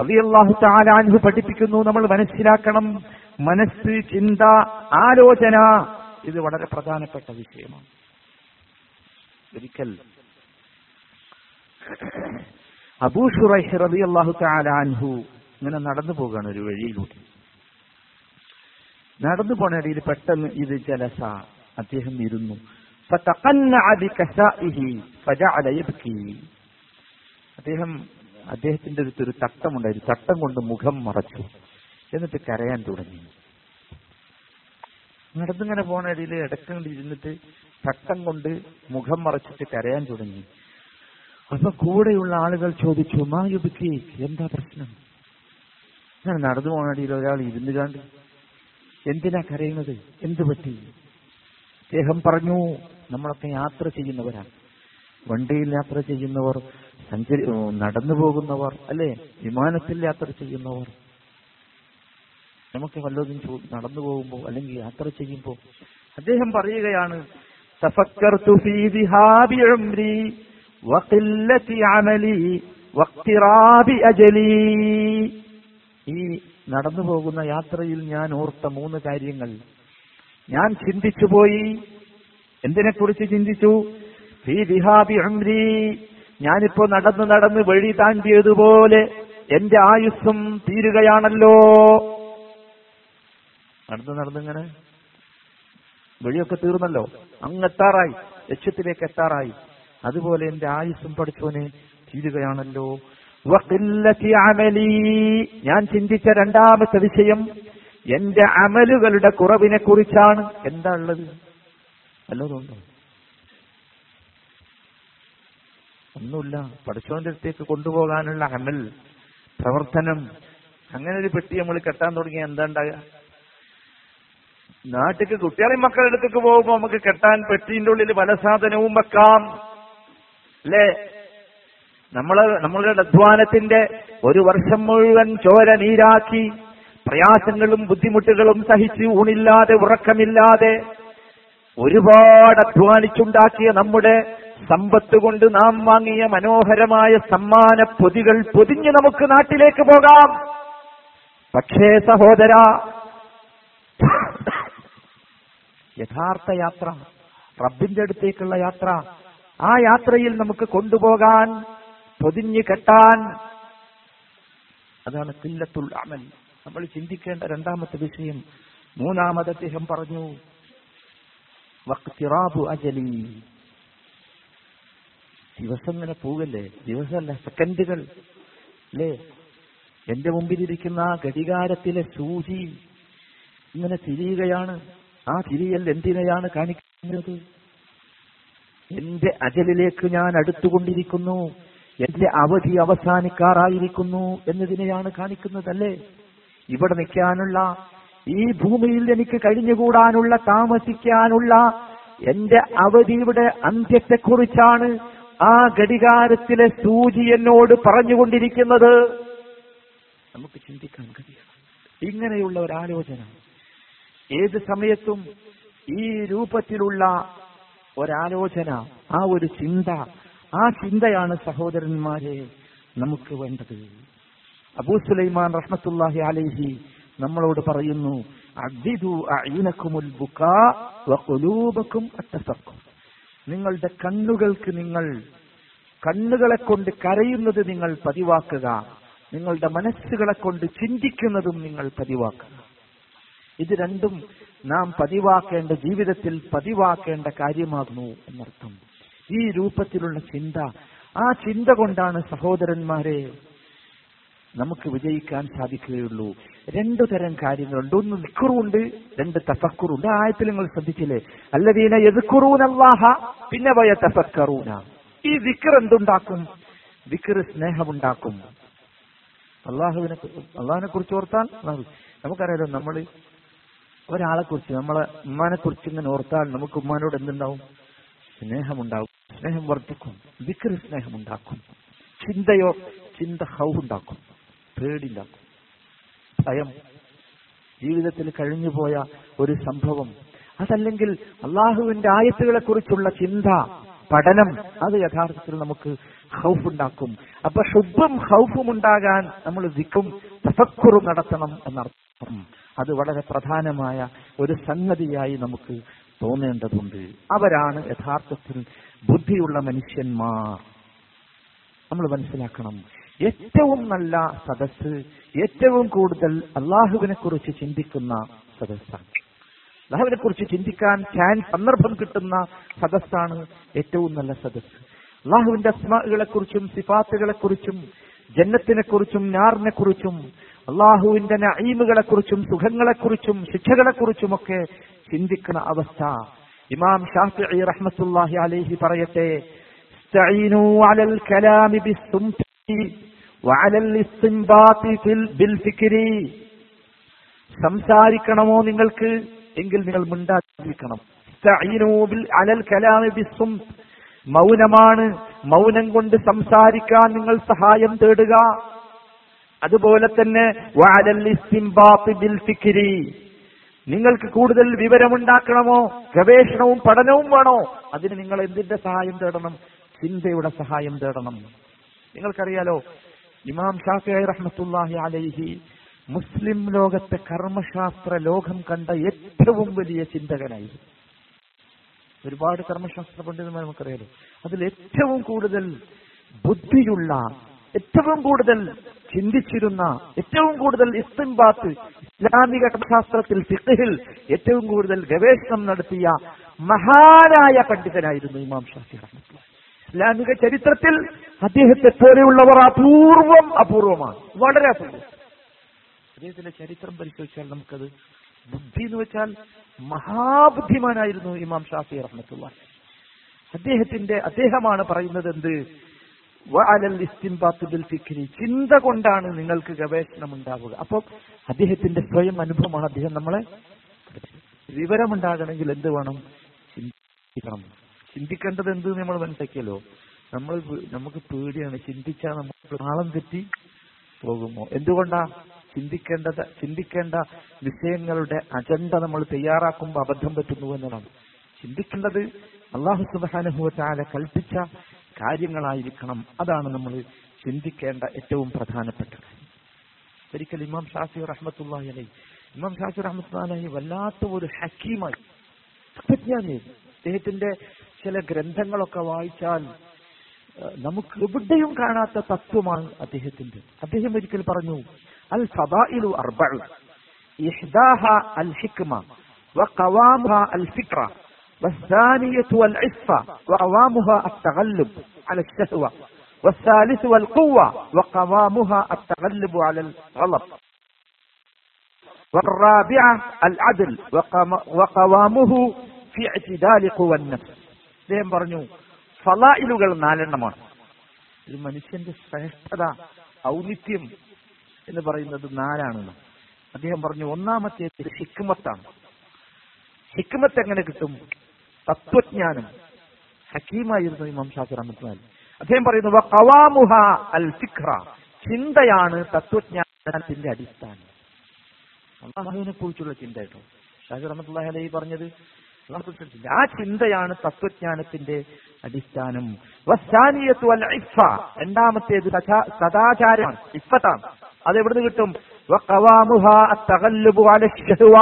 റളിയല്ലാഹു തആല അൻഹു പഠിപ്പിക്കുന്നു. നമ്മൾ മനസ്സിലാക്കണം, മനസ്സ്, ചിന്ത, ആലോചന, ഇത് വളരെ പ്രധാനപ്പെട്ട വിഷയമാണ്. ഒരിക്കൽ അബൂ ശുറൈഹ് റളിയല്ലാഹു തആല അൻഹു ഇങ്ങനെ നടന്നു പോവുകയാണ് ഒരു വഴിയിലൂടെ. നടന്നു പോണയിടയിൽ പെട്ടെന്ന് ഇത് ജലസ, അദ്ദേഹം ഇരുന്നു. അദ്ദേഹത്തിന്റെ അടുത്തൊരു തട്ടമുണ്ടായിരുന്നു, തട്ടം കൊണ്ട് മുഖം മറച്ചു, എന്നിട്ട് കരയാൻ തുടങ്ങി. നടന്നിങ്ങനെ പോണയിടയിൽ ഇടക്കണ്ട് ഇരുന്നിട്ട് തട്ടം കൊണ്ട് മുഖം മറച്ചിട്ട് കരയാൻ തുടങ്ങി. അപ്പൊ കൂടെയുള്ള ആളുകൾ ചോദിച്ചു, മായുബിക്ക് എന്താ പ്രശ്നം? അങ്ങനെ നടന്നു പോണയിടയിൽ ഒരാൾ ഇരുന്നു കണ്ട് എന്തിനാ കരയുന്നത്, എന്തു പറ്റി? അദ്ദേഹം പറഞ്ഞു, നമ്മളൊക്കെ യാത്ര ചെയ്യുന്നവരാണ്. വണ്ടിയിൽ യാത്ര ചെയ്യുന്നവർ, നടന്നു പോകുന്നവർ, അല്ലെ, വിമാനത്തിൽ യാത്ര ചെയ്യുന്നവർ, നമുക്ക് വല്ലതും നടന്നു പോകുമ്പോൾ അല്ലെങ്കിൽ യാത്ര ചെയ്യുമ്പോൾ. അദ്ദേഹം പറയുകയാണ്, തഫക്കർതു ഫീ ദിഹാബി ഉംരി വഖില്ലതി അമലി വഖ്തിറാബി അജലി. ഈ നടന്നു പോകുന്ന യാത്രയിൽ ഞാൻ ഓർത്ത മൂന്ന് കാര്യങ്ങൾ ഞാൻ ചിന്തിച്ചു പോയി. എന്തിനെക്കുറിച്ച് ചിന്തിച്ചു? ഞാനിപ്പോ നടന്ന് വഴി താണ്ടിയതുപോലെ എന്റെ ആയുസ്സും തീരുകയാണല്ലോ. നടന്നിങ്ങനെ വഴിയൊക്കെ തീർന്നല്ലോ, അങ്ങെത്താറായി, ലക്ഷ്യത്തിലേക്ക് എത്താറായി. അതുപോലെ എന്റെ ആയുസ്സും പഠിച്ചവന് തീരുകയാണല്ലോ. ഞാൻ ചിന്തിച്ച രണ്ടാമത്തെ വിഷയം എന്റെ അമലുകളുടെ കുറവിനെ കുറിച്ചാണ്. എന്താ ഉള്ളത്? വല്ലതുണ്ടോ? ഒന്നുമില്ല. പഠിച്ചവന്റെ അടുത്തേക്ക് കൊണ്ടുപോകാനുള്ള അമൽ, പ്രവർത്തനം, അങ്ങനെ ഒരു പെട്ടി നമ്മൾ കെട്ടാൻ തുടങ്ങിയാൽ എന്താ ഉണ്ടാകുക? നാട്ടിക്ക് കുട്ടികളെയും മക്കളുടെ അടുത്തേക്ക് പോകുമ്പോൾ നമുക്ക് കെട്ടാൻ പെട്ടിന്റെ ഉള്ളിൽ പല സാധനവും വെക്കാം അല്ലേ? നമ്മളുടെ അധ്വാനത്തിന്റെ ഒരു വർഷം മുഴുവൻ ചോര നീരാക്കി, പ്രയാസങ്ങളും ബുദ്ധിമുട്ടുകളും സഹിച്ച്, ഊണില്ലാതെ ഉറക്കമില്ലാതെ ഒരുപാട് അധ്വാനിച്ചുണ്ടാക്കിയ നമ്മുടെ സമ്പത്ത് കൊണ്ട് നാം വാങ്ങിയ മനോഹരമായ സമ്മാന പൊതികൾ പൊതിഞ്ഞ് നമുക്ക് നാട്ടിലേക്ക് പോകാം. പക്ഷേ സഹോദര, യഥാർത്ഥ യാത്ര, റബ്ബിന്റെ അടുത്തേക്കുള്ള യാത്ര, ആ യാത്രയിൽ നമുക്ക് കൊണ്ടുപോകാൻ, പൊതിഞ്ഞു കെട്ടാൻ, അതാണ് ഖില്ലത്തുൽ അമൽ, നമ്മൾ ചിന്തിക്കേണ്ട രണ്ടാമത്തെ വിഷയം. മൂന്നാമത് അദ്ദേഹം പറഞ്ഞു വഖ്തിറാബു അജലി. ദിവസം ഇങ്ങനെ പോകല്ലേ, ദിവസമല്ല, സെക്കൻഡുകൾ അല്ലേ? എന്റെ മുമ്പിലിരിക്കുന്ന ഘടികാരത്തിലെ സൂചി ഇങ്ങനെ തിരിയുകയാണ്. ആ തിരിയൽ എന്തിനെയാണ് കാണിക്കുന്നത്? എന്റെ അജലിലേക്ക് ഞാൻ അടുത്തുകൊണ്ടിരിക്കുന്നു, എന്റെ അവധി അവസാനിക്കാറായിരിക്കുന്നു എന്നതിനെയാണ് കാണിക്കുന്നത് അല്ലേ? ഇവിടെ നിൽക്കാനുള്ള, ഈ ഭൂമിയിൽ എനിക്ക് കഴിഞ്ഞുകൂടാനുള്ള, താമസിക്കാനുള്ള എന്റെ അവധിയുടെ അന്ത്യത്തെക്കുറിച്ചാണ് ആ ഘടികാരത്തിലെ സൂചി എന്നോട് പറഞ്ഞുകൊണ്ടിരിക്കുന്നത്. നമുക്ക് ചിന്തിക്കാൻ കഴിയണം ഇങ്ങനെയുള്ള ഒരാലോചന. ഏത് സമയത്തും ഈ രൂപത്തിലുള്ള ഒരാലോചന, ആ ഒരു ചിന്ത, ആ ചിന്തയാണ് സഹോദരന്മാരെ നമുക്ക് വേണ്ടത്. അബൂ സുലൈമാൻ റഹ്മത്തുള്ളാഹി അലൈഹി നമ്മളോട് പറയുന്നു, അദ്ദിദു അഈനകുമുൽ ബുകാ വഖുലൂബകും അത്തസഖും. നിങ്ങളുടെ കണ്ണുകൾക്ക്, നിങ്ങൾ കണ്ണുകളെ കൊണ്ട് കരയുന്നത് നിങ്ങൾ പതിവാക്കുക, നിങ്ങളുടെ മനസ്സുകളെ കൊണ്ട് ചിന്തിക്കുന്നതും നിങ്ങൾ പതിവാക്കുക. ഇത് രണ്ടും നാം പതിവാക്കേണ്ട, ജീവിതത്തിൽ പതിവാക്കേണ്ട കാര്യമാകുന്നു എന്നർത്ഥം. ഈ രൂപത്തിലുള്ള ചിന്ത, ആ ചിന്ത കൊണ്ടാണ് സഹോദരന്മാരെ നമുക്ക് വിജയിക്കാൻ സാധിക്കുകയുള്ളൂ. രണ്ടു തരം കാര്യങ്ങളുണ്ട്. ഒന്ന് ദിക്റുണ്ട്, രണ്ട് തഫക്കുറുണ്ട്. ആയത്തിൽ നിങ്ങൾ ശ്രദ്ധിച്ചില്ലേ, അല്ലദീന യദ്കുറൂന അല്ലാഹ പിന്നെ വയ തഫക്കറൂന. ഈ ദിക്ർ എന്തുണ്ടാക്കും? ദിക്ർ സ്നേഹമുണ്ടാക്കും. അള്ളാഹുവിനെ കുറിച്ച് ഓർത്താൽ, നമുക്കറിയാലോ, നമ്മൾ ഒരാളെ കുറിച്ച്, നമ്മളെ ഉമ്മാനെ കുറിച്ച് ഇങ്ങനെ ഓർത്താൽ നമുക്ക് ഉമ്മാനോട് എന്തുണ്ടാവും? സ്നേഹമുണ്ടാവും, സ്നേഹം വർദ്ധിക്കും. ദിക്ർ സ്നേഹമുണ്ടാക്കും. ചിന്തയോ? ചിന്ത ഹൗണ്ടാക്കും, പേടിണ്ടാക്കും, ഭയം. ജീവിതത്തിൽ കഴിഞ്ഞുപോയ ഒരു സംഭവം, അതല്ലെങ്കിൽ അള്ളാഹുവിന്റെ ആയത്തുകളെ കുറിച്ചുള്ള ചിന്ത, പഠനം, അത് യഥാർത്ഥത്തിൽ നമുക്ക് ഹൗഫുണ്ടാക്കും. അപ്പൊ ശുദ്ധം ഹൗഫും ഉണ്ടാകാൻ നമ്മൾ ദിക്കും തഫക്കുറും നടത്തണം എന്നർത്ഥം. അത് വളരെ പ്രധാനമായ ഒരു സംഗതിയായി നമുക്ക് തോന്നേണ്ടതുണ്ട്. അവരാണ് യഥാർത്ഥത്തിൽ ബുദ്ധിയുള്ള മനുഷ്യന്മാർ. നമ്മൾ മനസ്സിലാക്കണം, ഏറ്റവും നല്ല സദസ്സ്, ഏറ്റവും കൂടുതൽ അള്ളാഹുവിനെ കുറിച്ച് ചിന്തിക്കുന്ന സദസ്സാണ്. അള്ളാഹുവിനെ കുറിച്ച് ചിന്തിക്കാൻ ചാൻസ്, സന്ദർഭം കിട്ടുന്ന സദസ്സാണ് ഏറ്റവും നല്ല സദസ്സ്. അള്ളാഹുവിന്റെ അസ്മാകളെ കുറിച്ചും സിഫാത്തുകളെ കുറിച്ചും ജന്നത്തിനെ കുറിച്ചും നാറിനെ കുറിച്ചും അള്ളാഹുവിന്റെ നഈമുകളെ കുറിച്ചും സുഖങ്ങളെക്കുറിച്ചും ശിക്ഷകളെക്കുറിച്ചുമൊക്കെ ചിന്തിക്കുന്ന അവസ്ഥ. ഇമാം ഷാഫിഈ റഹ്മത്തുള്ളാഹി അലൈഹി പറയട്ടെ, استعينوا على الكلام بالصمت وعلى الاستنباط بالفكر. സംസാരിക്കണമോ നിങ്ങൾക്ക്? എങ്കിൽ നിങ്ങൾ മിണ്ടാതിരിക്കണം. استعينوا على الكلام بالصمت. മൗനമാണ്, മൗനം കൊണ്ട് സംസാരിക്കാൻ നിങ്ങൾ സഹായം തേടുക. അതുപോലെ തന്നെ وعلى الاستنباط بالفكر. നിങ്ങൾക്ക് കൂടുതൽ വിവരമുണ്ടാക്കണമോ? ഗവേഷണവും പഠനവും വേണോ? അതിന് നിങ്ങൾ എന്തിന്റെ സഹായം തേടണം? ചിന്തയുടെ സഹായം തേടണം. നിങ്ങൾക്കറിയാലോ, ഇമാം ഷാഫിഈ റഹ്മത്തുള്ളാഹി അലൈഹി മുസ്ലിം ലോകത്തെ കർമ്മശാസ്ത്ര ലോകം കണ്ട ഏറ്റവും വലിയ ചിന്തകനായിരുന്നു. ഒരുപാട് കർമ്മശാസ്ത്ര പണ്ഡിതന്മാർ നമുക്കറിയാലോ. അതിൽ ഏറ്റവും കൂടുതൽ ബുദ്ധിയുള്ള, ഏറ്റവും കൂടുതൽ ചിന്തിച്ചിരുന്ന, ഏറ്റവും കൂടുതൽ ഇസ്തിൻബാത്ത് ഇസ്ലാമിക കർമ്മശാസ്ത്രത്തിൽ ഫിഖ്ഹിൽ ഏറ്റവും കൂടുതൽ ഗവേഷണം നടത്തിയ മഹാനായ പണ്ഡിതനായിരുന്നു ഇമാം ഷാഫി റഹ്മത്തുള്ളാഹി. ഇസ്ലാമിക ചരിത്രത്തിൽ അദ്ദേഹത്തെ പോലെയുള്ളവർ അപൂർവമാണ്, വളരെ അപൂർവം. അദ്ദേഹത്തിന്റെ ചരിത്രം പരിശോധിച്ചാൽ നമുക്കത് ബുദ്ധി എന്ന് വെച്ചാൽ മഹാബുദ്ധിമാനായിരുന്നു ഇമാം ഷാഫി റഹ്മത്തുള്ളാഹി. അദ്ദേഹമാണ് പറയുന്നത് എന്ത്? ചിന്ത കൊണ്ടാണ് നിങ്ങൾക്ക് ഗവേഷണം ഉണ്ടാവുക. അപ്പോൾ അദ്ദേഹത്തിന്റെ സ്വയം അനുഭവമാണ് അദ്ദേഹം നമ്മളെ പഠിപ്പിച്ചത്. വിവരമുണ്ടാകണമെങ്കിൽ എന്ത് വേണം? ചിന്തിക്കണം. ചിന്തിക്കേണ്ടത് എന്ത് നമ്മൾ മനസ്സിലാക്കിയല്ലോ. നമുക്ക് പേടിയാണ്, ചിന്തിച്ചാൽ നമുക്ക് നാളം തെറ്റി പോകുമോ? എന്തുകൊണ്ടാ? ചിന്തിക്കേണ്ട വിഷയങ്ങളുടെ അജണ്ട നമ്മൾ തയ്യാറാക്കുമ്പോൾ അബദ്ധം പറ്റുന്നു എന്നതാണ്. ചിന്തിക്കേണ്ടത് അല്ലാഹു സുബ്ഹാനഹു വ തആല കൽപ്പിച്ച കാര്യങ്ങളായിരിക്കണം. അതാണ് നമ്മൾ ചിന്തിക്കേണ്ട ഏറ്റവും പ്രധാനപ്പെട്ട കാര്യം. ഒരിക്കൽ ഇമാം ഷാഫി റഹ്മത്തുള്ളാഹി അലൈഹി വല്ലാത്ത ഒരു ഹക്കീമായി, തത്വജ്ഞാനി. അദ്ദേഹത്തിന്റെ ചില ഗ്രന്ഥങ്ങളൊക്കെ വായിച്ചാൽ നമുക്ക് എവിടെയും കാണാത്ത തത്വമാണ് അദ്ദേഹത്തിന്റെ. അദ്ദേഹം ഒരിക്കൽ പറഞ്ഞു, അൽ ഫദായിലു അർബഅ് ഇഹ്ദാഹ അൽ ഹിക്മ വഖവാമഹ അൽ ഫിക്ര والثانية والعفة وقوامها التغلب على الشهوة والثالث والقوة وقوامها التغلب على الغلط والرابعة العدل وقوامه في اعتدال قوى النفس. അദ്ദേഹം പറഞ്ഞു ഫളായിലുകൾ നാലെണ്ണമാണ്. ഒരു മനുഷ്യന്റെ ശ്രേഷ്ഠത, ഔന്നിത്യം എന്ന് പറയുന്നത് നാലാണെന്ന് അദ്ദേഹം പറഞ്ഞു. ഒന്നാമത്തേത് ഹിക്മത്താണ്. ഹിക്മത്ത് എങ്ങനെ കിട്ടും? തത്വജ്ഞാനം. ഹക്കീമായിരുന്നു ഇമാം ഷാഫി റഹ്മത്തുള്ളാഹി. അദ്ദേഹം പറയുന്നു വഖവാമുഹ അൽ ഫിക്ര, ചിന്തയാണ് തത്വജ്ഞാനത്തിന്റെ അടിസ്ഥാനം. അല്ലാഹുവിനെ കുറിച്ചുള്ള ചിന്ത കേട്ടോ ഷാഫി റഹ്മത്തുള്ളാഹി അലൈഹി പറഞ്ഞത്. ആ ചിന്തയാണ് തത്വജ്ഞാനത്തിന്റെ അടിസ്ഥാനം. വസാനിയത്തു അൽ ഇഫ്ഫ, രണ്ടാമത്തേത് സദാചാരമാണ്, ഇഫ്ഫത്താണ്. അത് എവിടുന്ന് കിട്ടും? വഖവാമുഹ അത്തഗല്ലുബു അല അശ്ശഹവ,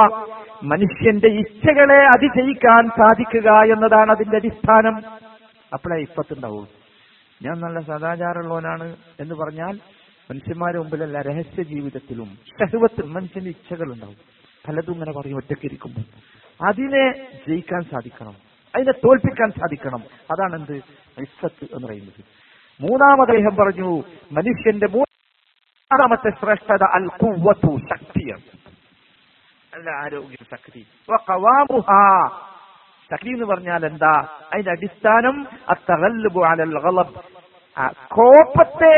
മനുഷ്യന്റെ ഇച്ഛകളെ അതിജയിക്കാൻ സാധിക്കുക എന്നതാണ് അതിന്റെ അടിസ്ഥാനം. അപ്പോഴേ ഇപ്പത്തുണ്ടാവുള്ളൂ. ഞാൻ നല്ല സദാചാരമുള്ളവനാണ് എന്ന് പറഞ്ഞാൽ മനുഷ്യന്മാരുടെ മുമ്പിലല്ല, രഹസ്യ ജീവിതത്തിലും ശഹവത്തും മനുഷ്യന്റെ ഇച്ഛകളുണ്ടാവും. പലതും ഇങ്ങനെ പറയും ഒറ്റക്കിരിക്കുമ്പോൾ. അതിനെ ജയിക്കാൻ സാധിക്കണം, അതിനെ തോൽപ്പിക്കാൻ സാധിക്കണം. അതാണെന്ത്? ഇഫ്ഫത്ത് എന്ന് പറയുന്നത്. മൂന്നാമത് അദ്ദേഹം പറഞ്ഞു മനുഷ്യന്റെ മൂന്നാമത്തെ ശ്രേഷ്ഠത അൽ ഖുവ്വത്തു, ശക്തിയാണ്. നല്ല ആരോഗ്യ ശക്തി. ശക്തി എന്ന് പറഞ്ഞാൽ എന്താ? അതിന്റെ അടിസ്ഥാനം അത്തഗല്ലുബു അലൽ ഗളബ്, കോപത്തെ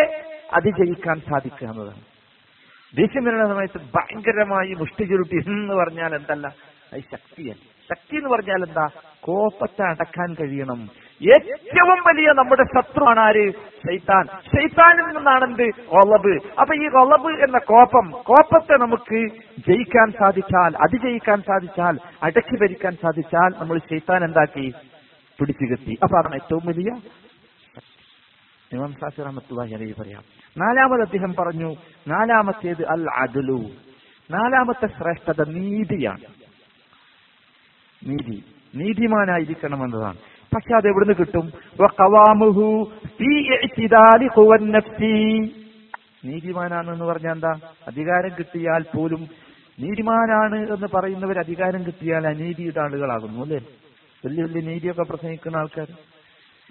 അതിജയിക്കാൻ സാധിക്കുക എന്നതാണ്. ദേഷ്യം വരുന്ന സമയത്ത് ഭയങ്കരമായി മുഷ്ടി ചുരുട്ടി എന്ന് പറഞ്ഞാൽ എന്തല്ല, അത് ശക്തിയാണ്. ശക്തി എന്ന് പറഞ്ഞാൽ എന്താ? കോപത്തെ അടക്കാൻ കഴിയണം. ഏറ്റവും വലിയ നമ്മുടെ ശത്രുവാണ് ആര്? ശൈത്താൻ. ശൈത്താനിൽ നിന്നാണെന്ത്? ഗളബ്. അപ്പൊ ഈ ഗളബ് എന്ന കോപത്തെ നമുക്ക് ജയിക്കാൻ സാധിച്ചാൽ, അതിജയിക്കാൻ സാധിച്ചാൽ, അടക്കി ഭരിക്കാൻ സാധിച്ചാൽ നമ്മൾ ശൈത്താൻ എന്താക്കി? പിടിച്ചു കെട്ടി. അപ്പൊ അതാണ് ഏറ്റവും വലിയ ഇമാം ഷാഫി റഹ്മത്തുള്ളാഹി അലൈഹി പറയാം. നാലാമത് അദ്ദേഹം പറഞ്ഞു നാലാമത്തേത് അൽ അദ്ലു, നാലാമത്തെ ശ്രേഷ്ഠത നീതിയാണ്. നീതിമാനായിരിക്കണം എന്നതാണ്. പക്ഷെ അത് എവിടുന്ന് കിട്ടും? നീതിമാനാണെന്ന് പറഞ്ഞാൽ എന്താ? അധികാരം കിട്ടിയാൽ പോലും നീതിമാനാണ് എന്ന് പറയുന്നവർ അധികാരം കിട്ടിയാൽ അനീതിയുടെ ആളുകളാകുന്നു അല്ലേ? വലിയ വലിയ നീതിയൊക്കെ പ്രസംഗിക്കുന്ന ആൾക്കാർ.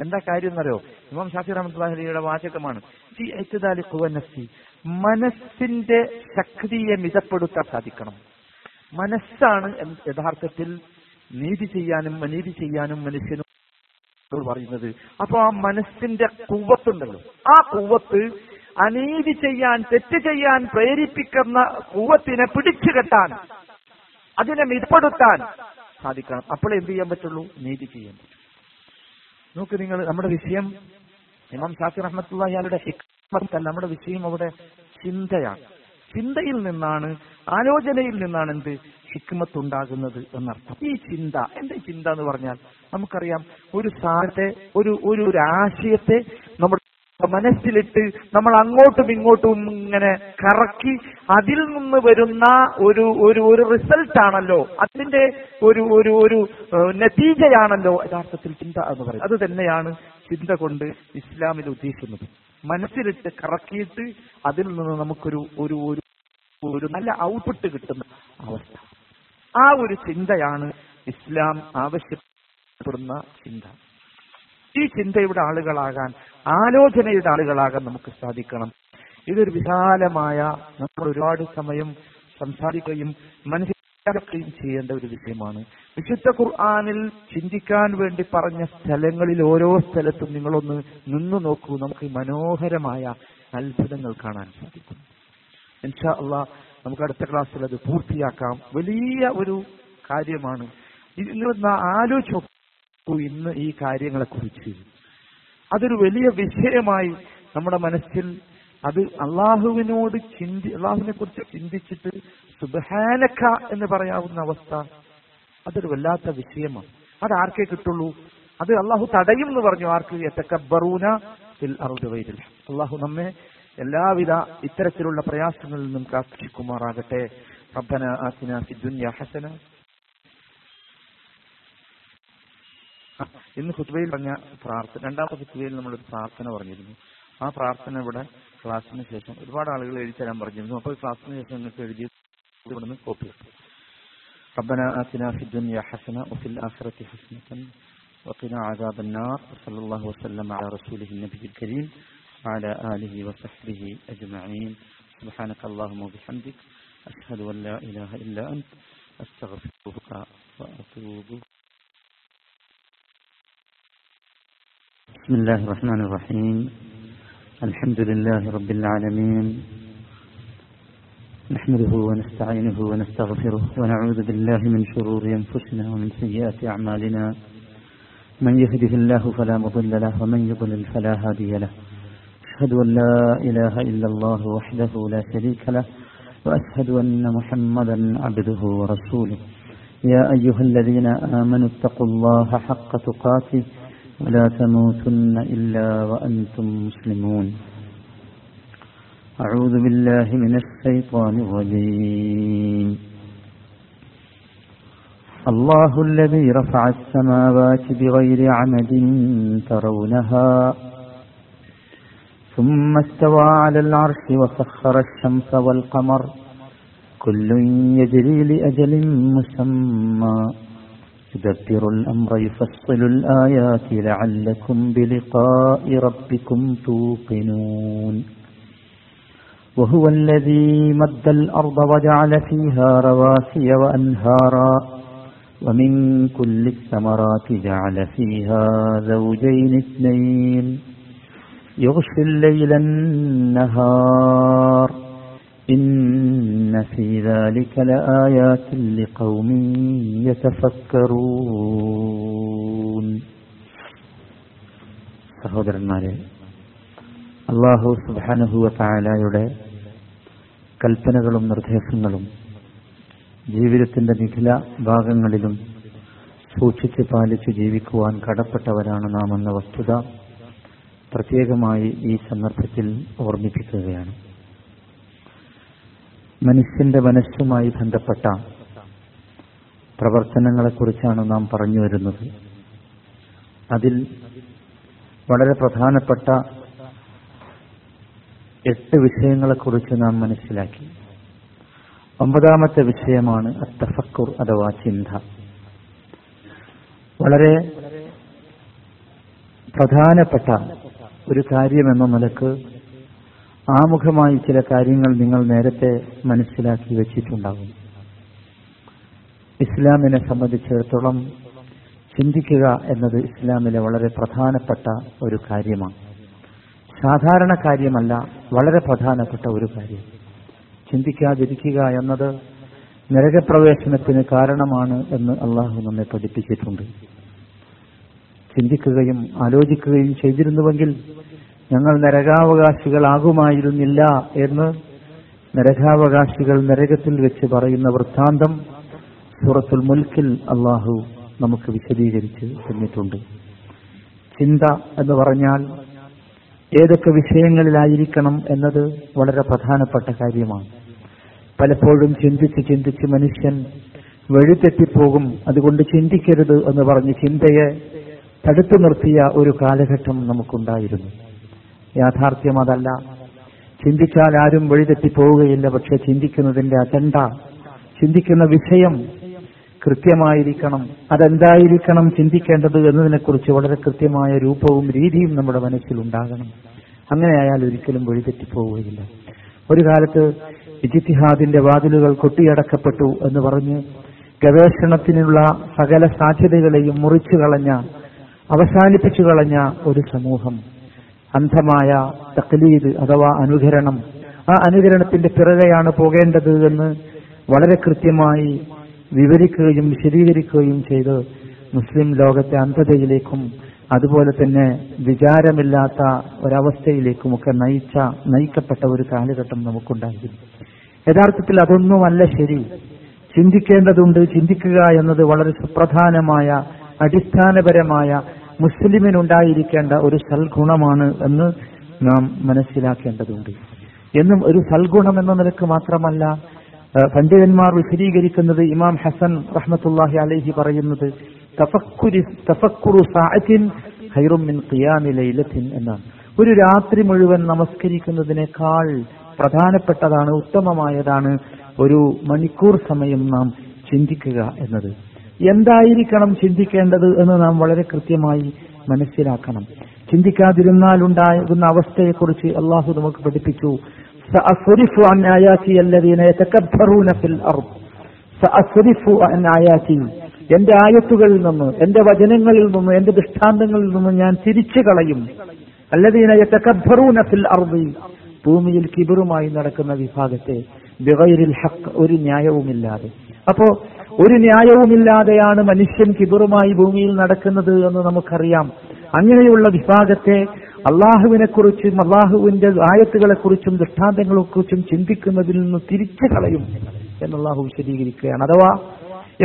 എന്താ കാര്യം എന്നറിയോ? ഇമാം ഷാഫി റഹ്മത്തുള്ളാഹി അലൈഹിയുടെ വാചകമാണ് മനസ്സിന്റെ ശക്തിയെ മിതപ്പെടുത്താൻ സാധിക്കണം. മനസ്സാണ് യഥാർത്ഥത്തിൽ നീതി ചെയ്യാനും മനുഷ്യനും പറയുന്നത്. അപ്പൊ ആ മനസ്സിന്റെ കൂവത്തുണ്ടല്ലോ, ആ കൂവത്ത് അനീതി ചെയ്യാൻ, തെറ്റ് ചെയ്യാൻ പ്രേരിപ്പിക്കുന്ന കൂവത്തിനെ പിടിച്ചുകെട്ടാൻ, അതിനെ മിതപ്പെടുത്താൻ സാധിക്കണം. അപ്പോൾ എന്ത് ചെയ്യാൻ പറ്റുള്ളൂ? നീതി ചെയ്യാൻ പറ്റും. നോക്ക് നിങ്ങൾ, നമ്മുടെ വിഷയം ഇമാം ഷാഫി റഹ്മത്തുള്ളാഹി അലൈഹിയുടെ ഹിക്മത്തല്ല, നമ്മുടെ വിഷയം അവിടെ ചിന്തയാണ്. ചിന്തയിൽ നിന്നാണ്, ആലോചനയിൽ നിന്നാണ് എന്ത്? ഹിക്മത്ത് ഉണ്ടാകുന്നത് എന്നർത്ഥം. ഈ ചിന്ത, എന്റെ ചിന്ത എന്ന് പറഞ്ഞാൽ നമുക്കറിയാം, ഒരു സാധനത്തെ, ഒരു ആശയത്തെ നമ്മുടെ മനസ്സിലിട്ട് നമ്മൾ അങ്ങോട്ടും ഇങ്ങോട്ടും ഇങ്ങനെ കറക്കി അതിൽ നിന്ന് വരുന്ന ഒരു ഒരു ഒരു റിസൾട്ടാണല്ലോ, അതിന്റെ ഒരു ഒരു ഒരു നതീജയാണല്ലോ യഥാർത്ഥത്തിൽ ചിന്ത എന്ന് പറയുന്നത്. അത് തന്നെയാണ് ചിന്ത കൊണ്ട് ഇസ്ലാമിൽ ഉദ്ദേശിക്കുന്നത്. മനസ്സിലിട്ട് കറക്കിയിട്ട് അതിൽ നിന്ന് നമുക്കൊരു ഒരു ഒരു നല്ല ഔട്ട്പുട്ട് കിട്ടുന്ന അവസ്ഥ, ആ ഒരു ചിന്തയാണ് ഇസ്ലാം ആവശ്യപ്പെടുന്ന ചിന്ത. ഈ ചിന്തയുടെ ആളുകളാകാൻ, ആലോചനയുടെ ആളുകളാകാൻ നമുക്ക് സാധിക്കണം. ഇതൊരു വിശാലമായ, നമ്മൾ ഒരുപാട് സമയം സംസാരിക്കുകയും മനസ്സിലാക്കുകയും ചെയ്യേണ്ട ഒരു വിഷയമാണ്. വിശുദ്ധ ഖുർആനിൽ ചിന്തിക്കാൻ വേണ്ടി പറഞ്ഞ സ്ഥലങ്ങളിൽ ഓരോ സ്ഥലത്തും നിങ്ങളൊന്ന് നിന്നു നോക്കൂ, നമുക്ക് മനോഹരമായ അത്ഭുതങ്ങൾ കാണാൻ സാധിക്കും. ഇൻഷാ അല്ലാഹ് നമുക്ക് അടുത്ത ക്ലാസ്സിൽ അത് പൂർത്തിയാക്കാം. വലിയ ഒരു കാര്യമാണ്. നിങ്ങളൊന്ന് ആലോചിച്ചു ഇന്ന് ഈ കാര്യങ്ങളെക്കുറിച്ച്, അതൊരു വലിയ വിഷയമായി നമ്മുടെ മനസ്സിൽ അത് അള്ളാഹുവിനെ കുറിച്ച് ചിന്തിച്ചിട്ട് സുബ്ഹാനക എന്ന് പറയാവുന്ന അവസ്ഥ, അതൊരു വല്ലാത്ത വിഷയമാണ്. അത് ആർക്കേ കിട്ടുള്ളൂ. അത് അള്ളാഹു തടയും എന്ന് പറഞ്ഞു. ആർക്ക്? യതകബ്ബറൂന ഫിൽ അർദി വൈരിൽ. അള്ളാഹു നമ്മെ എല്ലാവിധ ഇത്തരത്തിലുള്ള പ്രയാസങ്ങളിൽ നിന്നും കാക്കുമാറാകട്ടെ. റബ്ബനാ ആതിനാ ഫിദ്ദുനിയാ ഹസന. ഇന്ന് ഖുത്ബയിൽ പറഞ്ഞ പ്രാർത്ഥന, രണ്ടാമത്തെ ഖുത്ബയിൽ നമ്മളൊരു പ്രാർത്ഥന പറഞ്ഞിരുന്നു. ആ പ്രാർത്ഥന ഇവിടെ ക്ലാസ്സിന് ശേഷം ഒരുപാട് ആളുകൾ എഴുതി തരാൻ പറഞ്ഞിരുന്നു. അപ്പോൾ ക്ലാസ്സിന് ശേഷം നിങ്ങൾക്ക് എഴുതി ഇവിടുന്ന് കോപ്പി കിട്ടും. റബ്ബനാ ആതിനാ ഫിദ്ദുനിയാ ഹസന വഫിൽ ആഖിറതി ഹസനതൻ വഖിനാ അദാബന്നാർ. സല്ലല്ലാഹു വസല്ലം അലാ റസൂലിഹിൻ നബിയിൽ കരീം വഅലാ ആലിഹി വസഹ്ബിഹി അജ്മഈൻ. സുബ്ഹാനകല്ലാഹുമ്മ വബിഹംദിക അശ്ഹദു അല്ലാ ഇലാഹ ഇല്ലാ അൻത അസ്തഗ്ഫിറുക വഅതൂബു. بسم الله الرحمن الرحيم. الحمد لله رب العالمين، نحمده ونستعينه ونستغفره ونعوذ بالله من شرور أنفسنا ومن سيئات أعمالنا، من يهده الله فلا مضل له ومن يضلل فلا هادي له، أشهد أن لا إله إلا الله وحده لا شريك له وأشهد أن محمدا عبده ورسوله. يا أيها الذين آمنوا اتقوا الله حق تقاته ولا تموتن إلا وأنتم مسلمون. أعوذ بالله من الشيطان الرجيم. الله الذي رفع السماوات بغير عمد ترونها ثم استوى على العرش وسخر الشمس والقمر كل يجري لأجل مسمى يدبر الأمر يفصل الآيات لعلكم بلقاء ربكم توقنون. وهو الذي مد الأرض وجعل فيها رواسي وأنهارا ومن كل الثمرات جعل فيها زوجين اثنين يغشي الليل النهار إن في ذلك لآيات لقوم يتفكرون. സഹോദരന്മാരെ, അല്ലാഹു സുബ്ഹാനഹു വ തആലയുടെ കൽപ്പനകളും നിർദ്ദേശങ്ങളും ജീവിതത്തിന്റെ നിഖില ഭാഗങ്ങളിലും സൂക്ഷിച്ച് പാലിച്ച് ജീവിക്കുവാൻ കടപ്പെട്ടവരാണ് നാം എന്ന വസ്തുത പ്രത്യേകമായി ഈ സന്ദർഭത്തിൽ ഓർമ്മിപ്പിക്കുകയാണ്. മനുഷ്യന്റെ മനസ്സുമായി ബന്ധപ്പെട്ട പ്രവർത്തനങ്ങളെക്കുറിച്ചാണ് നാം പറഞ്ഞു വരുന്നത്. അതിൽ വളരെ പ്രധാനപ്പെട്ട 8 വിഷയങ്ങളെക്കുറിച്ച് നാം മനസ്സിലാക്കി. 9ാമത്തെ വിഷയമാണ് അത്തഫക്കുർ അഥവാ ചിന്ത. വളരെ പ്രധാനപ്പെട്ട ഒരു കാര്യമെന്ന നിലക്ക് ആമുഖമായി ചില കാര്യങ്ങൾ നിങ്ങൾ നേരത്തെ മനസ്സിലാക്കി വെച്ചിട്ടുണ്ടാകും. ഇസ്ലാമിനെ സംബന്ധിച്ചിടത്തോളം ചിന്തിക്കുക എന്നത് ഇസ്ലാമിലെ വളരെ പ്രധാനപ്പെട്ട ഒരു കാര്യമാണ്. സാധാരണ കാര്യമല്ല, വളരെ പ്രധാനപ്പെട്ട ഒരു കാര്യം. ചിന്തിക്കാതിരിക്കുക എന്നത് നരകപ്രവേശനത്തിന് കാരണമാണ് എന്ന് അള്ളാഹു നമ്മെ പഠിപ്പിച്ചിട്ടുണ്ട്. ചിന്തിക്കുകയും ആലോചിക്കുകയും ചെയ്തിരുന്നുവെങ്കിൽ ഞങ്ങൾ നരകാവകാശികളാകുമായിരുന്നില്ല എന്ന് നരകാവകാശികൾ നരകത്തിൽ വെച്ച് പറയുന്ന വൃത്താന്തം സൂറത്തുൽ മുൽക്കിൽ അള്ളാഹു നമുക്ക് വിശദീകരിച്ച് തന്നിട്ടുണ്ട്. ചിന്ത എന്ന് പറഞ്ഞാൽ ഏതൊക്കെ വിഷയങ്ങളിലായിരിക്കണം എന്നത് വളരെ പ്രധാനപ്പെട്ട കാര്യമാണ്. പലപ്പോഴും ചിന്തിച്ച് ചിന്തിച്ച് മനുഷ്യൻ വഴിതെറ്റിപ്പോകും. അതുകൊണ്ട് ചിന്തിക്കരുത് എന്ന് പറഞ്ഞ് ചിന്തയെ തടുത്തു നിർത്തിയ ഒരു കാലഘട്ടം നമുക്കുണ്ടായിരുന്നു. യാഥാർത്ഥ്യം അതല്ല. ചിന്തിച്ചാൽ ആരും വഴിതെറ്റിപ്പോവുകയില്ല. പക്ഷെ ചിന്തിക്കുന്നതിന്റെ അജണ്ട, ചിന്തിക്കുന്ന വിഷയം കൃത്യമായിരിക്കണം. അതെന്തായിരിക്കണം ചിന്തിക്കേണ്ടത് എന്നതിനെക്കുറിച്ച് വളരെ കൃത്യമായ രൂപവും രീതിയും നമ്മുടെ മനസ്സിലുണ്ടാകണം. അങ്ങനെയായാൽ ഒരിക്കലും വഴിതെറ്റിപ്പോവുകയില്ല. ഒരു കാലത്ത് ഇജ്തിഹാദിന്റെ വാതിലുകൾ കൊട്ടിയടക്കപ്പെട്ടു എന്ന് പറഞ്ഞ് ഗവേഷണത്തിനുള്ള സകല സാധ്യതകളെയും മുറിച്ചു കളഞ്ഞ, അവസാനിപ്പിച്ചു കളഞ്ഞ ഒരു സമൂഹം. അന്ധമായ തഖ്ലീദ് അഥവാ അനുകരണം, ആ അനുകരണത്തിന്റെ പിറകെയാണ് പോകേണ്ടത് എന്ന് വളരെ കൃത്യമായി വിവരിക്കുകയും വിശദീകരിക്കുകയും ചെയ്ത് മുസ്ലിം ലോകത്തെ അന്ധതയിലേക്കും അതുപോലെ തന്നെ വിചാരമില്ലാത്ത ഒരവസ്ഥയിലേക്കുമൊക്കെ നയിക്കപ്പെട്ട ഒരു കാലഘട്ടം നമുക്കുണ്ടായിരുന്നു. യഥാർത്ഥത്തിൽ അതൊന്നുമല്ല ശരി. ചിന്തിക്കേണ്ടതുണ്ട്. ചിന്തിക്കുക എന്നത് വളരെ സുപ്രധാനമായ അടിസ്ഥാനപരമായ മുസ്ലിമിനുണ്ടായിരിക്കേണ്ട ഒരു സൽഗുണമാണ് എന്ന് നാം മനസ്സിലാക്കേണ്ടതുണ്ട്. എന്നും ഒരു സൽഗുണം എന്ന നിലക്ക് മാത്രമല്ല, പണ്ഡിതന്മാർ വിശദീകരിക്കുന്നത്, ഇമാം ഹസൻ റഹ്മത്തുള്ളാഹി അലൈഹി പറയുന്നത് തഫക്കുറു സഅത്തിൻ ഖൈറുൻ മിൻ ഖിയാമി ലൈലത്തിൻ എന്നാണ്. ഒരു രാത്രി മുഴുവൻ നമസ്കരിക്കുന്നതിനേക്കാൾ പ്രധാനപ്പെട്ടതാണ്, ഉത്തമമായതാണ് ഒരു മണിക്കൂർ സമയം നാം ചിന്തിക്കുക എന്നത്. എന്തായിരിക്കണം ചിന്തിക്കേണ്ടത് എന്ന് നാം വളരെ കൃത്യമായി മനസ്സിലാക്കണം. ചിന്തിക്കാതിരുന്നാലുണ്ടാകുന്ന അവസ്ഥയെക്കുറിച്ച് അള്ളാഹു നമുക്ക് പഠിപ്പിച്ചു. സഅസ്രിഫു അൻ ആയാതി അല്ലദീന യതകബ്ബറൂന ഫിൽ അർദ്. സഅസ്രിഫു അൻ ആയാതി, എന്റെ ആയത്തുകളിൽ നിന്ന്, എന്റെ വചനങ്ങളിൽ നിന്ന്, എന്റെ ദൃഷ്ടാന്തങ്ങളിൽ നിന്ന് ഞാൻ തിരിച്ചു കളയും. അല്ലദീന യതകബ്ബറൂന ഫിൽ അർദ്, ഭൂമിയിൽ കിബറുമായി നടക്കുന്ന വിഭാഗത്തെ. ബിഗൈറിൽ ഹഖ്, ഒരു ന്യായവുമില്ലാതെ. അപ്പോ ഒരു ന്യായവുമില്ലാതെയാണ് മനുഷ്യൻ കിബറുമായി ഭൂമിയിൽ നടക്കുന്നത് എന്ന് നമുക്കറിയാം. അങ്ങനെയുള്ള വിഭാഗത്തെ, അള്ളാഹുവിനെക്കുറിച്ചും അള്ളാഹുവിന്റെ ആയത്തുകളെക്കുറിച്ചും ദൃഷ്ടാന്തങ്ങളെക്കുറിച്ചും ചിന്തിക്കുന്നതിൽ നിന്ന് തിരിച്ചു കളയും എന്ന് അള്ളാഹു വിശദീകരിക്കുകയാണ്. അഥവാ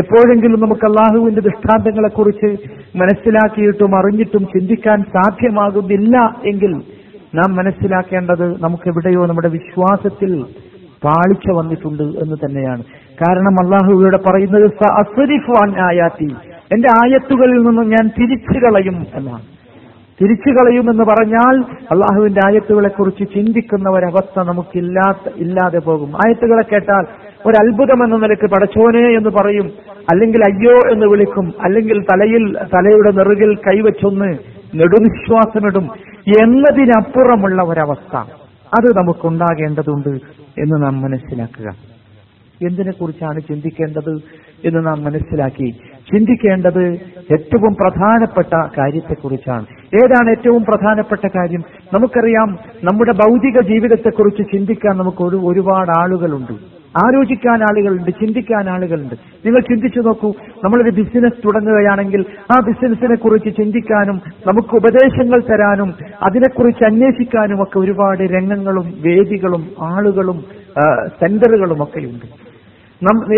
എപ്പോഴെങ്കിലും നമുക്ക് അള്ളാഹുവിന്റെ ദൃഷ്ടാന്തങ്ങളെക്കുറിച്ച് മനസ്സിലാക്കിയിട്ടും അറിഞ്ഞിട്ടും ചിന്തിക്കാൻ സാധ്യമാകുന്നില്ല എങ്കിൽ നാം മനസ്സിലാക്കേണ്ടത് നമുക്കെവിടെയോ നമ്മുടെ വിശ്വാസത്തിൽ പാളിച്ച വന്നിട്ടുണ്ട് എന്ന് തന്നെയാണ്. കാരണം അള്ളാഹു ഇവിടെ പറയുന്നത് സഅസ്രിഫു അൻ ആയാതി, എന്റെ ആയത്തുകളിൽ നിന്നും ഞാൻ തിരിച്ചു കളയും എന്നാണ്. തിരിച്ചു കളയുമെന്ന് പറഞ്ഞാൽ അള്ളാഹുവിന്റെ ആയത്തുകളെക്കുറിച്ച് ചിന്തിക്കുന്ന ഒരവസ്ഥ നമുക്കില്ലാതെ പോകും. ആയത്തുകളെ കേട്ടാൽ ഒരു അത്ഭുതം എന്ന നിലയ്ക്ക് പടച്ചോനെ എന്ന് പറയും, അല്ലെങ്കിൽ അയ്യോ എന്ന് വിളിക്കും, അല്ലെങ്കിൽ തലയുടെ നെറുകിൽ കൈവച്ചൊന്ന് നെടുവിശ്വാസമിടും എന്നതിനപ്പുറമുള്ള ഒരവസ്ഥ അത് നമുക്കുണ്ടാകേണ്ടതുണ്ട് എന്ന് നാം മനസ്സിലാക്കുക. എന്തിനെക്കുറിച്ചാണ് ചിന്തിക്കേണ്ടത് എന്ന് നാം മനസ്സിലാക്കി. ചിന്തിക്കേണ്ടത് ഏറ്റവും പ്രധാനപ്പെട്ട കാര്യത്തെക്കുറിച്ചാണ്. ഏതാണ് ഏറ്റവും പ്രധാനപ്പെട്ട കാര്യം? നമുക്കറിയാം, നമ്മുടെ ഭൗതിക ജീവിതത്തെക്കുറിച്ച് ചിന്തിക്കാൻ നമുക്ക് ഒരുപാട് ആളുകളുണ്ട്, ആലോചിക്കാൻ ആളുകളുണ്ട്, ചിന്തിക്കാൻ ആളുകളുണ്ട്. നിങ്ങൾ ചിന്തിച്ചു നോക്കൂ, നമ്മളൊരു ബിസിനസ് തുടങ്ങുകയാണെങ്കിൽ ആ ബിസിനസിനെ കുറിച്ച് ചിന്തിക്കാനും നമുക്ക് ഉപദേശങ്ങൾ തരാനും അതിനെക്കുറിച്ച് അന്വേഷിക്കാനും ഒക്കെ ഒരുപാട് രംഗങ്ങളും വേദികളും ആളുകളും സെന്ററുകളും ഒക്കെയുണ്ട്.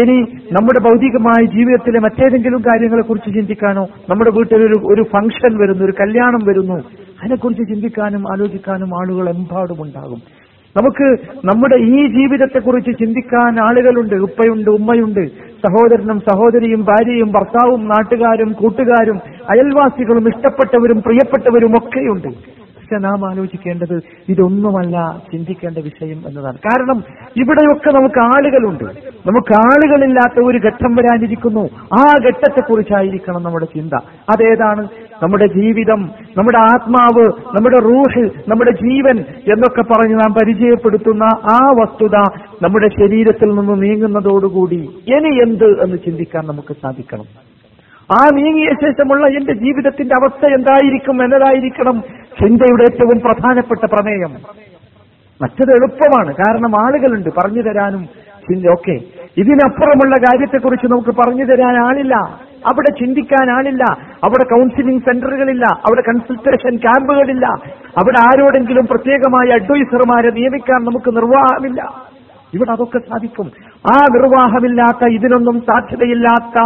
ഇനി നമ്മുടെ ഭൗതികമായ ജീവിതത്തിലെ മറ്റേതെങ്കിലും കാര്യങ്ങളെ കുറിച്ച് ചിന്തിക്കാനോ, നമ്മുടെ വീട്ടിലൊരു ഫംഗ്ഷൻ വരുന്നു, ഒരു കല്യാണം വരുന്നു, അതിനെക്കുറിച്ച് ചിന്തിക്കാനും ആലോചിക്കാനും ആളുകൾ എമ്പാടുമുണ്ടാകും. നമുക്ക് നമ്മുടെ ഈ ജീവിതത്തെക്കുറിച്ച് ചിന്തിക്കാൻ ആളുകളുണ്ട്. ഉപ്പയുണ്ട്, ഉമ്മയുണ്ട്, സഹോദരനും സഹോദരിയും ഭാര്യയും ഭർത്താവും നാട്ടുകാരും കൂട്ടുകാരും അയൽവാസികളും ഇഷ്ടപ്പെട്ടവരും പ്രിയപ്പെട്ടവരും ഒക്കെയുണ്ട്. പക്ഷെ നാം ആലോചിക്കേണ്ടത് ഇതൊന്നുമല്ല ചിന്തിക്കേണ്ട വിഷയം എന്നതാണ്. കാരണം ഇവിടെയൊക്കെ നമുക്ക് ആളുകളുണ്ട്. നമുക്ക് ആളുകളില്ലാത്ത ഒരു ഘട്ടം വരാനിരിക്കുന്നു. ആ ഘട്ടത്തെക്കുറിച്ചായിരിക്കണം നമ്മുടെ ചിന്ത. അതേതാണ്? നമ്മുടെ ജീവിതം, നമ്മുടെ ആത്മാവ്, നമ്മുടെ റൂഹ്, നമ്മുടെ ജീവൻ എന്നൊക്കെ പറഞ്ഞ് നാം പരിചയപ്പെടുത്തുന്ന ആ വസ്തുത നമ്മുടെ ശരീരത്തിൽ നിന്ന് നീങ്ങുന്നതോടുകൂടി ഇനി എന്ത് എന്ന് ചിന്തിക്കാൻ നമുക്ക് സാധിക്കണം. ആ നീങ്ങിയ ശേഷമുള്ള എന്റെ ജീവിതത്തിന്റെ അവസ്ഥ എന്തായിരിക്കും എന്നതായിരിക്കണം ചിന്തയുടെ ഏറ്റവും പ്രധാനപ്പെട്ട പ്രമേയം. മറ്റത് എളുപ്പമാണ്, കാരണം ആളുകളുണ്ട് പറഞ്ഞു തരാനും. ഓക്കെ, ഇതിനപ്പുറമുള്ള കാര്യത്തെക്കുറിച്ച് നമുക്ക് പറഞ്ഞു തരാൻ ആളില്ല, അവിടെ ചിന്തിക്കാൻ ആളില്ല, അവിടെ കൗൺസിലിംഗ് സെന്ററുകളില്ല, അവിടെ കൺസൾട്ടേഷൻ ക്യാമ്പുകളില്ല, അവിടെ ആരോടെങ്കിലും പ്രത്യേകമായ അഡ്വൈസർമാരെ നിയമിക്കാൻ നമുക്ക് നിർവാഹമില്ല. ഇവിടെ അതൊക്കെ സാധിക്കും. ആ നിർവാഹമില്ലാത്ത, ഇതിനൊന്നും സാധ്യതയില്ലാത്ത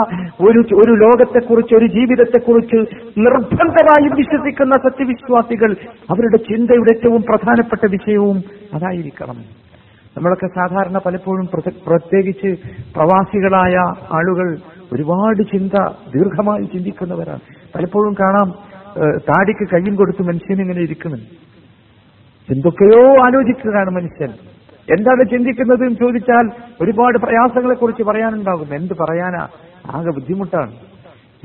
ഒരു ലോകത്തെക്കുറിച്ച്, ഒരു ജീവിതത്തെക്കുറിച്ച് നിർബന്ധമായും വിശ്വസിക്കുന്ന സത്യവിശ്വാസികൾ അവരുടെ ചിന്തയുടെ ഏറ്റവും പ്രധാനപ്പെട്ട വിഷയവും അതായിരിക്കണം. നമ്മളൊക്കെ സാധാരണ പലപ്പോഴും പ്രത്യേകിച്ച് പ്രവാസികളായ ആളുകൾ ഒരുപാട് ചിന്ത ദീർഘമായി ചിന്തിക്കുന്നവരാണ്. പലപ്പോഴും കാണാം താടിക്ക് കയ്യും കൊടുത്ത് മനുഷ്യനിങ്ങനെ ഇരിക്കുന്നു, എന്തൊക്കെയോ ആലോചിക്കുകയാണ് മനുഷ്യൻ. എന്താണ് ചിന്തിക്കുന്നത് എന്ന് ചോദിച്ചാൽ ഒരുപാട് പ്രയാസങ്ങളെ കുറിച്ച് പറയാനുണ്ടാകും. എന്ത് പറയാനാ, ആകെ ബുദ്ധിമുട്ടാണ്,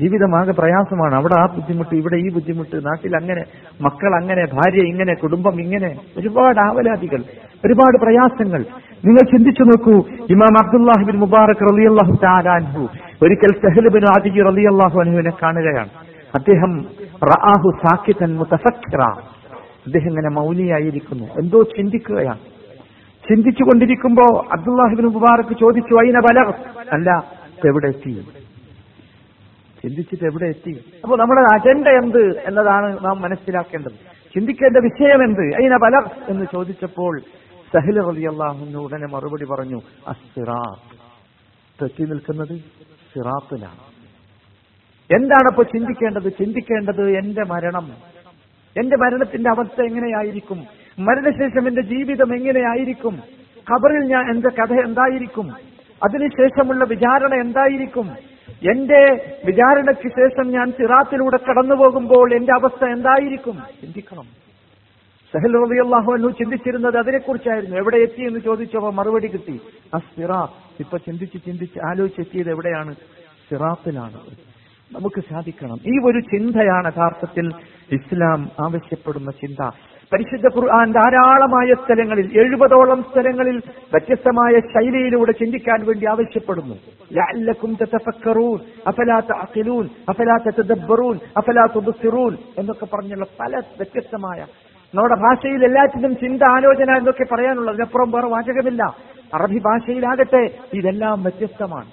ജീവിതമാകെ പ്രയാസമാണ്. അവിടെ ആ ബുദ്ധിമുട്ട്, ഇവിടെ ഈ ബുദ്ധിമുട്ട്, നാട്ടിൽ അങ്ങനെ, മക്കൾ അങ്ങനെ, ഭാര്യ ഇങ്ങനെ, കുടുംബം ഇങ്ങനെ, ഒരുപാട് ആവലാതികൾ, ഒരുപാട് പ്രയാസങ്ങൾ. നിങ്ങൾ ചിന്തിച്ചു നോക്കൂ, ഇമാം അബ്ദുല്ലാഹി ബിൻ മുബാറക് റളിയല്ലാഹു തആല അൻഹു ഒരിക്കൽ സഹൽ ബിൻ ആദി റളിയല്ലാഹു അൻഹുവിനെ കാണുകയാണ്. അദ്ദേഹം റആഹു സാക്കിതൻ മുതഫക്കിറ, അദ്ദേഹം ഇങ്ങനെ മൗനിയായിരിക്കുന്നു, എന്തോ ചിന്തിക്കുകയാണ്. ചിന്തിച്ചു കൊണ്ടിരിക്കുമ്പോ അബ്ദുല്ലാഹി ഇബ്നു മുബാറക് ചോദിച്ചു, അയ്ന ബലഗ്, അല്ല എവിടെ എത്തി, ചിന്തിച്ചിട്ട് എവിടെ എത്തി. അപ്പോൾ നമ്മുടെ അജണ്ട എന്ത് എന്നതാണ് നാം മനസ്സിലാക്കേണ്ടത്, ചിന്തിക്കേണ്ട വിഷയം എന്ത്. അയ്ന ബലഗ് എന്ന് ചോദിച്ചപ്പോൾ സഹൽ റളിയല്ലാഹു അൻഹു ഉടനെ മറുപടി പറഞ്ഞു, അസ്സിറാത്ത്, തെറ്റി നിൽക്കുന്നത് സിറാത്തിലാണ്. എന്താണപ്പോ ചിന്തിക്കേണ്ടത്? ചിന്തിക്കേണ്ടത് എന്റെ മരണം, എന്റെ മരണത്തിന്റെ അവസ്ഥ എങ്ങനെയായിരിക്കും, മരണശേഷം എന്റെ ജീവിതം എങ്ങനെയായിരിക്കും, ഖബറിൽ ഞാൻ എന്റെ കഥ എന്തായിരിക്കും, അതിനുശേഷമുള്ള വിചാരണ എന്തായിരിക്കും, എന്റെ വിചാരണയ്ക്ക് ശേഷം ഞാൻ സിറാത്തിലൂടെ കടന്നു പോകുമ്പോൾ എന്റെ അവസ്ഥ എന്തായിരിക്കും, ചിന്തിക്കണം. സഹൽ റളിയല്ലാഹു അൻഹു ചിന്തിച്ചിരുന്നത് അതിനെക്കുറിച്ചായിരുന്നു. എവിടെ എത്തി എന്ന് ചോദിച്ചപ്പോൾ മറുപടി കിട്ടി, അസ്സിറാത്ത്. ഇപ്പൊ ചിന്തിച്ച് ആലോചിച്ചെത്തിയത് എവിടെയാണ്? സിറാത്തിലാണ്. നമുക്ക് സാധിക്കണം. ഈ ഒരു ചിന്തയാണ് യഥാർത്ഥത്തിൽ ഇസ്ലാം ആവശ്യപ്പെടുന്ന ചിന്ത. പരിശുദ്ധ ഖുർആൻ ധാരാളമായ സ്ഥലങ്ങളിൽ, 70 സ്ഥലങ്ങളിൽ വ്യത്യസ്തമായ ശൈലിയിലൂടെ ചിന്തിക്കാൻ വേണ്ടി ആവശ്യപ്പെടുന്നു. ലഅല്ലകും തതഫക്കറൂൻ അഫലാ തഅഖിലൂൻ അഫലാ തതദബ്ബറൂൻ അഫലാ തുബ്സിറൂൻ എന്നൊക്കെ പറഞ്ഞുള്ള പല വ്യത്യസ്തമായ, നമ്മുടെ ഭാഷയിൽ എല്ലാറ്റിനും ചിന്ത, ആലോചന എന്നൊക്കെ പറയാനുള്ളത്, അതിനപ്പുറം വേറെ വാചകമില്ല. അറബി ഭാഷയിലാകട്ടെ ഇതെല്ലാം വ്യത്യസ്തമാണ്.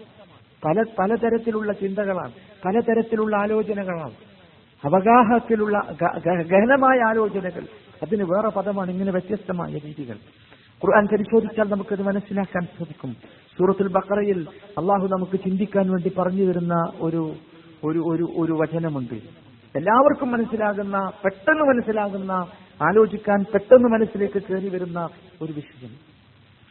പലതരത്തിലുള്ള ചിന്തകളാണ്, പലതരത്തിലുള്ള ആലോചനകളാണ്, അവഗാഹത്തിലുള്ള ഗഹനമായ ആലോചനകൾ. അതിന് വേറെ പദമാണ്. ഇങ്ങനെ വ്യത്യസ്തമായ രീതികൾ ഖുർആൻ പരിശോധിച്ചാൽ നമുക്കത് മനസ്സിലാക്കാൻ സാധിക്കും. സൂറത്തുൽ ബഖറയിൽ അള്ളാഹു നമുക്ക് ചിന്തിക്കാൻ വേണ്ടി പറഞ്ഞു തരുന്ന ഒരു വചനമുണ്ട്. എല്ലാവർക്കും മനസ്സിലാകുന്ന, പെട്ടെന്ന് മനസ്സിലാകുന്ന, ആലോചിക്കാൻ പെട്ടെന്ന് മനസ്സിലേക്ക് കയറി വരുന്ന ഒരു വിഷയം.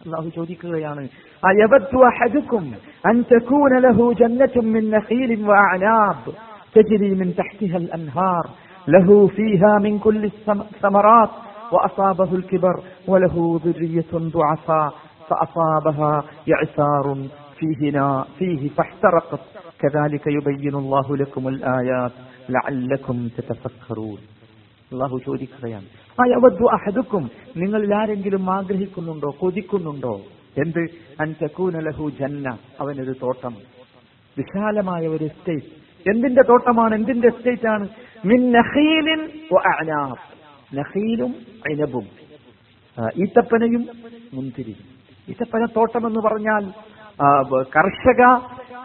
അള്ളാഹു ചോദിക്കുകയാണ്, അയവതു അഹദുകും അൻ തകൂന ലഹു ജന്നത്തുൻ മിൻ നഖീലിൻ വഅനാബ് തജ്രി മിൻ തഹ്തിഹാൽ അൻഹാർ ലഹു ഫീഹാ മിൻ കുല്ലി സമറാത് വഅസാബഹുൽ കിബർ വലഹു ദുരിയത്തുൻ ദുഅഫാ ഫഅസാബഹാ ഇഅ്സാറുൻ ഫീഹിനാ ഫീഹി ഫഹ്തറഖത് കദാലിക യുബയ്യിനുല്ലാഹു ലക്കുമുൽ ആയാത് ലഅല്ലകും തതഫക്കറൂൻ. അള്ളാഹു ചോദിക്കുകയാണ്, അയവതു അഹദുക്കും, നിങ്ങളിൽ ആരെങ്കിലും ആഗ്രഹിക്കുന്നുണ്ടോ, കൊതിക്കുന്നുണ്ടോ, എന്ത്, അൻ തകൂന ലഹു ജന്ന, അവനൊരു തോട്ടം, വിശാലമായ ഒരു എസ്റ്റേറ്റ്. എന്തിന്റെ തോട്ടമാണ്, എന്തിന്റെ എസ്റ്റേറ്റ് ആണ്? മിൻ നഖീലിൻ വഅനാബ്, നഖീലും ഇനബും, ഈത്തപ്പനയും മുന്തിരിയും. ഈത്തപ്പന തോട്ടം എന്ന് പറഞ്ഞാൽ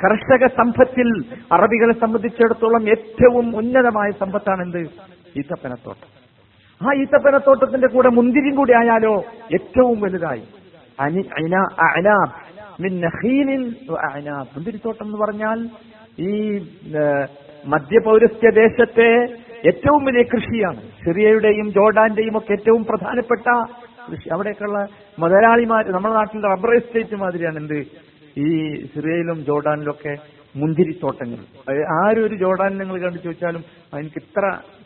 കർഷക സമ്പത്തിൽ അറബികളെ സംബന്ധിച്ചിടത്തോളം ഏറ്റവും ഉന്നതമായ സമ്പത്താണ് എന്ത്? ഈത്തപ്പനത്തോട്ടം. ആ ഈത്തപ്പനത്തോട്ടത്തിന്റെ കൂടെ മുന്തിരിയും കൂടി ആയാലോ ഏറ്റവും വലുതായി. മുന്തിരിത്തോട്ടം എന്ന് പറഞ്ഞാൽ ഈ മധ്യപൗരസ്ത്യ ദേശത്തെ ഏറ്റവും വലിയ കൃഷിയാണ്. സിറിയയുടെയും ജോർഡാന്റെയും ഒക്കെ ഏറ്റവും പ്രധാനപ്പെട്ട കൃഷി. അവിടെയൊക്കെയുള്ള മുതലാളിമാർ, നമ്മുടെ നാട്ടിലെ റബ്ബർ എസ്റ്റേറ്റ് മാതിരിയാണ് എന്ത് ഈ സിറിയയിലും ജോർഡാനിലൊക്കെ മുന്തിരിത്തോട്ടങ്ങൾ. ആരും ഒരു ജോർഡാനിൽ നിങ്ങൾ കണ്ടു ചോദിച്ചാലും എനിക്ക് ഇത്ര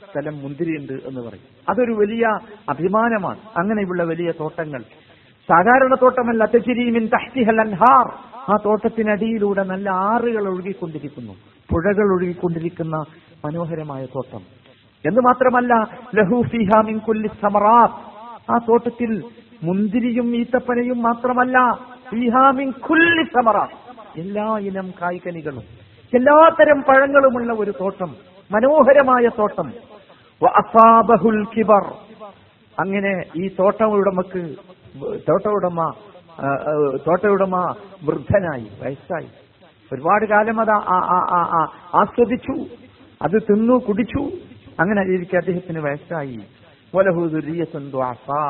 സ്ഥലം മുന്തിരിയുണ്ട് എന്ന് പറയും. അതൊരു വലിയ അഭിമാനമാണ്. അങ്ങനെയുള്ള വലിയ തോട്ടങ്ങൾ സാധാരണ തോട്ടമല്ല. തജ്രീമിൻ തഹ്തിഹൽ അൻഹാർ, ആ തോട്ടത്തിനടിയിലൂടെ നല്ല ആറുകൾ ഒഴുകിക്കൊണ്ടിരിക്കുന്നു, പുഴകൾ ഒഴുകിക്കൊണ്ടിരിക്കുന്ന മനോഹരമായ തോട്ടം. എന്ന് മാത്രമല്ല, ലഹു ഫീഹാ മിൻ കുല്ലി സമറാത്ത്, ആ തോട്ടത്തിൽ മുന്തിരിയും ഈത്തപ്പനയും മാത്രമല്ല, ഫീഹാ മിൻ കുല്ലി സമറാത്ത്, എല്ലാ ഇനം കായ്കനികളും എല്ലാത്തരം പഴങ്ങളുമുള്ള ഒരു തോട്ടം, മനോഹരമായ തോട്ടം. വഅസാബഹുൽ കിബർ, അങ്ങനെ ഈ തോട്ട ഉടമ വൃദ്ധനായി, വയസ്സായി, ഒരുപാട് കാലം അത് ആസ്വദിച്ചു, അത് തിന്നു കുടിച്ചു. അങ്ങനെ ഇരിക്കെ അദ്ദേഹത്തിന് വയസ്സായി. വലഹു ദുരിയത്തുൻ ദുഅഫാ,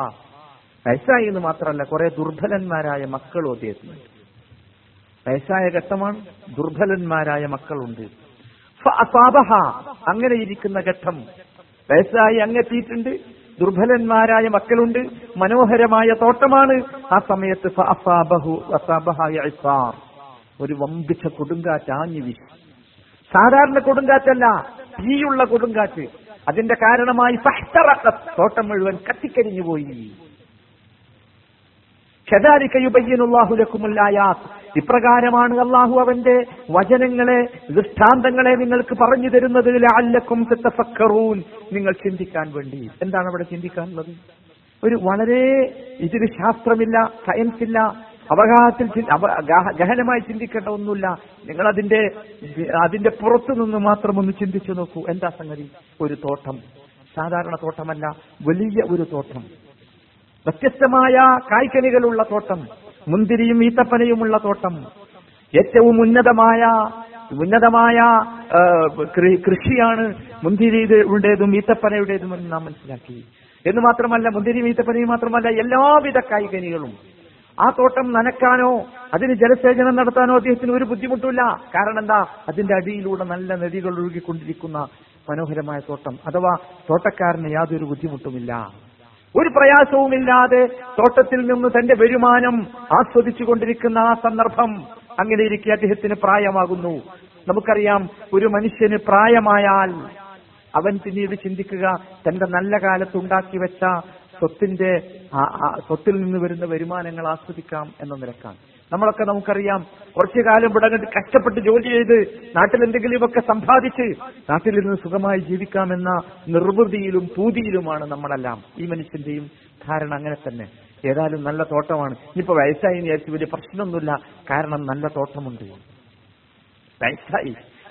വയസ്സായി എന്ന് മാത്രമല്ല, കുറെ ദുർബലന്മാരായ മക്കളും അദ്ദേഹത്തിനുണ്ട്. വയസ്സായ ഘട്ടമാണ്, ദുർബലന്മാരായ മക്കളുണ്ട്. അങ്ങനെ ഇരിക്കുന്ന ഘട്ടം വയസ്സായി അങ്ങെത്തിയിട്ടുണ്ട്, ദുർബലന്മാരായ മക്കളുണ്ട്, മനോഹരമായ തോട്ടമാണ്. ആ സമയത്ത് ഒരു വമ്പിച്ച കൊടുങ്കാറ്റ് ആഞ്ഞു വീശി. സാധാരണ കൊടുങ്കാറ്റല്ല, തീയുള്ള കൊടുങ്കാറ്റ്. അതിന്റെ കാരണമായി തോട്ടം മുഴുവൻ കത്തിക്കരിഞ്ഞു പോയി. ഇപ്രകാരമാണ് അള്ളാഹു അവന്റെ വചനങ്ങളെ, ദൃഷ്ടാന്തങ്ങളെ നിങ്ങൾക്ക് പറഞ്ഞു തരുന്നത്. ലഅല്ലക്കും തതഫക്കറൂൻ, നിങ്ങൾ ചിന്തിക്കാൻ വേണ്ടി. എന്താണ് അവിടെ ചിന്തിക്കാനുള്ളത്? ഒരു വളരെ ഇതിന് ശാസ്ത്രമില്ല, സയൻസ് ഇല്ല, അവഗാഹത്തിൽ ഗഹനമായി ചിന്തിക്കേണ്ട ഒന്നുമില്ല. നിങ്ങൾ അതിന്റെ പുറത്തു നിന്ന് മാത്രം ഒന്ന് ചിന്തിച്ചു നോക്കൂ. എന്താ സംഗതി? ഒരു തോട്ടം, സാധാരണ തോട്ടമല്ല, വലിയ ഒരു തോട്ടം, വ്യത്യസ്തമായ കായ്ക്കനികളുള്ള തോട്ടം, മുന്തിരിയും ഈത്തപ്പനയുമുള്ള തോട്ടം, ഏറ്റവും ഉന്നതമായ കൃഷിയാണ് മുന്തിരിയുടേതും ഈത്തപ്പനയുടേതും എന്ന് നാം മനസ്സിലാക്കി. എന്ന് മാത്രമല്ല, മുന്തിരിയും ഈത്തപ്പനയും മാത്രമല്ല, എല്ലാവിധ കായ്കനികളും. ആ തോട്ടം നനക്കാനോ അതിന് ജലസേചനം നടത്താനോ അദ്ദേഹത്തിന് ഒരു ബുദ്ധിമുട്ടില്ല. കാരണം എന്താ? അതിന്റെ അടിയിലൂടെ നല്ല നദികൾ ഒഴുകിക്കൊണ്ടിരിക്കുന്ന മനോഹരമായ തോട്ടം. അഥവാ തോട്ടക്കാരന് യാതൊരു ബുദ്ധിമുട്ടുമില്ല, ഒരു പ്രയാസവുമില്ലാതെ തോട്ടത്തിൽ നിന്ന് തന്റെ വരുമാനം ആസ്വദിച്ചു കൊണ്ടിരിക്കുന്ന ആ സന്ദർഭം. അങ്ങനെ ഇരിക്കെ അദ്ദേഹത്തിന് പ്രായമാകുന്നു. നമുക്കറിയാം, ഒരു മനുഷ്യന് പ്രായമായാൽ അവൻ പിന്നീട് ചിന്തിക്കുക, തന്റെ നല്ല കാലത്ത് ഉണ്ടാക്കി വെച്ച സ്വത്തിൽ നിന്ന് വരുന്ന വരുമാനങ്ങൾ ആസ്വദിക്കാം എന്ന നിലക്കാണ്. നമ്മളൊക്കെ നമുക്കറിയാം, കുറച്ചു കാലം ഇവിടെ കഷ്ടപ്പെട്ട് ജോലി ചെയ്ത് നാട്ടിലെന്തെങ്കിലുമൊക്കെ സമ്പാദിച്ച് നാട്ടിലിരുന്ന് സുഖമായി ജീവിക്കാമെന്ന നിർവൃതിയിലും പൂതിയിലുമാണ് നമ്മളെല്ലാം. ഈ മനുഷ്യന്റെയും ധാരണ അങ്ങനെ തന്നെ. ഏതായാലും നല്ല തോട്ടമാണ്, ഇനിയിപ്പോ വയസ്സായി വിചാരിച്ച് വലിയ പ്രശ്നമൊന്നുമില്ല, കാരണം നല്ല തോട്ടമുണ്ട്.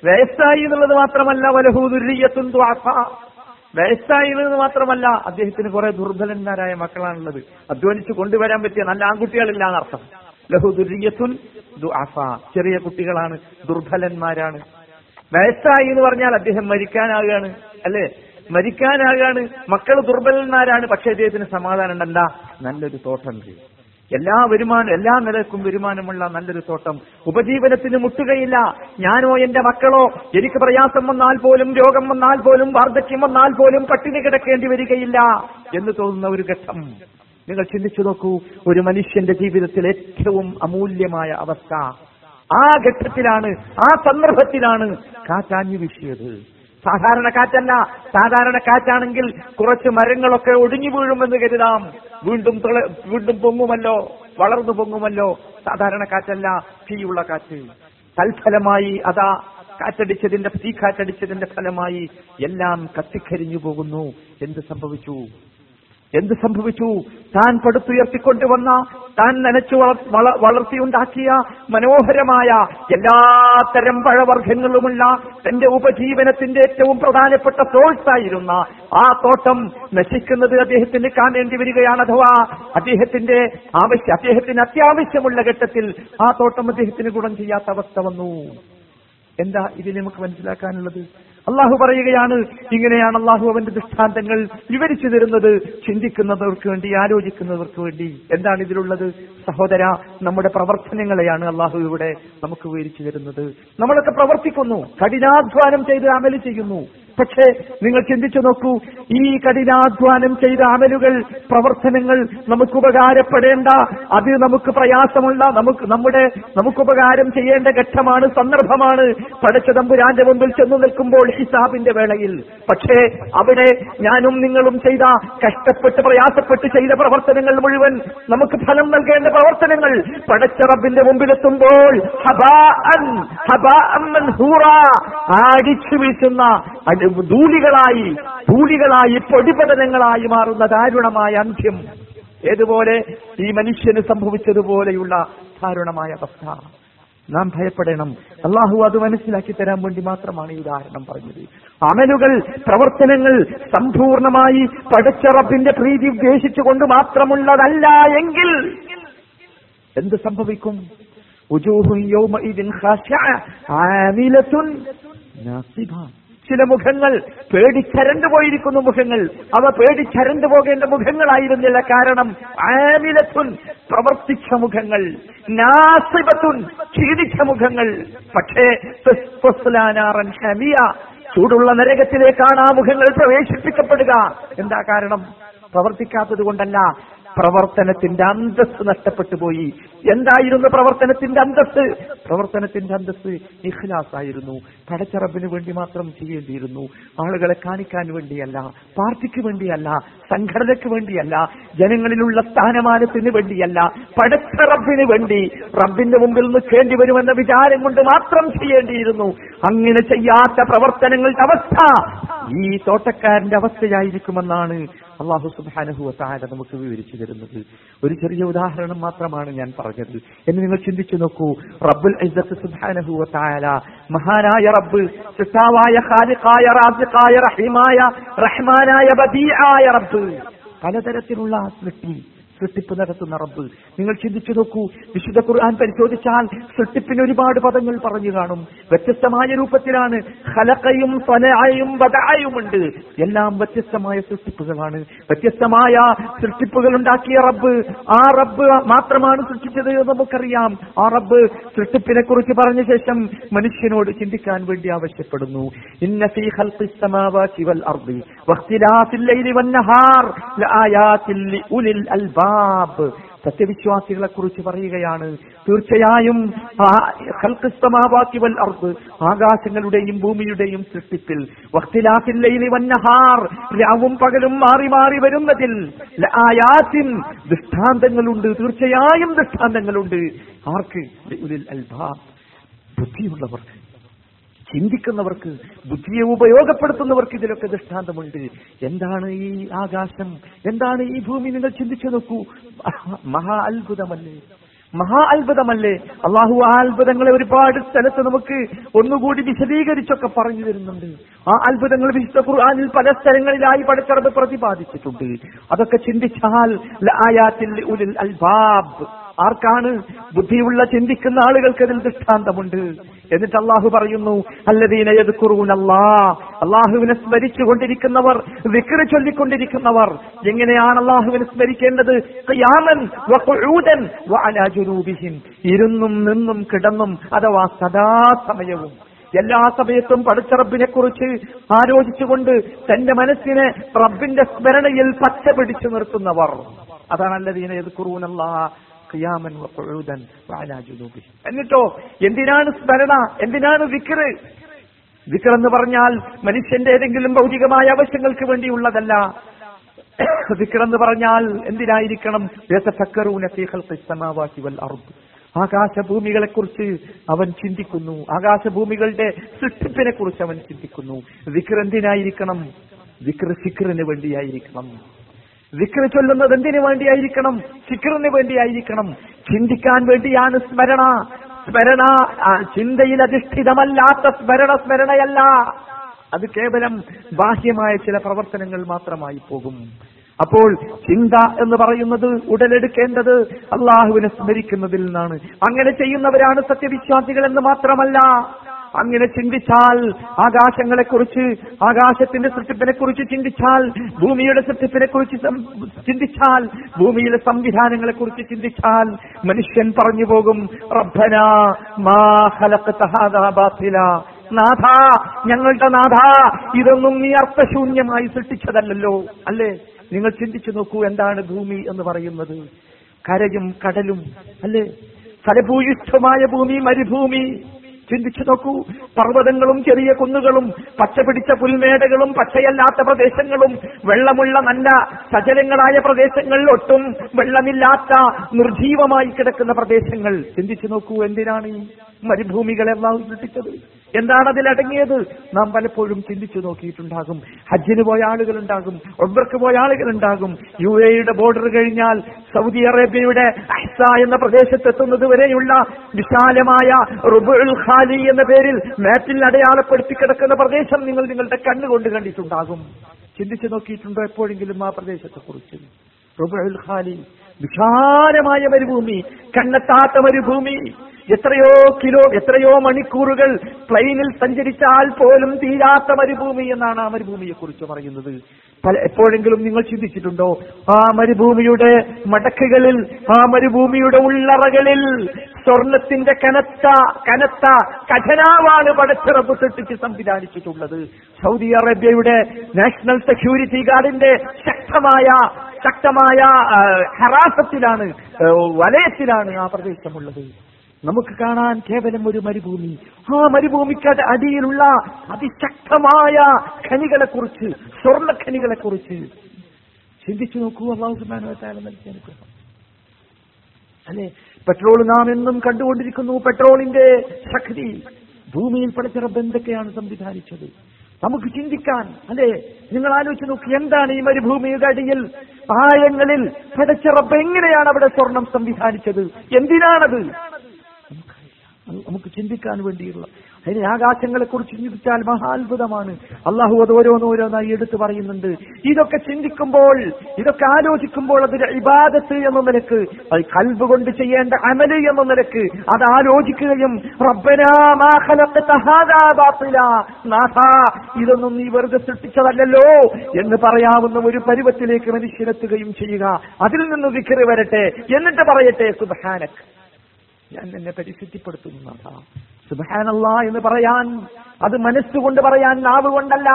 വയസ്സായി എന്നുള്ളത് മാത്രമല്ല, വലഹൂതുല്യത്തും വയസ്സായി എന്നുള്ളത് മാത്രമല്ല, അദ്ദേഹത്തിന് കുറെ ദുർബലന്മാരായ മക്കളാണുള്ളത്. അധ്വാനിച്ചു കൊണ്ടുവരാൻ പറ്റിയ നല്ല ആൺകുട്ടികളില്ല എന്നർത്ഥം. ലഹുദുര്യത്തുൻ ദുആഫ, ചെറിയ കുട്ടികളാണ്, ദുർബലന്മാരാണ്. വയസ്സായി എന്ന് പറഞ്ഞാൽ അദ്ദേഹം മരിക്കാനാകുകയാണ്, അല്ലെ? മരിക്കാനാകുകയാണ്, മക്കൾ ദുർബലന്മാരാണ്. പക്ഷെ അദ്ദേഹത്തിന് സമാധാനം ഉണ്ടല്ല, നല്ലൊരു തോട്ടം, എല്ലാ നിലക്കും വരുമാനമുള്ള നല്ലൊരു തോട്ടം. ഉപജീവനത്തിന് മുട്ടുകയില്ല. ഞാനോ എന്റെ മക്കളോ എനിക്ക് പ്രയാസം വന്നാൽ പോലും, രോഗം വന്നാൽ പോലും, വാർദ്ധക്യം വന്നാൽ പോലും പട്ടിണി കിടക്കേണ്ടി വരികയില്ല എന്ന് തോന്നുന്ന ഒരു ഘട്ടം. നിങ്ങൾ ചിന്തിച്ചു നോക്കൂ, ഒരു മനുഷ്യന്റെ ജീവിതത്തിൽ ഏറ്റവും അമൂല്യമായ അവസ്ഥ. ആ ഘട്ടത്തിലാണ്, ആ സന്ദർഭത്തിലാണ് കാറ്റാഞ്ഞു വീശിയത്. സാധാരണ കാറ്റല്ല. സാധാരണ കാറ്റാണെങ്കിൽ കുറച്ച് മരങ്ങളൊക്കെ ഒടിഞ്ഞു വീഴുമെന്ന് കരുതാം, വീണ്ടും പൊങ്ങുമല്ലോ, വളർന്നു പൊങ്ങുമല്ലോ. സാധാരണ കാറ്റല്ല, തീയുള്ള കാറ്റ്. തൽഫലമായി അതാ തീ കാറ്റടിച്ചതിന്റെ ഫലമായി എല്ലാം കത്തിക്കരിഞ്ഞു പോകുന്നു. എന്ത് സംഭവിച്ചു? താൻ പടുത്തുയർത്തിക്കൊണ്ടുവന്ന, താൻ നനച്ചു വളർത്തിയുണ്ടാക്കിയ മനോഹരമായ എല്ലാത്തരം പഴവർഗ്ഗങ്ങളുമുള്ള തന്റെ ഉപജീവനത്തിന്റെ ഏറ്റവും പ്രധാനപ്പെട്ട സ്രോതസ്സായിരുന്ന ആ തോട്ടം നശിക്കുന്നത് അദ്ദേഹത്തിന് കാണേണ്ടി വരികയാണ്. അഥവാ അദ്ദേഹത്തിന് അത്യാവശ്യമുള്ള ഘട്ടത്തിൽ ആ തോട്ടം അദ്ദേഹത്തിന് ഗുണം ചെയ്യാത്ത അവസ്ഥ വന്നു. എന്താ ഇതിൽ നമുക്ക് മനസ്സിലാക്കാനുള്ളത്? അള്ളാഹു പറയുകയാണ്, ഇങ്ങനെയാണ് അള്ളാഹു അവന്റെ ദൃഷ്ടാന്തങ്ങൾ വിവരിച്ചു തരുന്നത്, ചിന്തിക്കുന്നവർക്ക് വേണ്ടി, ആലോചിക്കുന്നവർക്ക് വേണ്ടി. എന്താണ് ഇതിലുള്ളത്? സഹോദര, നമ്മുടെ പ്രവർത്തനങ്ങളെയാണ് അള്ളാഹു ഇവിടെ നമുക്ക് വിവരിച്ചു തരുന്നത്. നമ്മളൊക്കെ പ്രവർത്തിക്കുന്നു, കഠിനാധ്വാനം ചെയ്ത് അമൽ ചെയ്യുന്നു. പക്ഷേ നിങ്ങൾ ചിന്തിച്ചു നോക്കൂ, ഈ കഠിനാധ്വാനം ചെയ്ത അമലുകൾ, പ്രവർത്തനങ്ങൾ നമുക്ക് ഉപകാരപ്പെടേണ്ട, അത് നമുക്ക് പ്രയാസമുള്ള, നമുക്ക് ഉപകാരം ചെയ്യേണ്ട ഘട്ടമാണ്, സന്ദർഭമാണ്. പടച്ചതമ്പുരാന്റെ മുമ്പിൽ ചെന്നു നിൽക്കുമ്പോൾ ഹിസാബിന്റെ വേളയിൽ. പക്ഷേ അവിടെ ഞാനും നിങ്ങളും ചെയ്ത, കഷ്ടപ്പെട്ട് പ്രയാസപ്പെട്ട് ചെയ്ത പ്രവർത്തനങ്ങൾ മുഴുവൻ, നമുക്ക് ഫലം നൽകേണ്ട പ്രവർത്തനങ്ങൾ പടച്ചറബിന്റെ മുമ്പിലെത്തുമ്പോൾ ആടിച്ചു വീശുന്ന ധൂളികളായി പൊടിപടലങ്ങളായി മാറുന്ന ദാരുണമായ അന്ത്യം. ഏതുപോലെ ഈ മനുഷ്യന് സംഭവിച്ചതുപോലെയുള്ള ദാരുണമായ അവസ്ഥ. നാം ഭയപ്പെടണം. അള്ളാഹു അത് മനസ്സിലാക്കി തരാൻ വേണ്ടി മാത്രമാണ് ഈ ഉദാഹരണം പറഞ്ഞത്. അമലുകൾ, പ്രവർത്തനങ്ങൾ സമ്പൂർണമായി പടച്ച റബ്ബിന്റെ പ്രീതി ഉദ്ദേശിച്ചുകൊണ്ട് മാത്രമുള്ളതല്ല എങ്കിൽ എന്ത് സംഭവിക്കും? ചില മുഖങ്ങൾ പേടിച്ചരണ്ടു പോയിരിക്കുന്നു. മുഖങ്ങൾ അവ പേടിച്ചരണ്ടു പോകേണ്ട മുഖങ്ങളായിരുന്നില്ല. കാരണം ആമിലത്തുൻ പ്രവർത്തിച്ച മുഖങ്ങൾ, നാസിബത്തുൻ ക്ഷീണിച്ച മുഖങ്ങൾ. പക്ഷേ ചൂടുള്ള നരകത്തിലേക്കാണ് ആ മുഖങ്ങൾ പ്രവേശിപ്പിക്കപ്പെടുക. എന്താ കാരണം? പ്രവർത്തിക്കാത്തത് കൊണ്ടല്ല, പ്രവർത്തനത്തിന്റെ അന്തസ്സ് നഷ്ടപ്പെട്ടു പോയി. എന്തായിരുന്നു പ്രവർത്തനത്തിന്റെ അന്തസ്സ്? പ്രവർത്തനത്തിന്റെ അന്തസ്സ് ഇഖ്ലാസ് ആയിരുന്നു. പടച്ച റബ്ബിന് വേണ്ടി മാത്രം ചെയ്യേണ്ടിയിരുന്നു. ആളുകളെ കാണിക്കാൻ വേണ്ടിയല്ല, പാർട്ടിക്ക് വേണ്ടിയല്ല, സംഘടനയ്ക്ക് വേണ്ടിയല്ല, ജനങ്ങളിലുള്ള സ്ഥാനമാനത്തിന് വേണ്ടിയല്ല, പടച്ച റബ്ബിന് വേണ്ടി, റബ്ബിന്റെ മുമ്പിൽ നിൽക്കേണ്ടി വരുമെന്ന വിചാരം കൊണ്ട് മാത്രം ചെയ്യേണ്ടിയിരുന്നു. അങ്ങനെ ചെയ്യാത്ത പ്രവർത്തനങ്ങളുടെ അവസ്ഥ ഈ തോട്ടക്കാരന്റെ അവസ്ഥയായിരിക്കുമെന്നാണ് അല്ലാഹു സുബ്ഹാനഹു വ തആല നമുക്ക് വിവരിച്ചു തരുന്നത്. ഒരു ചെറിയ ഉദാഹരണം മാത്രമാണ് ഞാൻ പറഞ്ഞത് എന്ന് നിങ്ങൾ ചിന്തിച്ചു നോക്കൂ. റബ്ബുൽ ഇസ്സത്ത് സുബ്ഹാനഹു വ തആല, മഹാനായ റബ്ബ്, സൃഷ്ടാവായ, ഖാലിഖായ, റാസിഖായ, റഹീമായ, റഹ്മാനായ, ബദീആയ റബ്ബ്, പലതരത്തിലുള്ള സൃഷ്ടി സൃഷ്ടിപ്പ് നടത്തുന്ന റബ്ബ്. നിങ്ങൾ ചിന്തിച്ചു നോക്കൂ, വിശുദ്ധ ഖുർആൻ പരിശോധിച്ചാൽ സൃഷ്ടിപ്പിന് ഒരുപാട് പദങ്ങൾ പറഞ്ഞു കാണും. വ്യത്യസ്തമായ രൂപത്തിലാണ്. ഖലഖയും സനഅയും ബദഅയും ഉണ്ട്. എല്ലാം വ്യത്യസ്തമായ സൃഷ്ടിപ്പുകളാണ്. വ്യത്യസ്തമായ സൃഷ്ടിപ്പുകൾ ഉണ്ടാക്കിയ റബ്ബ്, ആ റബ്ബ് മാത്രമാണ് സൃഷ്ടിച്ചത് നമുക്കറിയാം. ആ റബ്ബ് സൃഷ്ടിപ്പിനെ കുറിച്ച് പറഞ്ഞ ശേഷം മനുഷ്യനോട് ചിന്തിക്കാൻ വേണ്ടി ആവശ്യപ്പെടുന്നു. ഇന്ന ഫീ ഖൽഖിസ് സമാവാതി വൽ അർദി വഖ്തിലാഫിൽ ലൈലി വൻ നഹാർ ലആയാതിൽ ലിഉലിൽ അൽബാബ്. സത്യവിശ്വാസികളെ കുറിച്ച് പറയുകയാണ്. തീർച്ചയായും ആകാശങ്ങളുടെയും ഭൂമിയുടെയും സൃഷ്ടിപ്പിൽ, രാവും പകലും മാറി മാറി വരുന്നതിൽ ദൃഷ്ടാന്തങ്ങളുണ്ട്. തീർച്ചയായും ദൃഷ്ടാന്തങ്ങളുണ്ട്. ആർക്ക്? ബുദ്ധിയുള്ളവർക്ക്, ചിന്തിക്കുന്നവർക്ക്, ബുദ്ധിയെ ഉപയോഗപ്പെടുത്തുന്നവർക്ക് ഇതിലൊക്കെ ദൃഷ്ടാന്തമുണ്ട്. എന്താണ് ഈ ആകാശം, എന്താണ് ഈ ഭൂമി? നിങ്ങൾ ചിന്തിച്ചു നോക്കൂ. മഹാ അത്ഭുതമല്ലേ, മഹാ അത്ഭുതമല്ലേ? അള്ളാഹു ആ അത്ഭുതങ്ങളെ ഒരുപാട് സ്ഥലത്ത് നമുക്ക് ഒന്നുകൂടി വിശദീകരിച്ചൊക്കെ പറഞ്ഞു തരുന്നുണ്ട്. ആ അത്ഭുതങ്ങൾ വിശുദ്ധ ഖുർആനിൽ പല സ്ഥലങ്ങളിലായി പടച്ചറബ് പ്രതിപാദിച്ചിട്ടുണ്ട്. അതൊക്കെ ചിന്തിച്ചാൽ ആർക്കാണ്? ബുദ്ധിയുള്ള ചിന്തിക്കുന്ന ആളുകൾക്ക് അതിൽ ദൃഷ്ടാന്തമുണ്ട്. എന്നിട്ട് അള്ളാഹു പറയുന്നു, അല്ലദീന യദ്കുറൂന അല്ലാഹ്, അള്ളാഹുവിനെ സ്മരിച്ചുകൊണ്ടിരിക്കുന്നവർ, ദിക്ർ ചൊല്ലിക്കൊണ്ടിരിക്കുന്നവർ. എങ്ങനെയാണ് അള്ളാഹുവിനെ സ്മരിക്കേണ്ടത്? ഖിയാമൻ വഖുഊദൻ വഅലാ ജുനൂബിഹിം, ഇരുന്നും നിന്നും കിടന്നും, അഥവാ സദാ സമയവും എല്ലാ സമയത്തും പടച്ച റബ്ബിനെ കുറിച്ച് ആലോചിച്ചുകൊണ്ട് തന്റെ മനസ്സിനെ റബ്ബിന്റെ സ്മരണയിൽ പച്ച പിടിച്ചു നിർത്തുന്നവർ. അതാണ് അല്ലദീന യദ്കുറൂന അല്ലാഹ് ഖിയാമൻ വഖുഊദൻ വഅലാ ജുനൂബിഹിം. എന്നിട്ടോ എന്തിനാണ് സ്മരണ, എന്തിനാണ് ദിക്ർ? ദിക്ർ എന്ന് പറഞ്ഞാൽ മനുഷ്യന്റെ ഏതെങ്കിലും ഭൗതികമായ ആവശ്യങ്ങൾക്ക് വേണ്ടിയുള്ളതല്ല. ദിക്ർ എന്ന് പറഞ്ഞാൽ എന്തിനായിരിക്കണം? യതഫക്കറൂന ഫീ ഖൽഖി സ്സമാവാതി വൽ അർദ്, ആകാശഭൂമികളെ കുറിച്ച് അവൻ ചിന്തിക്കുന്നു, ആകാശഭൂമികളുടെ സൃഷ്ടിപ്പിനെ കുറിച്ച് അവൻ ചിന്തിക്കുന്നു. ദിക്ർ എന്തിനായിരിക്കണം? ദിക്ർ ശിക്റിന് വേണ്ടിയായിരിക്കണം. ദിക്ർ ചൊല്ലുന്നത് എന്തിനു വേണ്ടിയായിരിക്കണം? ശിക്റിന് വേണ്ടിയായിരിക്കണം. ചിന്തിക്കാൻ വേണ്ടിയാണ് സ്മരണ. സ്മരണ ചിന്തയിൽ അധിഷ്ഠിതമല്ലാത്ത സ്മരണ സ്മരണയല്ല. അത് കേവലം ബാഹ്യമായ ചില പ്രവർത്തനങ്ങൾ മാത്രമായി പോകും. അപ്പോൾ ചിന്ത എന്ന് പറയുന്നത് ഉടലെടുക്കേണ്ടത് അള്ളാഹുവിനെ സ്മരിക്കുന്നതിൽ നിന്നാണ്. അങ്ങനെ ചെയ്യുന്നവരാണ് സത്യവിശ്വാസികൾ എന്ന് മാത്രമല്ല, അങ്ങനെ ചിന്തിച്ചാൽ ആകാശങ്ങളെക്കുറിച്ച്, ആകാശത്തിന്റെ സൃഷ്ടിപ്പിനെ കുറിച്ച് ചിന്തിച്ചാൽ, ഭൂമിയുടെ സൃഷ്ടിപ്പിനെ കുറിച്ച് ചിന്തിച്ചാൽ, ഭൂമിയിലെ സംവിധാനങ്ങളെ കുറിച്ച് ചിന്തിച്ചാൽ മനുഷ്യൻ പറഞ്ഞു പോകും, റബ്ബനാ മാ ഖലഖത ഹാദാ ബാതില, നാഥ, ഞങ്ങളുടെ നാഥ, ഇതൊന്നും നീ അർത്ഥശൂന്യമായി സൃഷ്ടിച്ചതല്ലോ. അല്ലേ? നിങ്ങൾ ചിന്തിച്ചു നോക്കൂ, എന്താണ് ഭൂമി എന്ന് പറയുന്നത്? കരയും കടലും അല്ലേ? ഫലഭൂയിഷ്ഠമായ ഭൂമി, മരുഭൂമി. ചിന്തിച്ചു നോക്കൂ, പർവ്വതങ്ങളും ചെറിയ കുന്നുകളും പച്ചപിടിച്ച പുൽമേടകളും പച്ചയല്ലാത്ത പ്രദേശങ്ങളും വെള്ളമുള്ള നല്ല സജലങ്ങളായ പ്രദേശങ്ങൾ, ഒട്ടും വെള്ളമില്ലാത്ത നിർജീവമായി കിടക്കുന്ന പ്രദേശങ്ങൾ. ചിന്തിച്ചു നോക്കൂ, എന്തിനാണ് ഈ മരുഭൂമികളെ അല്ലാഹു സൃഷ്ടിച്ചത്? എന്താണ് അതിലടങ്ങിയത്? നാം പലപ്പോഴും ചിന്തിച്ചു നോക്കിയിട്ടുണ്ടാകും. ഹജ്ജിന് പോയ ആളുകളുണ്ടാകും, ഒബ്രക്ക് പോയ ആളുകളുണ്ടാകും. യുഎഇയുടെ ബോർഡർ കഴിഞ്ഞാൽ സൗദി അറേബ്യയുടെ അഹ്സ എന്ന പ്രദേശത്തെത്തുന്നത് വരെയുള്ള വിശാലമായ റുബുൽ ഖാലി എന്ന പേരിൽ മാപ്പിൽ അടയാളപ്പെടുത്തി കിടക്കുന്ന പ്രദേശം നിങ്ങൾ നിങ്ങളുടെ കണ്ണുകൊണ്ട് കണ്ടിട്ടുണ്ടാകും. ചിന്തിച്ചു നോക്കിയിട്ടുണ്ടോ എപ്പോഴെങ്കിലും ആ പ്രദേശത്തെക്കുറിച്ച്? റുബുൽ ഖാലി, വിശാലമായ മരുഭൂമി, കണ്ണെത്താത്ത മരുഭൂമി. എത്രയോ കിലോ എത്രയോ മണിക്കൂറുകൾ പ്ലെയിനിൽ സഞ്ചരിച്ചാൽ പോലും തീരാത്ത മരുഭൂമി എന്നാണ് ആ മരുഭൂമിയെക്കുറിച്ച് പറയുന്നത്. എപ്പോഴെങ്കിലും നിങ്ങൾ ചിന്തിച്ചിട്ടുണ്ടോ ആ മരുഭൂമിയുടെ മടക്കുകളിൽ, ആ മരുഭൂമിയുടെ ഉള്ളറകളിൽ സ്വർണത്തിന്റെ കനത്ത കനത്ത ഖജനാവാണ് പടച്ചിറപ്പ് സൃഷ്ടിച്ച് സംവിധാനിച്ചിട്ടുള്ളത്? സൗദി അറേബ്യയുടെ നാഷണൽ സെക്യൂരിറ്റി ഗാർഡിന്റെ ശക്തമായ ഹറാസത്തിലാണ്, വലയത്തിലാണ് ആ പ്രദേശമുള്ളത്. നമുക്ക് കാണാൻ കേവലം ഒരു മരുഭൂമി, ആ മരുഭൂമിക്ക് അടിയിലുള്ള അതിശക്തമായ ഖനികളെക്കുറിച്ച്, സ്വർണ്ണ ഖനികളെക്കുറിച്ച് ചിന്തിച്ചു നോക്കൂ. അല്ലാഹു സുബ്ഹാനഹു വ തആല നൽകിയ അനുഗ്രഹം അല്ലെ. പെട്രോൾ നാം എന്നും കണ്ടുകൊണ്ടിരിക്കുന്നു. പെട്രോളിന്റെ ശക്തി ഭൂമിയിൽ പടച്ച റബ്ബ് എന്തൊക്കെയാണ് സംവിധാനിച്ചത് നമുക്ക് ചിന്തിക്കാൻ അല്ലെ. നിങ്ങൾ ആലോചിച്ച് നോക്കി, എന്താണ് ഈ മരുഭൂമിയുടെ അടിയിൽ ആഴങ്ങളിൽ പടച്ച റബ്ബ് എങ്ങനെയാണ് അവിടെ സ്വർണം സംവിധാനിച്ചത്? എന്തിനാണത്? നമുക്ക് ചിന്തിക്കാൻ വേണ്ടിയുള്ള അതിന് ആകാശങ്ങളെ കുറിച്ച് ചിന്തിച്ചാൽ മഹാത്ഭുതമാണ്. അള്ളാഹു അത് ഓരോന്നോരോന്നായി എടുത്തു പറയുന്നുണ്ട്. ഇതൊക്കെ ചിന്തിക്കുമ്പോൾ, ഇതൊക്കെ ആലോചിക്കുമ്പോൾ, അത് ഇബാദത്ത് എന്ന നിലക്ക്, അത് ഖൽബ് കൊണ്ട് ചെയ്യേണ്ട അമല് എന്ന നിലക്ക് അത് ആലോചിക്കുകയും റബ്ബനാ മാ ഖലഖത ഹാദാ ബാതിലാ, നാഥാ ഇതൊന്നും നീ വെറുതെ സൃഷ്ടിച്ചതല്ലോ എന്ന് പറയാവുന്ന ഒരു പരുവത്തിലേക്ക് മനുഷ്യനെത്തുകയും ചെയ്യുക. അതിൽ നിന്ന് ദിക്ർ വരട്ടെ, എന്നിട്ട് പറയട്ടെ സുബ്ഹാനക്, ഞാൻ എന്നെ പരിശുദ്ധിപ്പെടുത്തുന്നു. സുബ്ഹാനല്ലാ എന്ന് പറയാൻ, അത് മനസ്സുകൊണ്ട് പറയാൻ, നാവ് കൊണ്ടല്ല,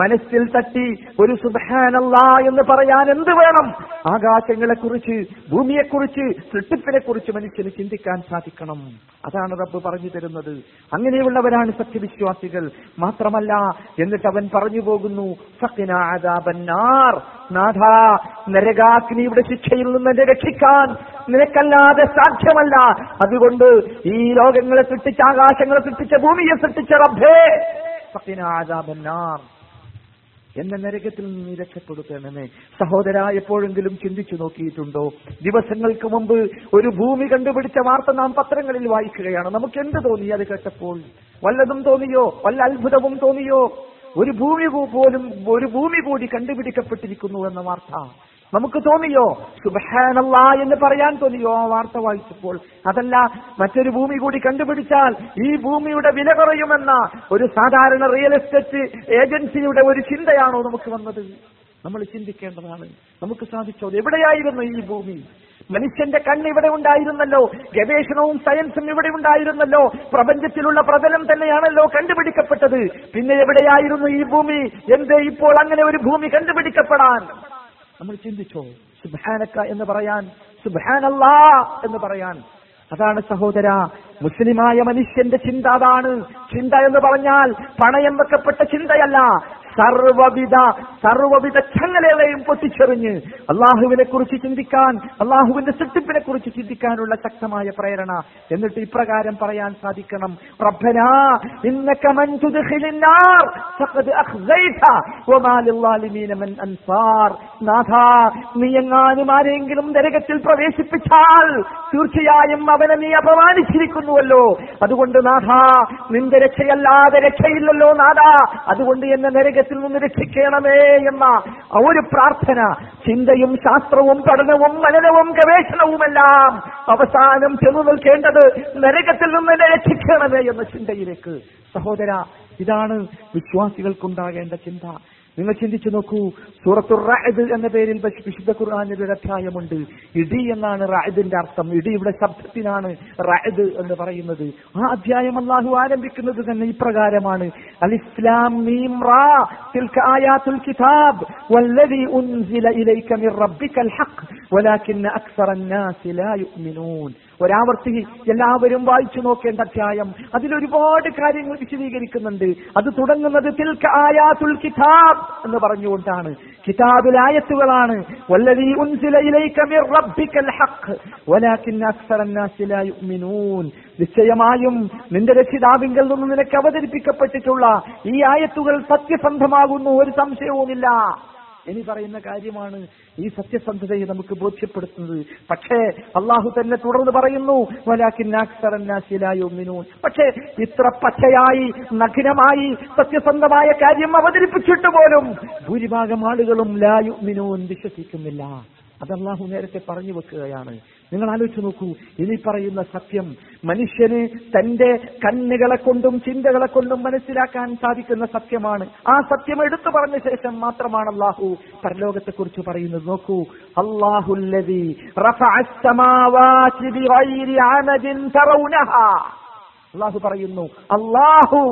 മനസ്സിൽ തട്ടി ഒരു സുബ്ഹാനല്ലാ എന്ന് പറയാൻ എന്ത് വേണം? ആകാശങ്ങളെക്കുറിച്ച്, ഭൂമിയെക്കുറിച്ച്, സൃഷ്ടിപ്പിനെക്കുറിച്ച് മനുഷ്യന് ചിന്തിക്കാൻ സാധിക്കണം. അതാണ് റബ്ബ് പറഞ്ഞു തരുന്നത്. അങ്ങനെയുള്ളവരാണ് സത്യവിശ്വാസികൾ. മാത്രമല്ല, എന്നിട്ട് അവൻ പറഞ്ഞു പോകുന്നു, ഫഖിനാ അദാബന്നാർ, നാഥാ നരകാഗ്നിയുടെ ശിക്ഷയിൽ നിന്ന് എന്നെ രക്ഷിക്കാൻ നിനക്കല്ലാതെ സാധ്യമല്ല. അതുകൊണ്ട് ഈ ലോകങ്ങളെ സൃഷ്ടിച്ച, ആകാശങ്ങളെ സൃഷ്ടിച്ച, ഭൂമിയെ സൃഷ്ടിച്ച റബ്ബേ ഫഖിനാ അദാബന്നാർ, എന്നെ നരകത്തിൽ നിന്ന് രക്ഷപ്പെടുത്തണമേ. സഹോദര, എപ്പോഴെങ്കിലും ചിന്തിച്ചു നോക്കിയിട്ടുണ്ടോ? ദിവസങ്ങൾക്ക് മുമ്പ് ഒരു ഭൂമി കണ്ടുപിടിച്ച വാർത്ത നാം പത്രങ്ങളിൽ വായിക്കുകയാണ്. നമുക്ക് എന്ത് തോന്നി അത് കേട്ടപ്പോൾ? വല്ലതും തോന്നിയോ? വല്ല അത്ഭുതവും തോന്നിയോ? ഒരു ഭൂമി പോലും, ഒരു ഭൂമി കൂടി കണ്ടുപിടിക്കപ്പെട്ടിരിക്കുന്നു എന്ന വാർത്ത നമുക്ക് തോന്നിയോ? സുബ്ഹാനല്ലാ എന്ന് പറയാൻ തോന്നിയോ ആ വാർത്ത വായിച്ചപ്പോൾ? അതല്ല, മറ്റൊരു ഭൂമി കൂടി കണ്ടുപിടിച്ചാൽ ഈ ഭൂമിയുടെ വില കുറയുമെന്ന ഒരു സാധാരണ റിയൽ എസ്റ്റേറ്റ് ഏജൻസിയുടെ ഒരു ചിന്തയാണോ നമുക്ക് വന്നത്? നമ്മൾ ചിന്തിക്കേണ്ടതാണ്, നമുക്ക് സാധിച്ചോ? എവിടെയായിരുന്നു ഈ ഭൂമി? മനുഷ്യന്റെ കണ്ണ് ഇവിടെ ഉണ്ടായിരുന്നല്ലോ, ഗവേഷണവും സയൻസും ഇവിടെ ഉണ്ടായിരുന്നല്ലോ, പ്രപഞ്ചത്തിലുള്ള പ്രതലം തന്നെയാണല്ലോ കണ്ടുപിടിക്കപ്പെട്ടത്. പിന്നെ എവിടെയായിരുന്നു ഈ ഭൂമി? എന്തേ ഇപ്പോൾ അങ്ങനെ ഒരു ഭൂമി കണ്ടുപിടിക്കപ്പെടാൻ? നമ്മൾ ചിന്തിച്ചോ? സുബ്ഹാനക എന്ന് പറയാൻ, സുബ്ഹാനല്ലാ എന്ന് പറയാൻ. അതാണ് സഹോദര, മുസ്ലിമായ മനുഷ്യന്റെ ചിന്ത അതാണ്. ചിന്ത എന്ന് പറഞ്ഞാൽ പണയം വെക്കപ്പെട്ട ചിന്തയല്ല, സർവവിധ ചങ്ങലകളെയും പൊട്ടിച്ചെറിഞ്ഞ് അള്ളാഹുവിനെ കുറിച്ച് ചിന്തിക്കാൻ, അള്ളാഹുവിന്റെ സൃഷ്ടിപ്പിനെ കുറിച്ച് ചിന്തിക്കാനുള്ള ശക്തമായ പ്രേരണ. എന്നിട്ട് ഇപ്രകാരം പറയാൻ സാധിക്കണം, റബ്ബനാ ഇന്നക മൻ തുദ്ഖിലിന്നാർ ഫഖദ് അഖ്സൈത വമാ ലിൽവാലിമീന മൻ അൻസാർ, നാഥാ നീ എങ്ങാനും ആരെങ്കിലും നരകത്തിൽ പ്രവേശിപ്പിച്ചാൽ തീർച്ചയായും അവനെ നീ അപമാനിച്ചിരിക്കുന്നുവല്ലോ. അതുകൊണ്ട് നാഥാ നിന്റെ രക്ഷയല്ലാതെ രക്ഷയില്ലല്ലോ നാഥാ, അതുകൊണ്ട് എന്നെ നരകത്തിൽ നിന്ന് രക്ഷിക്കണമേ എന്ന ഒരു പ്രാർത്ഥന. ചിന്തയും ശാസ്ത്രവും പഠനവും മനനവും ഗവേഷണവുമെല്ലാം അവസാനം ചെന്നു നിൽക്കേണ്ടത് നരകത്തിൽ നിന്ന് രക്ഷിക്കണമേ എന്ന ചിന്തയിലേക്ക്. സഹോദര, ഇതാണ് വിശ്വാസികൾക്കുണ്ടാകേണ്ട ചിന്ത. നിങ്ങൾ ചിന്തിച്ചു നോക്കൂ, സൂറത്തുർ റഅദ് എന്ന പേരിൽ വിശുദ്ധ ഖുർആനിൽ ഒരു അധ്യായമുണ്ട്. ഇടി എന്നാണ് റഅദിന്റെ അർത്ഥം. ഇടിയുടെ ശബ്ദത്തിനാണ് റഅദ് എന്ന് പറയുന്നത്. ആ അധ്യായം അല്ലാഹു ആരംഭിക്കുന്നത് തന്നെ ഇപ്രകാരമാണ്, അലിഫ് ലാം മീം റാ തിൽക ആയാത്തുൽ കിതാബ് വല്ലദീ ഉൻസില ഇലൈക മിർ റബ്ബികൽ ഹഖ് വലാകിന്ന അക്സറന്നാസി ലാ യുഅ്മിനൂൻ. ഒരാവർത്തി എല്ലാവരും വായിച്ചു നോക്കേണ്ട അധ്യായം. അതിലൊരുപാട് കാര്യങ്ങൾ വിശദീകരിക്കുന്നുണ്ട്. അത് തുടങ്ങുന്നത് തിൽക ആയാത്തുൽ കിതാബ് എന്ന് പറഞ്ഞുകൊണ്ടാണ്. കിതാബിലെ ആയത്തുകളാണ്. വല്ലദീ ഉൻസില ഇലൈക മിർ റബ്ബികൽ ഹഖ് വലാകിന്ന അക്സറന്നാസി ലാ യുഅ്മിനൂൻ. നിശ്ചയമായും നിന്റെ രക്ഷിതാവിങ്കൽ നിന്ന് നിനക്ക് അവതരിപ്പിക്കപ്പെട്ടിട്ടുള്ള ഈ ആയത്തുകൾ സത്യസന്ധമാകുന്നു, ഒരു സംശയവുമില്ല. ഇനി പറയുന്ന കാര്യമാണ് ഈ സത്യസന്ധതയെ നമുക്ക് ബോധ്യപ്പെടുത്തുന്നത്. പക്ഷേ അള്ളാഹു തന്നെ തുടർന്ന് പറയുന്നു, വലാകിന്ന അക്സറന്നാസി ലാ യുമിനൂൻ. പക്ഷേ ഇത്ര പച്ചയായി, നഗ്നമായി സത്യസന്ധമായ കാര്യം അവതരിപ്പിച്ചിട്ട് പോലും ഭൂരിഭാഗം ആളുകളും ലാ യുമിനൂൻ വിശ്വസിക്കുന്നില്ല. അത് അള്ളാഹു നേരത്തെ പറഞ്ഞു വെക്കുകയാണ്. നിങ്ങൾ ആലോചിച്ചു നോക്കൂ, ഇനി പറയുന്ന സത്യം മനുഷ്യന് തന്റെ കണ്ണുകളെ കൊണ്ടും ചിന്തകളെ കൊണ്ടും മനസ്സിലാക്കാൻ സാധിക്കുന്ന സത്യമാണ്. ആ സത്യം എടുത്തു പറഞ്ഞ ശേഷം മാത്രമാണ് അല്ലാഹു പരലോകത്തെക്കുറിച്ച് പറയുന്നത്. നോക്കൂ, അല്ലാഹുല്ലദീ റഫഅസ് സമാവാതി ബിഗൈരി അമദിൻ തറൗനഹാ. അല്ലാഹു പറയുന്നു, അല്ലാഹു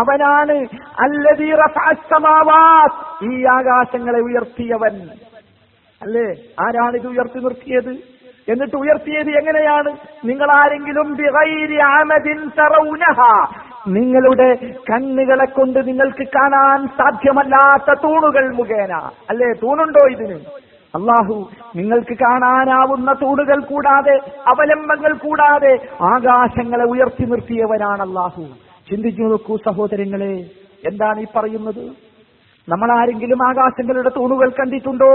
അവനാണ് അല്ലദീ റഫഅസ് സമാവാത്, ഈ ആകാശങ്ങളെ ഉയർത്തിയവൻ. അല്ലേ, ആരാണ് ഇത് ഉയർത്തി നിർത്തിയത്? എന്നിട്ട് ഉയർത്തിയത് എങ്ങനെയാണ്? നിങ്ങൾ ആരെങ്കിലും ബിഗൈരി അമദിൻ തറൗനഹാ, നിങ്ങളുടെ കണ്ണുകളെ കൊണ്ട് നിങ്ങൾക്ക് കാണാൻ സാധ്യമല്ലാത്ത തൂണുകൾ മുഖേന. അല്ലേ, തൂണുണ്ടോ ഇതിന്? അല്ലാഹു നിങ്ങൾക്ക് കാണാനാവുന്ന തൂണുകൾ കൂടാതെ, അവലംബങ്ങൾ കൂടാതെ ആകാശങ്ങളെ ഉയർത്തി നിർത്തിയവനാണ് അല്ലാഹു. ചിന്തിച്ചു നോക്കൂ സഹോദരങ്ങളെ, എന്താണ് ഈ പറയുന്നത്? നമ്മൾ ആരെങ്കിലും ആകാശങ്ങളുടെ തൂണുകൾ കണ്ടിട്ടുണ്ടോ?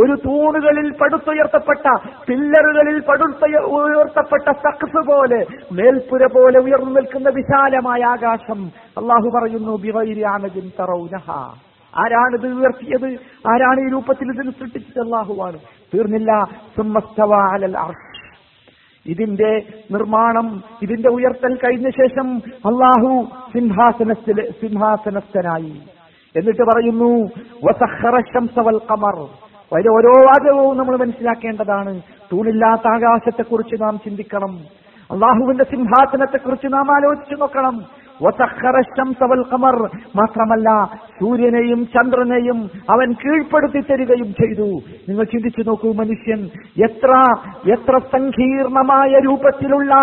ഒരു തൂണുകളിൽ പടുത്തുയർത്തപ്പെട്ട, പില്ലറുകളിൽ പടുത്തുയർത്തപ്പെട്ട സഖ്ഫ് പോലെ, മേൽപ്പുര പോലെ ഉയർന്നു നിൽക്കുന്ന വിശാലമായ ആകാശം. അല്ലാഹു പറയുന്നു ബിഗൈരി അമദിൻ തറൗനഹാ. ആരാണിത് ഉയർത്തിയത്? ആരാണ് ഈ രൂപത്തിൽ ഇതിന് സൃഷ്ടിച്ചത്? അല്ലാഹുവാണ്. തീർന്നില്ല, സുമ്മ സ്തവാ അലൽ അർശ്. ഇതിന്റെ നിർമ്മാണം, ഇതിന്റെ ഉയർത്തൽ കഴിഞ്ഞ ശേഷം അല്ലാഹു സിംഹാസനസ്ഥനായി. എന്നിട്ട് പറയുന്നു വസഖറ ശംസ വൽ ഖമർ. ഓരോ വാചകവും നമ്മൾ മനസ്സിലാക്കേണ്ടതാണ്. തൂണില്ലാത്ത ആകാശത്തെക്കുറിച്ച് നാം ചിന്തിക്കണം. അള്ളാഹുവിന്റെ സിംഹാസനത്തെക്കുറിച്ച് നാം ആലോചിച്ചു നോക്കണം. വസഖറ ശംസ വൽ ഖമർ. മാത്രമല്ല സൂര്യനെയും ചന്ദ്രനെയും അവൻ കീഴ്പ്പെടുത്തി തരികയും ചെയ്തു. നിങ്ങൾ ചിന്തിച്ചു നോക്കൂ, മനുഷ്യൻ എത്ര സങ്കീർണമായ രൂപത്തിലുള്ള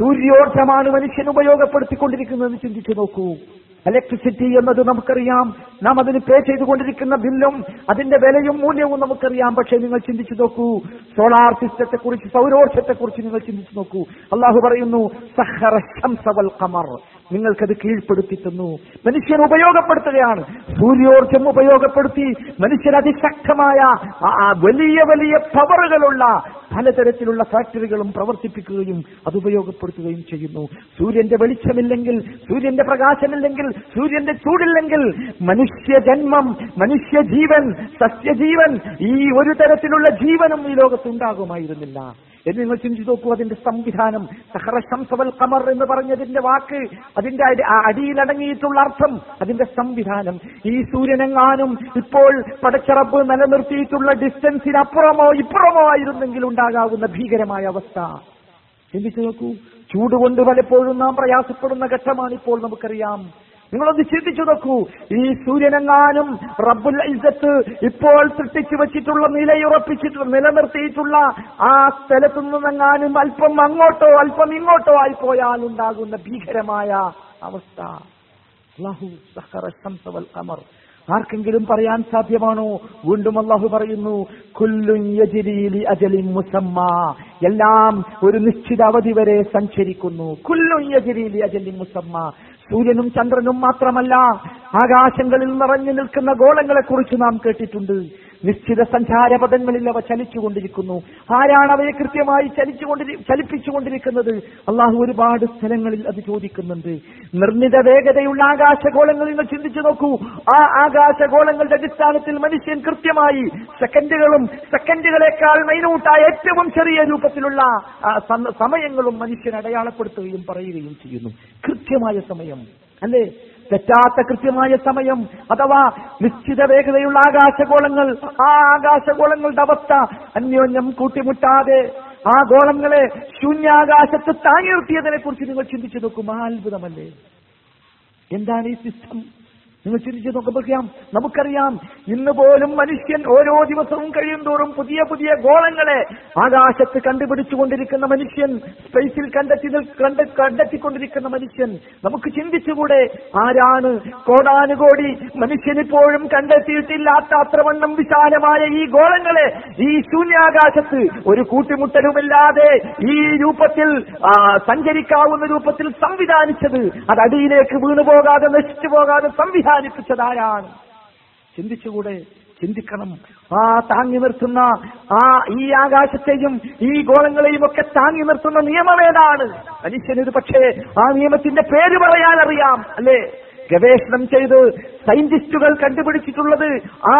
സൂര്യോർജമാണ് മനുഷ്യൻ ഉപയോഗപ്പെടുത്തിക്കൊണ്ടിരിക്കുന്നത്. ചിന്തിച്ചു നോക്കൂ, ഇലക്ട്രിസിറ്റി എന്നത് നമുക്കറിയാം, നാം അതിന് പേ ചെയ്തുകൊണ്ടിരിക്കുന്ന ബില്ലും അതിന്റെ വിലയും മൂല്യവും നമുക്കറിയാം. പക്ഷേ നിങ്ങൾ ചിന്തിച്ചു നോക്കൂ സോളാർ സിസ്റ്റത്തെക്കുറിച്ച്, സൗരോർജത്തെക്കുറിച്ച് നിങ്ങൾ ചിന്തിച്ചു നോക്കൂ. അല്ലാഹു പറയുന്നു സഖറ ശംസ വൽ ഖമർ, നിങ്ങൾക്കത് കീഴ്പ്പെടുത്തി തന്നു. മനുഷ്യൻ ഉപയോഗപ്പെടുത്തുകയാണ്, സൂര്യോർജം ഉപയോഗപ്പെടുത്തി മനുഷ്യൻ അതിശക്തമായ വലിയ വലിയ പവറുകളുള്ള പലതരത്തിലുള്ള ഫാക്ടറികളും പ്രവർത്തിപ്പിക്കുകയും അത് ഉപയോഗപ്പെടുത്തുകയും ചെയ്യുന്നു. സൂര്യന്റെ വെളിച്ചമില്ലെങ്കിൽ, സൂര്യന്റെ പ്രകാശമില്ലെങ്കിൽ, സൂര്യന്റെ ചൂടില്ലെങ്കിൽ മനുഷ്യജന്മം, മനുഷ്യജീവൻ, സസ്യജീവൻ, ഈ ഒരു തരത്തിലുള്ള ജീവനും ഈ ലോകത്ത് ഉണ്ടാകുമായിരുന്നില്ല എന്ന് നിങ്ങൾ ചിന്തിച്ചു നോക്കൂ. അതിന്റെ സംവിധാനം, സഖറ ശംസ വൽ ഖമർ എന്ന് പറഞ്ഞതിന്റെ വാക്ക്, അതിന്റെ അടിയിലടങ്ങിയിട്ടുള്ള അർത്ഥം, അതിന്റെ സംവിധാനം. ഈ സൂര്യനെങ്ങാനും ഇപ്പോൾ പടച്ച റബ്ബ് നിലനിർത്തിയിട്ടുള്ള ഡിസ്റ്റൻസിനപ്പുറമോ ഇപ്പുറമോ ആയിരുന്നെങ്കിൽ ഉണ്ടാകാവുന്ന ഭീകരമായ അവസ്ഥ ചിന്തിച്ചു നോക്കൂ. ചൂടുകൊണ്ട് പലപ്പോഴും നാം പ്രയാസപ്പെടുന്ന ഘട്ടമാണ് ഇപ്പോൾ, നമുക്കറിയാം. നിങ്ങളൊന്ന് ചിന്തിച്ചു നോക്കൂ, ഈ സൂര്യനെങ്ങാനും റബ്ബുൽ ഇസ്സത്ത് ഇപ്പോൾ സൃഷ്ടിച്ചു വെച്ചിട്ടുള്ള, നിലയുറപ്പിച്ചിട്ടുള്ള, നിലനിർത്തിയിട്ടുള്ള ആ സ്ഥലത്തു നിന്നെങ്ങാനും അല്പം അങ്ങോട്ടോ അല്പം ഇങ്ങോട്ടോ ആയിപ്പോയാൽ ഉണ്ടാകുന്ന ഭീകരമായ അവസ്ഥ. അല്ലാഹു സഖറ ശംസ വൽ ഖമർ. ആർക്കെങ്കിലും പറയാൻ സാധ്യമാണോ? വീണ്ടും അല്ലാഹു പറയുന്നു കുല്ലുൻ യജ്രി ലി അജലിൻ മുസമ്മാ, എല്ലാം ഒരു നിശ്ചിത അവധി വരെ സഞ്ചരിക്കുന്നു. കുല്ലുൻ യജ്രി ലി അജലിൻ മുസമ്മാ. സൂര്യനും ചന്ദ്രനും മാത്രമല്ല, ആകാശങ്ങളിൽ നിറഞ്ഞു നിൽക്കുന്ന ഗോളങ്ങളെക്കുറിച്ച് നാം കേട്ടിട്ടുണ്ട്. നിശ്ചിത സഞ്ചാരപഥങ്ങളിൽ അവ ചലിച്ചുകൊണ്ടിരിക്കുന്നു. ആരാണ് അവയെ കൃത്യമായി ചലിപ്പിച്ചുകൊണ്ടിരിക്കുന്നത്? അല്ലാഹു ഒരുപാട് സ്ഥലങ്ങളിൽ അത് ചോദിക്കുന്നുണ്ട്. നിർണിത വേഗതയുള്ള ആകാശഗോളങ്ങൾ നിങ്ങൾ ചിന്തിച്ചു നോക്കൂ. ആ ആകാശഗോളങ്ങളുടെ അടിസ്ഥാനത്തിൽ മനുഷ്യൻ കൃത്യമായി സെക്കൻഡുകളും സെക്കൻഡുകളെക്കാൾ മൈന്യൂട്ടായ ഏറ്റവും ചെറിയ രൂപത്തിലുള്ള സമയങ്ങളും മനുഷ്യൻ അടയാളപ്പെടുത്തുകയും പറയുകയും ചെയ്യുന്നു. കൃത്യമായ സമയം, അല്ലേ, തെറ്റാത്ത കൃത്യമായ സമയം. അഥവാ നിശ്ചിത വേഗതയുള്ള ആകാശഗോളങ്ങൾ, ആ ആകാശഗോളങ്ങളുടെ അവസ്ഥ അന്യോന്യം കൂട്ടിമുട്ടാതെ ആ ഗോളങ്ങളെ ശൂന്യാകാശത്ത് താങ്ങി നിർത്തിയതിനെ കുറിച്ച് നിങ്ങൾ ചിന്തിച്ചു നോക്കും. അത്ഭുതമല്ലേ? എന്താണ് ഈ സിസ്റ്റം? നിങ്ങൾ ചിന്തിച്ചു നോക്കുമ്പോഴാം നമുക്കറിയാം ഇന്ന് പോലും മനുഷ്യൻ ഓരോ ദിവസവും കഴിയുന്തോറും പുതിയ പുതിയ ഗോളങ്ങളെ ആകാശത്ത് കണ്ടുപിടിച്ചുകൊണ്ടിരിക്കുന്ന മനുഷ്യൻ, സ്പേസിൽ കണ്ടെത്തിക്കൊണ്ടിരിക്കുന്ന മനുഷ്യൻ. നമുക്ക് ചിന്തിച്ചുകൂടെ ആരാണ് കോടാനുകോടി മനുഷ്യനിപ്പോഴും കണ്ടെത്തിയിട്ടില്ലാത്ത അത്രവണ്ണം വിശാലമായ ഈ ഗോളങ്ങളെ ഈ ശൂന്യാകാശത്ത് ഒരു കൂട്ടിമുട്ടലുമില്ലാതെ ഈ രൂപത്തിൽ സഞ്ചരിക്കാവുന്ന രൂപത്തിൽ സംവിധാനിച്ചത്, അത് അടിയിലേക്ക് വീണുപോകാതെ നശിച്ചു പോകാതെ സംവിധാനം ാണ് ചിന്തിച്ചുകൂടെ? ചിന്തിക്കണം. ആ താങ്ങി നിർത്തുന്ന ആ ഈ ആകാശത്തെയും ഈ ഗോളങ്ങളെയും ഒക്കെ താങ്ങി നിർത്തുന്ന നിയമമേതാണ്? മനുഷ്യന് ഒരു പക്ഷേ ആ നിയമത്തിന്റെ പേര് പറയാൻ അറിയാം. അല്ലേ, ഗവേഷണം ചെയ്ത് സയന്റിസ്റ്റുകൾ കണ്ടുപിടിച്ചിട്ടുള്ളത് ആ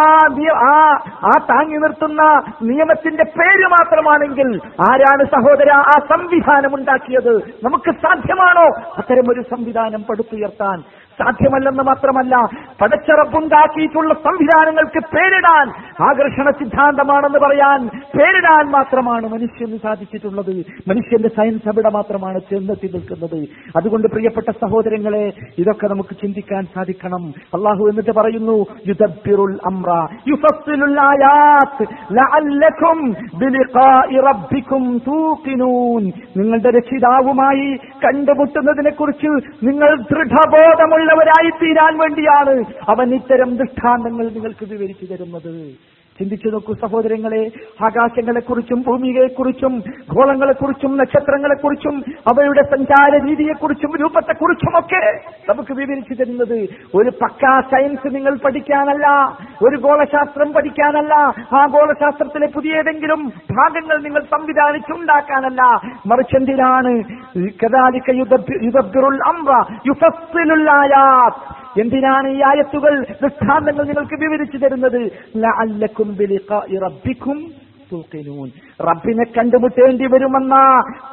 താങ്ങി നിർത്തുന്ന നിയമത്തിന്റെ പേര് മാത്രമാണെങ്കിൽ ആരാണ് സഹോദര ആ സംവിധാനം ഉണ്ടാക്കിയത്? നമുക്ക് സാധ്യമാണോ അത്തരമൊരു സംവിധാനം പടുത്തുയർത്താൻ? സാധ്യമല്ലെന്ന് മാത്രമല്ല, പടച്ച റബ്ബുണ്ടാക്കിയിട്ടുള്ള സംവിധാനങ്ങൾക്ക് പേരിടാൻ, ആകർഷണ സിദ്ധാന്തമാണെന്ന് പറയാൻ പേരിടാൻ മാത്രമാണ് മനുഷ്യന് സാധിച്ചിട്ടുള്ളത്. മനുഷ്യന്റെ സയൻസ് അവിടെ മാത്രമാണ് ചെന്നെത്തി നിൽക്കുന്നത്. അതുകൊണ്ട് പ്രിയപ്പെട്ട സഹോദരങ്ങളെ, ഇതൊക്കെ നമുക്ക് ചിന്തിക്കാൻ സാധിക്കണം. അള്ളാഹു എന്നിട്ട് പറയുന്നു, യുദബ്ബിറുൽ അംറ യുഫസ്സിലുൽ ആയാത് ലഅല്ലകും ബിലിഖാഇ റബ്ബികും തൂഖിനൂൻ. നിങ്ങളുടെ രക്ഷിതാവുമായി കണ്ടുമുട്ടുന്നതിനെക്കുറിച്ച് നിങ്ങൾ ദൃഢബോധമുള്ള ായി തീരാൻ വേണ്ടിയാണ് അവൻ ഇത്തരം ദൃഷ്ടാന്തങ്ങൾ നിങ്ങൾക്ക് വിവരിച്ചു തരുന്നത്. ചിന്തിച്ചു നോക്കൂ സഹോദരങ്ങളെ, ആകാശങ്ങളെക്കുറിച്ചും ഭൂമിയെക്കുറിച്ചും ഗോളങ്ങളെക്കുറിച്ചും നക്ഷത്രങ്ങളെക്കുറിച്ചും അവയുടെ സഞ്ചാര രീതിയെക്കുറിച്ചും രൂപത്തെക്കുറിച്ചുമൊക്കെ നമുക്ക് വിവരിച്ചു തരുന്നത് ഒരു പക്കാ സയൻസ് നിങ്ങൾ പഠിക്കാനല്ല, ഒരു ഗോളശാസ്ത്രം പഠിക്കാനല്ല, ആ ഗോളശാസ്ത്രത്തിലെ പുതിയ ഏതെങ്കിലും ഭാഗങ്ങൾ നിങ്ങൾ സംവിധാനിച്ചുണ്ടാക്കാനല്ല, മറിച്ച് എന്തിനാണ്? എന്തിനാണ് ഈ ആയത്തുകൾ ദൃഷ്ടാന്തങ്ങൾ നിങ്ങൾക്ക് വിവരിച്ചു തരുന്നത്? ലഅല്ലകും ബിലിഖാഇ റബ്ബികും തൂഖിനൂൻ. റബ്ബിനെ കണ്ടുമുട്ടേണ്ടി വരുമെന്ന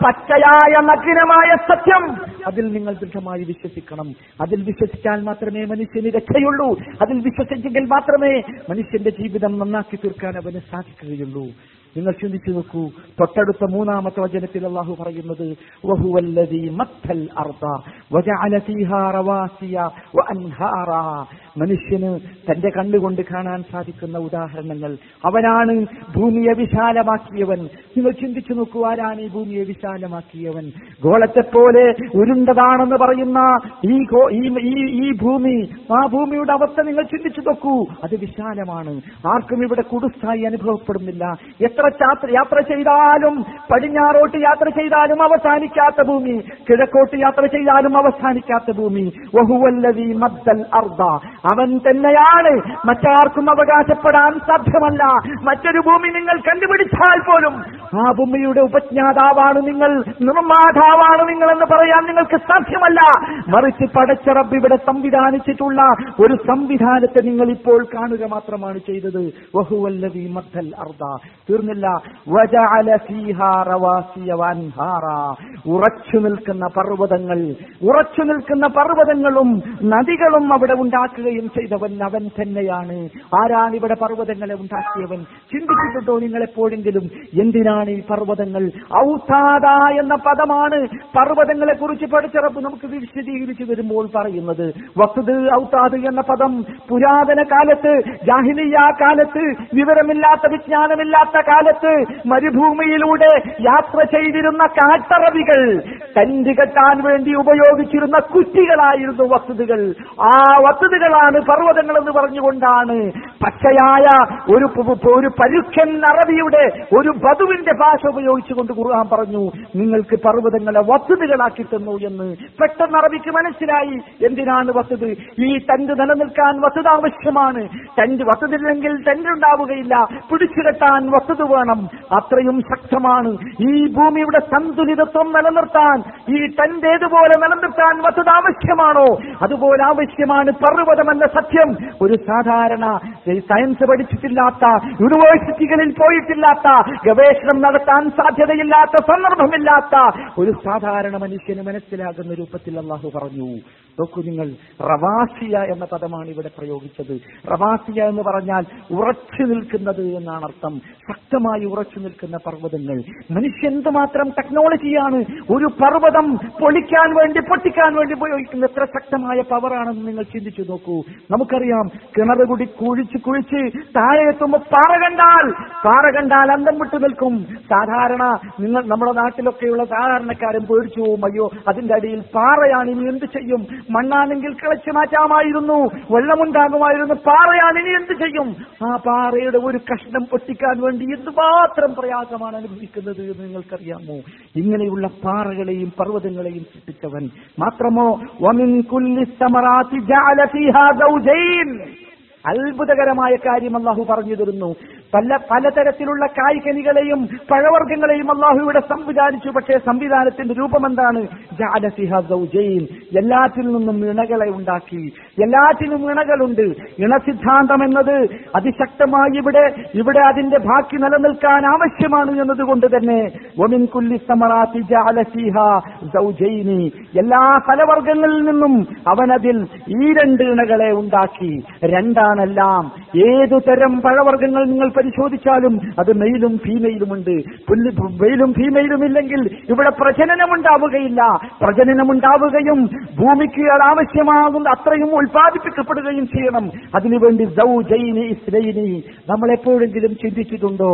പച്ചയായ നഗ്നമായ സത്യം, അതിൽ നിങ്ങൾ ദൃഢമായി വിശ്വസിക്കണം. അതിൽ വിശ്വസിച്ചാൽ മാത്രമേ മനുഷ്യന് രക്ഷയുള്ളൂ. അതിൽ വിശ്വസിച്ചെങ്കിൽ മാത്രമേ മനുഷ്യന്റെ ജീവിതം നന്നാക്കി തീർക്കാൻ അവന് സാധിക്കുകയുള്ളൂ. നിങ്ങൾ ചിന്തിച്ചു നോക്കൂ, തൊട്ടടുത്ത മൂന്നാമത്തെ വചനത്തിൽ അല്ലാഹു പറയുന്നത്, വഹുവല്ലദീ മത്തൽ അർദ വജഅല ഫീഹാ റവാസിയ വഅൻഹാറ. മനുഷ്യന് തന്റെ കണ്ണുകൊണ്ട് കാണാൻ സാധിക്കുന്ന ഉദാഹരണങ്ങൾ. അവനാണ് ഭൂമിയെ വിശാലമാക്കിയവൻ. നിങ്ങൾ ചിന്തിച്ചു നോക്കൂ, ആരാണ് ഈ ഭൂമിയെ വിശാലമാക്കിയവൻ? ഗോളത്തെപ്പോലെ ഉരുണ്ടതാണെന്ന് പറയുന്ന ഈ ഭൂമി, ആ ഭൂമിയുടെ അവസ്ഥ നിങ്ങൾ ചിന്തിച്ചു നോക്കൂ. അത് വിശാലമാണ്, ആർക്കും ഇവിടെ കുടുസായി അനുഭവപ്പെടുന്നില്ല. എത്ര യാത്ര ചെയ്താലും, പടിഞ്ഞാറോട്ട് യാത്ര ചെയ്താലും അവസാനിക്കാത്ത ഭൂമി, കിഴക്കോട്ട് യാത്ര ചെയ്താലും അവസാനിക്കാത്ത ഭൂമി. വഹുവല്ലദീ മദ്ദൽ അർദ, അവൻ തന്നെയാണ്, മറ്റാർക്കും അവകാശപ്പെടാൻ സാധ്യമല്ല. മറ്റൊരു ഭൂമി നിങ്ങൾ കണ്ടുപിടിച്ചാൽ പോലും ആ ഭൂമിയുടെ ഉപജ്ഞാതാവാണ് നിങ്ങൾ, നിർമ്മാതാവാണ് നിങ്ങൾ എന്ന് പറയാൻ നിങ്ങൾക്ക് സാധ്യമല്ല. മറിച്ച് പടച്ച റബ്ബ് ഇവിടെ സംവിധാനിച്ചിട്ടുള്ള ഒരു സംവിധാനത്തെ നിങ്ങൾ ഇപ്പോൾ കാണുക മാത്രമാണ് ചെയ്തത്. വഹുവല്ലദീ മദ്ദൽ അർദ. തീർന്നില്ല. വജഅല ഫീഹാ റവാസിയ വൻഹാറ. ഉറച്ചു നിൽക്കുന്ന പർവ്വതങ്ങളും നദികളും അവിടെ ഉണ്ടാക്കുകയും ചെയ്തവൻ അവൻ തന്നെയാണ്. ആരാണ് ഇവിടെ പർവ്വതങ്ങളെ ഉണ്ടാക്കിയവൻ? ചിന്തിച്ചിട്ടുണ്ടോ നിങ്ങളെപ്പോഴെങ്കിലും എന്തിനാണ് ഈ പർവ്വതങ്ങൾ? ഔതാദ എന്ന പദമാണ് പർവ്വതങ്ങളെ കുറിച്ച് പഠിച്ചറപ്പ് നമുക്ക് വിശദീകരിച്ചു വരുമ്പോൾ പറയുന്നത്. വഖ്ദ്, ഔതാദ് എന്ന പദം പുരാതന കാലത്ത്, ജാഹിലിയ്യ കാലത്ത്, വിവരമില്ലാത്ത വിജ്ഞാനമില്ലാത്ത കാലത്ത് മരുഭൂമിയിലൂടെ യാത്ര ചെയ്തിരുന്ന കാട്ടറവികൾ തന്റ് കെട്ടാൻ വേണ്ടി ഉപയോഗിച്ചിരുന്ന കുറ്റികളായിരുന്നു വഖ്ദുകൾ. ആ വഖ്ദുകളാണ് പർവ്വതങ്ങൾ എന്ന് പറഞ്ഞുകൊണ്ടാണ് പച്ചയായ ഒരു പരുക്കൻ അറബിയുടെ, ഒരു ബദുവിന്റെ ഭാഷ ഉപയോഗിച്ചുകൊണ്ട് ഖുർആൻ പറഞ്ഞു, നിങ്ങൾക്ക് പർവ്വതങ്ങളെ വഖ്ദുകളാക്കി തന്നു എന്ന്. പെട്ടെന്ന് അറബിക്ക് മനസ്സിലായി എന്തിനാണ് വഖ്ദ്. ഈ തന്റ് നിലനിൽക്കാൻ വഖ്ദ് ആവശ്യമാണ്. വഖ്ദില്ലെങ്കിൽ തന്റ് ഉണ്ടാവുകയില്ല. പിടിച്ചുകെട്ടാൻ വഖ്ദ് വേണം. അത്രയും ശക്തമാണ് ഈ ഭൂമിയുടെ സന്തുലിതത്വം നിലനിർത്താൻ. ഈ തന്റ് ഏതുപോലെ നിലനിർത്താൻ വഖ്ദ് ആവശ്യമാണോ അതുപോലെ ആവശ്യമാണ് പർവ്വതമെന്ന സത്യം. ഒരു സാധാരണ സയൻസ് പഠിച്ചിട്ടില്ലാത്ത, യൂണിവേഴ്സിറ്റികളിൽ പോയിട്ടില്ലാത്ത, ഗവേഷണം നടത്താൻ സാധ്യതയില്ലാത്ത, സന്ദർഭമില്ലാത്ത ഒരു സാധാരണ മനുഷ്യന് മനസ്സിലാകുന്ന രൂപത്തിൽ അല്ലാഹു പറഞ്ഞു. നോക്കൂ നിങ്ങൾ, റവാസിയ എന്ന പദമാണ് ഇവിടെ പ്രയോഗിച്ചത്. റവാസിയ എന്ന് പറഞ്ഞാൽ ഉറച്ചു നിൽക്കുന്നത് എന്നാണ് അർത്ഥം. ശക്തമായി ഉറച്ചു നിൽക്കുന്ന പർവ്വതങ്ങൾ. മനുഷ്യൻ എന്തുമാത്രം ടെക്നോളജിയാണ് ഒരു പർവ്വതം പൊട്ടിക്കാൻ വേണ്ടി ഉപയോഗിക്കുന്നത്. എത്ര ശക്തമായ പവറാണെന്ന് നിങ്ങൾ ചിന്തിച്ചു നോക്കൂ. നമുക്കറിയാം, കിണർ കൂടി കുഴിച്ച് താഴെ എത്തുമ്പോൾ പാറ കണ്ടാൽ അന്തം വിട്ടു നിൽക്കും. സാധാരണ നിങ്ങൾ നമ്മുടെ നാട്ടിലൊക്കെയുള്ള സാധാരണക്കാരും പേടിച്ചു പോവും. അയ്യോ, അതിന്റെ അടിയിൽ പാറയാണ്, ഇനി എന്ത് ചെയ്യും? മണ്ണാണെങ്കിൽ കിളച്ചു മാറ്റാമായിരുന്നു, വെള്ളമുണ്ടാകുമായിരുന്നു. പാറയാണ്, ഇനി എന്ത് ചെയ്യും? ആ പാറയുടെ ഒരു കഷ്ണം പൊട്ടിക്കാൻ വേണ്ടി എന്തുമാത്രം പ്രയാസമാണ് അനുഭവിക്കുന്നത് എന്ന് നിങ്ങൾക്കറിയാമോ? ഇങ്ങനെയുള്ള പാറകളെയും പർവ്വതങ്ങളെയും സൃഷ്ടിച്ചവൻ മാത്രമോ, വമിൻ കുല്ലി സമറാതി ജഅല ഫീഹാ സൗജൈൻ. അത്ഭുതകരമായ കാര്യം അല്ലാഹു പറഞ്ഞു തരുന്നു. പലതരത്തിലുള്ള കായ്കനികളെയും പഴവർഗ്ഗങ്ങളെയും അള്ളാഹുവിടെ സംവിധാനിച്ചു. പക്ഷേ സംവിധാനത്തിന്റെ രൂപമെന്താണ്? എല്ലാറ്റിൽ നിന്നും ഇണകളെ ഉണ്ടാക്കി. എല്ലാറ്റിനും ഇണകളുണ്ട്. ഇണസിദ്ധാന്തം എന്നത് അതിശക്തമായി ഇവിടെ അതിന്റെ ബാക്കി നിലനിൽക്കാൻ ആവശ്യമാണ് എന്നതുകൊണ്ട് തന്നെ എല്ലാ ഫലവർഗ്ഗങ്ങളിൽ നിന്നും അവനതിൽ ഈ രണ്ട് ഇണകളെ ഉണ്ടാക്കി. രണ്ടാണെല്ലാം. ഏതു തരം പഴവർഗ്ഗങ്ങൾ നിങ്ങൾ പരിശോധിച്ചാലും അത് മെയിലും ഫീമെയിലുമുണ്ട്. മെയിലും ഫീമെയിലും ഇല്ലെങ്കിൽ ഇവിടെ പ്രജനനമുണ്ടാവുകയില്ല. പ്രജനനമുണ്ടാവുകയും ഭൂമിക്ക് ആവശ്യമാകുന്ന അത്രയും ഉൽപ്പാദിപ്പിക്കപ്പെടുകയും ചെയ്യണം. അതിനുവേണ്ടി നമ്മൾ എപ്പോഴെങ്കിലും ചിന്തിച്ചിട്ടുണ്ടോ?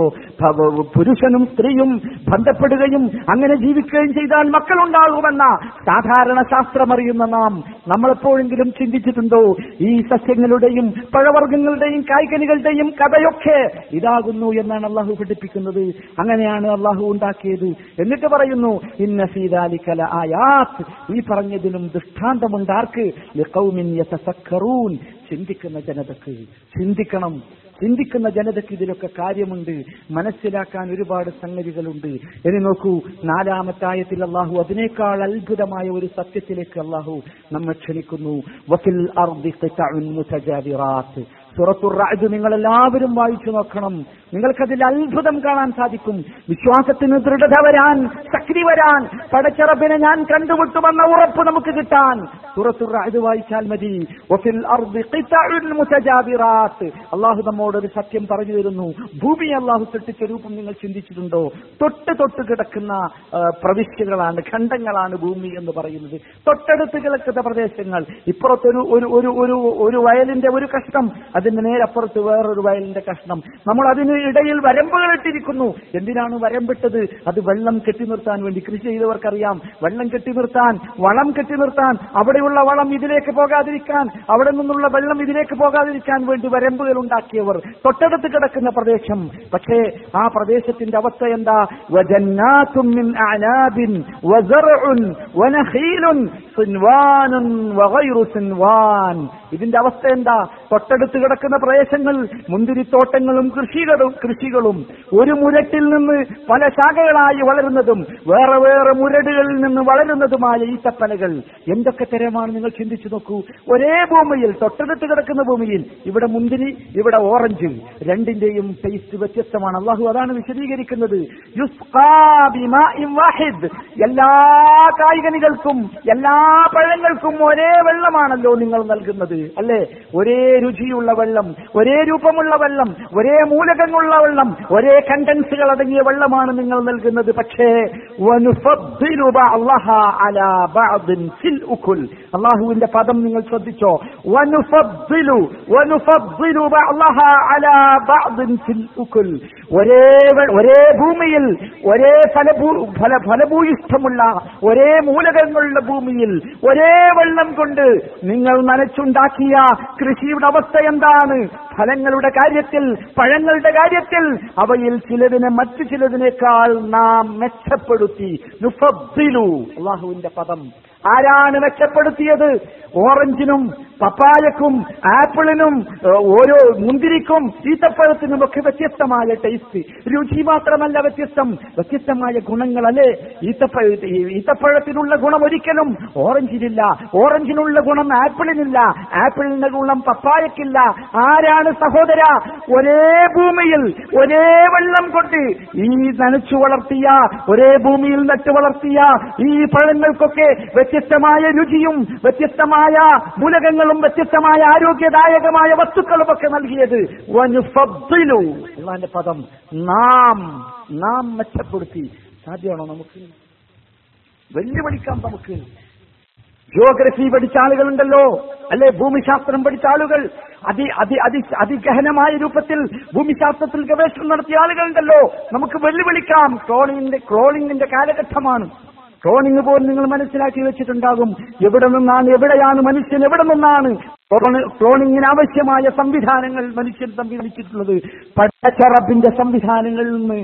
പുരുഷനും സ്ത്രീയും ബന്ധപ്പെടുകയും അങ്ങനെ ജീവിക്കുകയും ചെയ്താൽ മക്കളുണ്ടാകുമെന്ന സാധാരണ ശാസ്ത്രമറിയുന്ന നാം നമ്മളെപ്പോഴെങ്കിലും ചിന്തിച്ചിട്ടുണ്ടോ? ഈ സസ്യങ്ങളുടെയും പഴവർഗ്ഗങ്ങളുടെയും കായ്കനികളുടെയും കഥയൊക്കെ ഇതാകുന്നു എന്നാണ് അള്ളാഹു പഠിപ്പിക്കുന്നത്. അങ്ങനെയാണ് അള്ളാഹു ഉണ്ടാക്കിയത്. എന്നിട്ട് പറയുന്നു ഇന്ന സീദാലിക ലആയാത്ത്, ഈ പറഞ്ഞതിലും ദൃഷ്ടാന്തമുണ്ട്. ആർക്ക്? ലിഖൗമിൻ യതഫക്കറൂൻ, ചിന്തിക്കുന്ന ജനതക്ക്. ചിന്തിക്കണം. ചിന്തിക്കുന്ന ജനതയ്ക്ക് ഇതിലൊക്കെ കാര്യമുണ്ട്. മനസ്സിലാക്കാൻ ഒരുപാട് സംഗതികളുണ്ട്. ഇനി നോക്കൂ, നാലാമത്തെ ആയത്തിൽ അള്ളാഹു അതിനേക്കാൾ അത്ഭുതമായ ഒരു സത്യത്തിലേക്ക് അള്ളാഹു നമ്മെ ക്ഷണിക്കുന്നു. വഫിൽ അർദി ഖിതഉൻ മുതജാവിറാത്ത്. സൂറത്തുർ റഅദ് നിങ്ങളെല്ലാവരും വായിച്ചു നോക്കണം. നിങ്ങൾക്കതിൽ അത്ഭുതം കാണാൻ സാധിക്കും. വിശ്വാസത്തിന് ദൃഢത വരാൻ, ശക്തി വരാൻ, പടച്ചറബിനെ ഞാൻ കണ്ടുമുട്ടുമെന്ന ഉറപ്പ് നമുക്ക് കിട്ടാൻ സൂറത്തുർ റഅദ് വായിച്ചാൽ മതി. വഫിൽ അർദി ഖിതഉൻ മുതജാവിറാത്ത്. അള്ളാഹു നമ്മോടൊരു സത്യം പറഞ്ഞു തരുന്നു. ഭൂമി അള്ളാഹു സൃഷ്ടിച്ച രൂപം നിങ്ങൾ ചിന്തിച്ചിട്ടുണ്ടോ? തൊട്ട് തൊട്ട് കിടക്കുന്ന പ്രവിശ്യകളാണ്, ഖണ്ഡങ്ങളാണ് ഭൂമി എന്ന് പറയുന്നത്. തൊട്ടടുത്ത് കിടക്കുന്ന പ്രദേശങ്ങൾ, ഇപ്പുറത്തൊരു ഒരു വയലിന്റെ ഒരു കഷ്ണം, അതിന്റെ നേരപ്പുറത്ത് വേറൊരു വയലിന്റെ കഷ്ണം, നമ്മൾ അതിന് ഇടയിൽ വരമ്പുകൾ ഇട്ടിരിക്കുന്നു. എന്തിനാണ് വരമ്പിട്ടത്? അത് വെള്ളം കെട്ടി നിർത്താൻ വേണ്ടി. കൃഷി ചെയ്തവർക്കറിയാം, വെള്ളം കെട്ടി നിർത്താൻ, വളം കെട്ടി നിർത്താൻ, അവിടെയുള്ള വളം ഇതിലേക്ക് പോകാതിരിക്കാൻ, അവിടെ നിന്നുള്ള വെള്ളം ഇതിലേക്ക് പോകാതിരിക്കാൻ വേണ്ടി വരമ്പുകൾ ഉണ്ടാക്കിയവർ. തൊട്ടടുത്ത് കിടക്കുന്ന പ്രദേശം, പക്ഷേ ആ പ്രദേശത്തിന്റെ അവസ്ഥ എന്താ? വജന്നാതും മിൻ അഅനാബിൻ വസർഉൻ വനഖീലുൻ സിൻവാനുൻ വഗൈറു സിൻവാൻ. ഇതിന്റെ അവസ്ഥ എന്താ? തൊട്ടടുത്ത് കിടക്കുന്ന പ്രദേശങ്ങൾ മുന്തിരിത്തോട്ടങ്ങളും കൃഷികളും, ഒരു മുരട്ടിൽ നിന്ന് പല ശാഖകളായി വളരുന്നതും വേറെ വേറെ മുരടുകളിൽ നിന്ന് വളരുന്നതുമായ ഈത്തപ്പനകൾ. എന്തൊക്കെ തരമാണ് നിങ്ങൾ ചിന്തിച്ചു നോക്കൂ. ഒരേ ഭൂമിയിൽ, തൊട്ടടുത്ത് കിടക്കുന്ന ഭൂമിയിൽ, ഇവിടെ മുന്തിരി, ഇവിടെ ഓറഞ്ച്, രണ്ടിന്റെയും ടേസ്റ്റ് വ്യത്യസ്തമാണ്. അള്ളാഹു അതാണ് വിശദീകരിക്കുന്നത്. എല്ലാ കായികനികൾക്കും എല്ലാ പഴങ്ങൾക്കും ഒരേ വെള്ളമാണല്ലോ നിങ്ങൾ നൽകുന്നത്, അല്ലേ? ഒരേ രുചിയുള്ള വെള്ളം, ഒരേ രൂപമുള്ള വെള്ളം, ഒരേ മൂലകങ്ങളുള്ള വെള്ളം, ഒരേ കണ്ടൻസുകൾ അടങ്ങിയ വെള്ളമാണ് നിങ്ങൾ നൽകുന്നത്. പക്ഷേ അള്ളാഹുവിന്റെ പദം നിങ്ങൾ ശ്രദ്ധിച്ചോ? ഒരേ ഭൂമിയിൽ, ഒരേ ഫലഭൂയിഷ്ടമുള്ള, ഒരേ മൂലകങ്ങളുള്ള ഭൂമിയിൽ ഒരേ വെള്ളം കൊണ്ട് നിങ്ങൾ നനച്ചുണ്ടാക്കിയ കൃഷിയുടെ അവസ്ഥ എന്താണ്? ഫലങ്ങളുടെ കാര്യത്തിൽ, പഴങ്ങളുടെ കാര്യത്തിൽ അവയിൽ ചിലതിനെ മറ്റു ചിലതിനേക്കാൾ നാം മെച്ചപ്പെടുത്തി. നുഫദ്ദിലു, അല്ലാഹുവിന്റെ പദം. ആരാണ് മെച്ചപ്പെടുത്തിയത്? ഓറഞ്ചിനും പപ്പായക്കും ആപ്പിളിനും ഓരോ മുന്തിരിക്കും ഈത്തപ്പഴത്തിനും ഒക്കെ വ്യത്യസ്തമായ ടേസ്റ്റ്, രുചി മാത്രമല്ല വ്യത്യസ്തമായ ഗുണങ്ങൾ, അല്ലേ? ഈത്തപ്പഴത്തിനുള്ള ഗുണം ഒരിക്കലും ഓറഞ്ചിനില്ല, ഓറഞ്ചിനുള്ള ഗുണം ആപ്പിളിനില്ല, ആപ്പിളിന്റെ ഗുണം പപ്പായക്കില്ല. ആരാണ് സഹോദര? ഒരേ ഭൂമിയിൽ ഒരേ വെള്ളം കൊണ്ട് ഈ നനച്ചു വളർത്തിയ, ഒരേ ഭൂമിയിൽ നട്ടു വളർത്തിയ ഈ പഴങ്ങൾക്കൊക്കെ വ്യത്യസ്തമായ രുചിയും വ്യത്യസ്തമായ മൂലകങ്ങളും വ്യത്യസ്തമായ ആരോഗ്യദായകമായ വസ്തുക്കളും ഒക്കെ നൽകിയത്. വനുഫദ്ദിലു, അല്ലാഹുവിന്റെ പദം. നാം മെച്ചപ്പെടുത്തി. സാധ്യമാണോ നമുക്ക്? വെല്ലുവിളിക്കാം നമുക്ക്. ജിയോഗ്രഫി പഠിച്ച ആളുകളുണ്ടല്ലോ, അല്ലെ? ഭൂമിശാസ്ത്രം പഠിച്ച ആളുകൾ, അതിഗഹനമായ രൂപത്തിൽ ഭൂമിശാസ്ത്രത്തിൽ ഗവേഷണം നടത്തിയ ആളുകളുണ്ടല്ലോ. നമുക്ക് വെല്ലുവിളിക്കാം. ട്രോളിംഗിന്റെ കാലഘട്ടമാണ്. ട്രോളിംഗ് പോലും നിങ്ങൾ മനസ്സിലാക്കി വെച്ചിട്ടുണ്ടാകും. എവിടെയാണ് മനുഷ്യൻ, എവിടെ നിന്നാണ് ട്രോളിംഗിന് ആവശ്യമായ സംവിധാനങ്ങൾ മനുഷ്യൻ സംവിധാനിച്ചിട്ടുള്ളത്? പടച്ചറബിന്റെ സംവിധാനങ്ങളിൽ നിന്ന്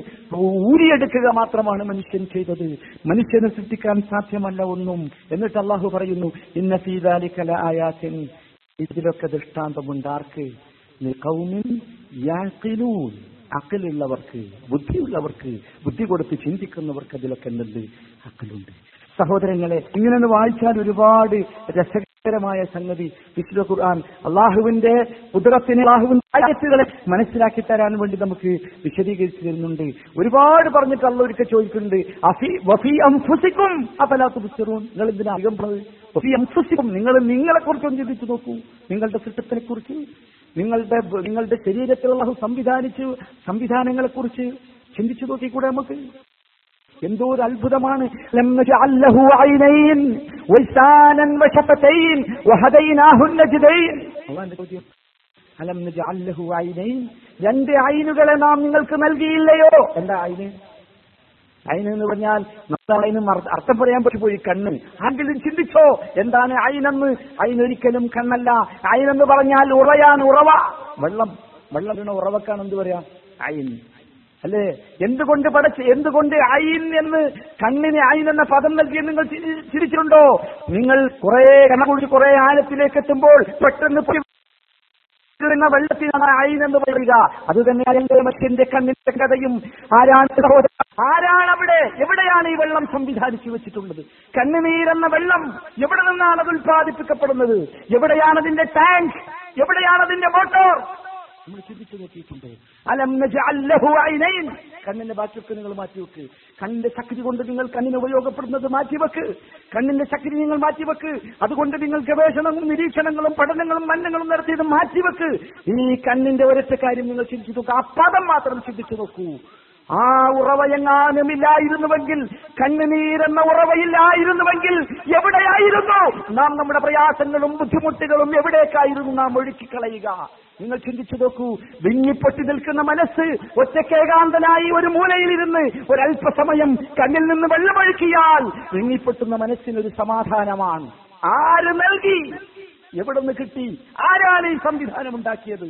ഊരിയെടുക്കുക മാത്രമാണ് മനുഷ്യൻ ചെയ്തത്. മനുഷ്യനെ സൃഷ്ടിക്കാൻ സാധ്യമല്ല ഒന്നും. എന്നിട്ട് അള്ളാഹു പറയുന്നു ഇന്ന ഫീ ദാലിക ലആയാത്തിൻ, ഇതിലൊക്കെ ദൃഷ്ടാന്തമുണ്ട്. ആർക്ക്? ലിഖൗമിൻ യഅഖിലൂൻ, അക്കലുള്ളവർക്ക്, ബുദ്ധിയുള്ളവർക്ക്, ബുദ്ധി കൊടുത്ത് ചിന്തിക്കുന്നവർക്ക് അതിലൊക്കെ എന്തുണ്ട്? അക്കലുണ്ട്. സഹോദരങ്ങളെ, ഇങ്ങനെ വായിച്ചാൽ ഒരുപാട് രസകരമായ സംഗതി വിശുദ്ധ ഖുർആൻ അള്ളാഹുവിന്റെ ഖുദ്റത്തിനെ, അള്ളാഹുവിന്റെ ആയത്തുകളെ മനസ്സിലാക്കി തരാൻ വേണ്ടി നമുക്ക് വിശദീകരിച്ചു തരുന്നുണ്ട്. ഒരുപാട് പറഞ്ഞിട്ട് അള്ളാഹു ഒരിക്കൽ ചോദിക്കുന്നുണ്ട്, നിങ്ങൾ എന്തിനാ അധികം പറഞ്ഞത്? നിങ്ങൾ നിങ്ങളെ കുറിച്ചൊന്ന് ചിന്തിച്ചു നോക്കൂ, നിങ്ങളുടെ സൃഷ്ടിയെ കുറിച്ച്, നിങ്ങളുടെ ശരീരത്തിൽ അള്ളാഹു സംവിധാനങ്ങളെ കുറിച്ച് ചിന്തിച്ചു നോക്കിക്കൂടെ? നമുക്ക് എന്തോ ഒരു അത്ഭുതമാണ്. രണ്ട് ഐനുകളെ നാം നിങ്ങൾക്ക് നൽകിയില്ലയോ? എന്താ ഐന്? ഐന് എന്ന് പറഞ്ഞാൽ അർത്ഥം പറയാൻ പറ്റിപ്പോയി കണ്ണ്. ആരെങ്കിലും ചിന്തിച്ചോ എന്താണ് ഐനെന്ന്? ഐനൊരിക്കലും കണ്ണല്ല. ഐനെന്ന് പറഞ്ഞാൽ ഉറയാൻ, ഉറവ, വെള്ളം. വെള്ളം വീണ ഉറവക്കാണ് എന്ത് പറയാ? ഐൻ അല്ലേ? എന്തുകൊണ്ട് ഐൻ എന്ന്, കണ്ണിന് ഐൻ എന്ന പദം നൽകി നിങ്ങൾ ചിരിച്ചിട്ടുണ്ടോ? നിങ്ങൾ കുറെ കണക്കുഴിച്ച് കുറെ ആഴത്തിലേക്ക് എത്തുമ്പോൾ പെട്ടെന്ന് ുന്ന വെള്ളത്തിനാണ് ഐൻ എന്ന് പറയുക. അത് തന്നെയാണ് മനുഷ്യന്റെ കണ്ണിന്റെ കഥയും. ആരാണ് അവിടെ, എവിടെയാണ് ഈ വെള്ളം സംവിധാനിച്ചു വെച്ചിട്ടുള്ളത്? കണ്ണുനീരെന്ന വെള്ളം എവിടെ നിന്നാണ് അത് ഉൽപ്പാദിപ്പിക്കപ്പെടുന്നത്? എവിടെയാണ് അതിന്റെ ടാങ്ക്? എവിടെയാണ് അതിന്റെ മോട്ടോർ? നമ്മൾ ചിന്തിച്ചു നോക്കിയിട്ടുണ്ട്. കണ്ണിന്റെ ബാക്കിയൊക്കെ നിങ്ങൾ മാറ്റിവെക്ക്. കണ്ണിന്റെ ശക്തി കൊണ്ട് നിങ്ങൾ കണ്ണിന് ഉപയോഗപ്പെടുന്നത് മാറ്റിവെക്ക്. കണ്ണിന്റെ ശക്തി നിങ്ങൾ മാറ്റിവെക്ക്. അതുകൊണ്ട് നിങ്ങൾ ഗവേഷണങ്ങളും നിരീക്ഷണങ്ങളും പഠനങ്ങളും മന്നങ്ങളും നടത്തിയത് മാറ്റിവെക്ക്. ഈ കണ്ണിന്റെ ഒരൊറ്റ കാര്യം നിങ്ങൾ ചിന്തിച്ചു നോക്കുക, ആ പദം മാത്രം ചിന്തിച്ചു നോക്കൂ. ആ ഉറവയെങ്ങാനുമില്ലായിരുന്നുവെങ്കിൽ, കണ്ണുനീരെന്ന ഉറവയില്ലായിരുന്നുവെങ്കിൽ, എവിടെയായിരുന്നു നാം നമ്മുടെ പ്രയാസങ്ങളും ബുദ്ധിമുട്ടുകളും എവിടേക്കായിരുന്നു നാം ഒഴുക്കിക്കളയുക? നിങ്ങൾ ചിന്തിച്ചു നോക്കൂ. വിങ്ങിപ്പൊട്ടി നിൽക്കുന്ന മനസ്സ് ഒറ്റക്കേകാന്തനായി ഒരു മൂലയിലിരുന്ന് ഒരൽപ്പസമയം കണ്ണിൽ നിന്ന് വെള്ളമൊഴുക്കിയാൽ വിങ്ങിപ്പൊട്ടുന്ന മനസ്സിനൊരു സമാധാനമാണ്. ആര് നൽകി? എവിടെ നിന്ന് കിട്ടി? ആരാണ് ഈ സംവിധാനം ഉണ്ടാക്കിയത്?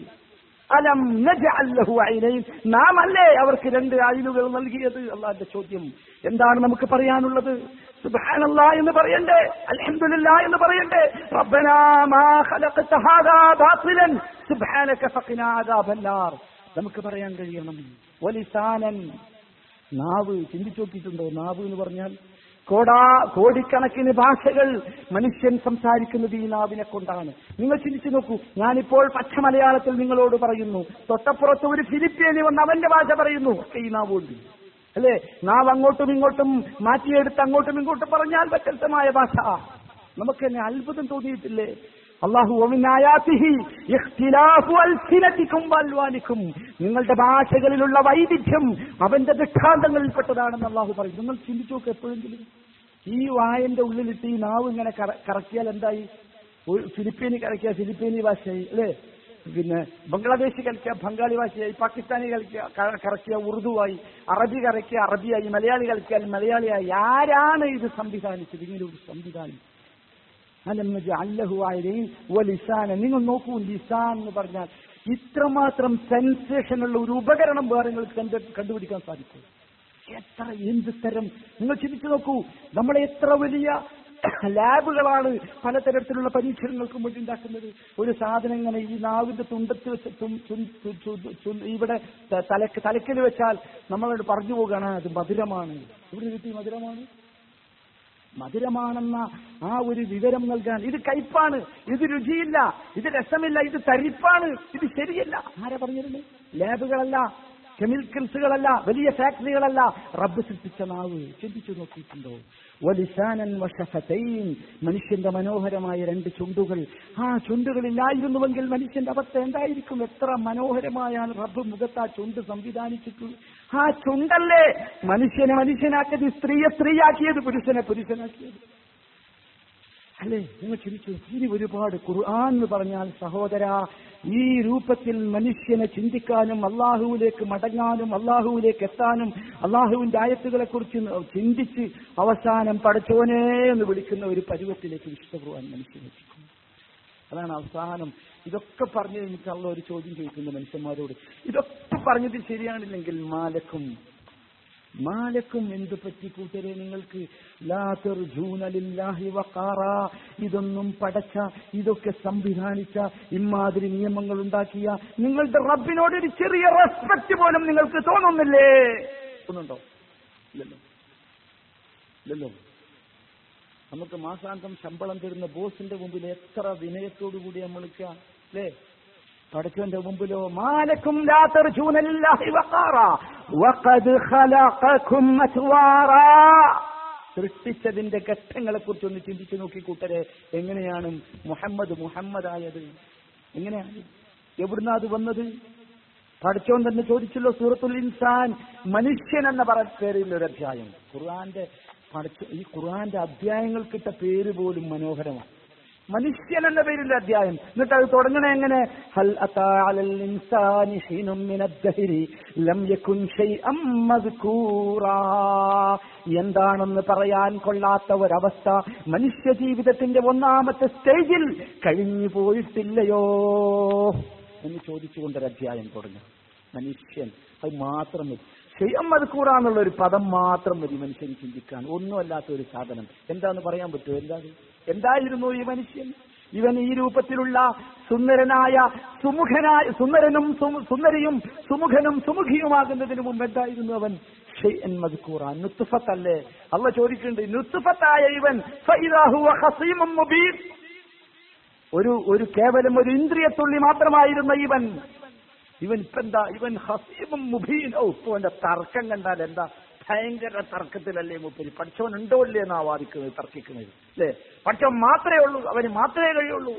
അലം നജഅൽ ലഹു ഐനൈൻ, നാം അല്ലേ അവർക്ക് രണ്ട് ഐനുകൾ നൽകിയത്? അല്ലാഹുവിന്റെ ചോദ്യം എന്താണ് നമുക്ക് പറയാനുള്ളത്? സുബ്ഹാനല്ലാഹ് എന്ന് പറയണ്ടേ? അൽഹംദുലില്ലാഹ് എന്ന് പറയണ്ടേ? റബ്ബനാ മാ ഖലഖത ഹാദാ ബാതിലൻ സുബ്ഹാനക ഫഖിനാ അദാബന്നാർ നമുക്ക് പറയാൻ കഴിയണം. വലിസാനൻ, നാവ്. ചിന്തിച്ചു നോക്കിയിട്ടുണ്ടോ? നാവ് എന്ന് പറഞ്ഞാൽ കോടിക്കണക്കിന് ഭാഷകൾ മനുഷ്യൻ സംസാരിക്കുന്നത് ഈ നാവിനെ കൊണ്ടാണ്. നിങ്ങൾ ചിന്തിച്ചു നോക്കൂ. ഞാനിപ്പോൾ പച്ച മലയാളത്തിൽ നിങ്ങളോട് പറയുന്നു, തൊട്ടപ്പുറത്ത് ഒരു ഫിലിപ്പീനി വന്ന് അവന്റെ ഭാഷ പറയുന്നു. ഒക്കെ ഈ നാവുണ്ട് അല്ലേ? നാവ് അങ്ങോട്ടും ഇങ്ങോട്ടും മാറ്റിയെടുത്ത് അങ്ങോട്ടും ഇങ്ങോട്ടും പറഞ്ഞാൽ വ്യത്യസ്തമായ ഭാഷ. നമുക്ക് തന്നെ അത്ഭുതം തോന്നിയിട്ടില്ലേ? നിങ്ങളുടെ ഭാഷകളിലുള്ള വൈവിധ്യം അവന്റെ ദൃഷ്ടാന്തങ്ങളിൽപ്പെട്ടതാണെന്ന് അള്ളാഹു പറയും. നിങ്ങൾ ചിന്തിച്ചു നോക്ക്. എപ്പോഴെങ്കിലും ഈ വായന്റെ ഉള്ളിലിട്ട് ഈ നാവ് ഇങ്ങനെ കറക്കിയാൽ എന്തായി? ഫിലിപ്പീനി കറക്കിയാൽ ഫിലിപ്പീനി ഭാഷയായി അല്ലേ? പിന്നെ ബംഗ്ലാദേശി കളിക്കുക ബംഗാളി ഭാഷയായി, പാകിസ്ഥാനി കറക്കിയ ഉറുദുവായി, അറബി കറക്കിയ അറബിയായി, മലയാളി കളിക്കാൻ മലയാളിയായി. ആരാണ് ഇത് സംവിധാനിച്ചത്? ഇങ്ങനെ ഒരു സംവിധാനം. നിങ്ങൾ നോക്കൂ, ലിസാൻ എന്ന് പറഞ്ഞാൽ ഇത്രമാത്രം സെൻസേഷനുള്ള ഒരു ഉപകരണം വേറെ നിങ്ങൾക്ക് കണ്ടുപിടിക്കാൻ സാധിക്കും. എത്ര എന്ത് തരം! നിങ്ങൾ ചിന്തിച്ചു നോക്കൂ, നമ്മളെ എത്ര വലിയ ലാബുകളാണ് പലതരത്തിലുള്ള പരീക്ഷണങ്ങൾക്കും വേണ്ടി ഉണ്ടാക്കുന്നത്. ഒരു സാധനം ഇങ്ങനെ ഈ നാവിന്റെ തുണ്ടത്ത് വെച്ച് ഇവിടെ തലക്കൽ വെച്ചാൽ നമ്മളോട് പറഞ്ഞു പോവുകയാണ് അത് മധുരമാണ്. ഇവിടെ കിട്ടി മധുരമാണെന്ന ആ ഒരു വിവരം നൽകാൻ. ഇത് കയ്പ്പാണ്, ഇത് രുചിയില്ല, ഇത് രസമില്ല, ഇത് തരിപ്പാണ്, ഇത് ശരിയല്ല. ആരാ പറഞ്ഞിരുന്നു? ലാബുകളല്ല, കെമിക്കൽസുകളല്ല, വലിയ ഫാക്ടറികളല്ല, റബ്ബ് സൃഷ്ടിച്ച നാവ്. ചിന്തിച്ചു നോക്കിയിട്ടുണ്ടോ? വലിസാനൻ വശഫതൈൻ, മനുഷ്യന്റെ മനോഹരമായ രണ്ട് ചുണ്ടുകൾ. ആ ചുണ്ടുകളില്ലായിരുന്നുവെങ്കിൽ മനുഷ്യന്റെ അവസ്ഥ എന്തായിരിക്കും? എത്ര മനോഹരമായാണ് റബ്ബ് മുഖത്ത് ആ ചുണ്ട് സംവിധാനിച്ചിട്ടുള്ളത്. ആ ചുണ്ടല്ലേ മനുഷ്യനെ മനുഷ്യനാക്കിയത്, സ്ത്രീയെ സ്ത്രീയാക്കിയത്, പുരുഷനെ പുരുഷനാക്കിയത് അല്ലേ? നിങ്ങൾ ചിന്തിച്ചു. ഇനി ഒരുപാട് ഖുർആൻ എന്ന് പറഞ്ഞാൽ സഹോദര, ഈ രൂപത്തിൽ മനുഷ്യനെ ചിന്തിക്കാനും അള്ളാഹുവിലേക്ക് മടങ്ങാനും അള്ളാഹുവിലേക്ക് എത്താനും അള്ളാഹുവിന്റെ ആയത്തുകളെ കുറിച്ച് ചിന്തിച്ച് അവസാനം പടച്ചോനെ എന്ന് വിളിക്കുന്ന ഒരു പരുവത്തിലേക്ക് വിശുദ്ധ ഖുർആൻ മനുഷ്യനെ എത്തിക്കും. അതാണ് അവസാനം. ഇതൊക്കെ പറഞ്ഞ് എനിക്ക് അള്ള ഒരു ചോദ്യം ചോദിക്കുന്നു മനുഷ്യന്മാരോട്. ഇതൊക്കെ പറഞ്ഞത് ശരിയാണില്ലെങ്കിൽ മാലക്കും മാലക്കും എന്ത് പറ്റി കൂട്ടരെ നിങ്ങൾക്ക്? ഇതൊന്നും പഠിച്ച, ഇതൊക്കെ സംവിധാനിച്ച, ഇമാതിരി നിയമങ്ങൾ ഉണ്ടാക്കിയ നിങ്ങളുടെ റബ്ബിനോട് ഒരു ചെറിയ റെസ്പെക്ട് പോലും നിങ്ങൾക്ക് തോന്നുന്നില്ലേ? തോന്നുന്നുണ്ടോ? ഇല്ലല്ലോ, ഇല്ലല്ലോ. നമുക്ക് മാസാന്തം ശമ്പളം തരുന്ന ബോസിന്റെ മുമ്പിൽ എത്ര വിനയത്തോടു കൂടി നമ്മൾ നിൽക്കാം അല്ലേ? പടച്ചവന്റെ മുമ്പിലോ മാലക്കും ലാ തർജൂന ലില്ലാഹി വഖാറ വഖദ് ഖലഖകും അത്വാറ. സൃഷ്ടിച്ചതിന്റെ ഘട്ടങ്ങളെ കുറിച്ച് ഒന്ന് ചിന്തിച്ചു നോക്കി കൂട്ടരെ. എങ്ങനെയാണ് മുഹമ്മദ് ആയത്? എങ്ങനെയാണ്? എവിടുന്നാ അത് വന്നത്? പഠിച്ചോൻ തന്നെ ചോദിച്ചല്ലോ സൂറത്തുൽ ഇൻസാൻ. മനുഷ്യൻ എന്ന പേരിൽ ഒരു അധ്യായം. ഖുർആന്റെ ഈ ഖുർആന്റെ അധ്യായങ്ങൾക്കിട്ട പേര് പോലും മനോഹരമാണ്. മനുഷ്യൻ എന്ന പേരിൽ അധ്യായം. എന്നിട്ട് അത് തുടങ്ങണേ എങ്ങനെ? ഹൽ അതാ അലൽ ഇൻസാനി ഹീനും മിനദ്ദഹരി ലം യകുൻ ഷൈഅൻ മദ്കൂറാ. എന്താണെന്ന് പറയാൻ കൊള്ളാത്ത ഒരവസ്ഥ മനുഷ്യ ജീവിതത്തിന്റെ ഒന്നാമത്തെ സ്റ്റേജിൽ കഴിഞ്ഞു പോയിട്ടില്ലയോ എന്ന് ചോദിച്ചുകൊണ്ടൊരു അധ്യായം തുടങ്ങി. മനുഷ്യൻ അത് മാത്രം മതി. ശൈഅൻ മദ്കൂറാ എന്നുള്ളൊരു പദം മാത്രം മതി മനുഷ്യൻ ചിന്തിക്കാൻ. ഒന്നും അല്ലാത്ത ഒരു സാധനം. എന്താന്ന് പറയാൻ പറ്റുമോ? എന്തായിരുന്നു ഈ മനുഷ്യൻ? ഇവൻ ഈ രൂപത്തിലുള്ള സുന്ദരനും സുന്ദരിയും സുമുഖനും സുമുഖിയുമാകുന്നതിന് മുമ്പ് എന്തായിരുന്നു അവൻ? ശൈഅൻ മദ്കൂറാ. നുത്ഫത്തല്ലേ? അള്ളാ ചോദിക്കുന്നുണ്ട്, നുത്ഫത്തായ ഇവൻ ഫഇദാ ഹുവ ഖസീമുൻ മുബീൻ. ഒരു കേവലം ഒരു ഇന്ദ്രിയത്തുള്ളി മാത്രമായിരുന്ന ഇവൻ ഇവൻപ്പെന്താ? ഇവൻ ഖസീമുൻ മുബീൻ. ഓന്റെ തർക്കം കണ്ടാൽ എന്താ? ഭയങ്കര തർക്കത്തിലല്ലേ മൂപ്പര്? പഠിച്ചവൻ ഉണ്ടോ ഇല്ലേ എന്നാ വാദിക്കുന്നത്, തർക്കിക്കുന്നത് അല്ലേ? പഠിച്ചവൻ മാത്രമേ ഉള്ളൂ, അവന് മാത്രമേ കഴിയുള്ളൂ.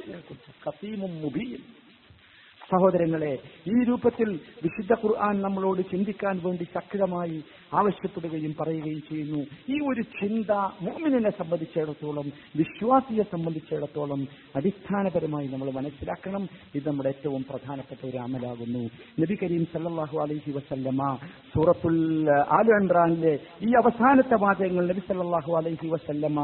ഖസീമുൻ മുബീൻ. സഹോദരങ്ങളെ, ഈ രൂപത്തിൽ വിശുദ്ധ ഖുർആൻ നമ്മളോട് ചിന്തിക്കാൻ വേണ്ടി ശക്തമായി ആവശ്യപ്പെടുകയും പറയുകയും ചെയ്യുന്നു. ഈ ഒരു ചിന്ത മുഅ്മിനിനെ സംബന്ധിച്ചിടത്തോളം, വിശ്വാസിയെ സംബന്ധിച്ചിടത്തോളം അടിസ്ഥാനപരമായി നമ്മൾ മനസ്സിലാക്കണം. ഇത് നമ്മുടെ ഏറ്റവും പ്രധാനപ്പെട്ട ഒരു അമലാകുന്നു. നബി കരീം സല്ലല്ലാഹു അലൈഹി വസല്ലമ സൂറത്തുൽ ആൽ ഇംറാനിലെ ഈ അവസാനത്തെ വാചകങ്ങൾ, നബി സല്ലല്ലാഹു അലൈഹി വസല്ലമ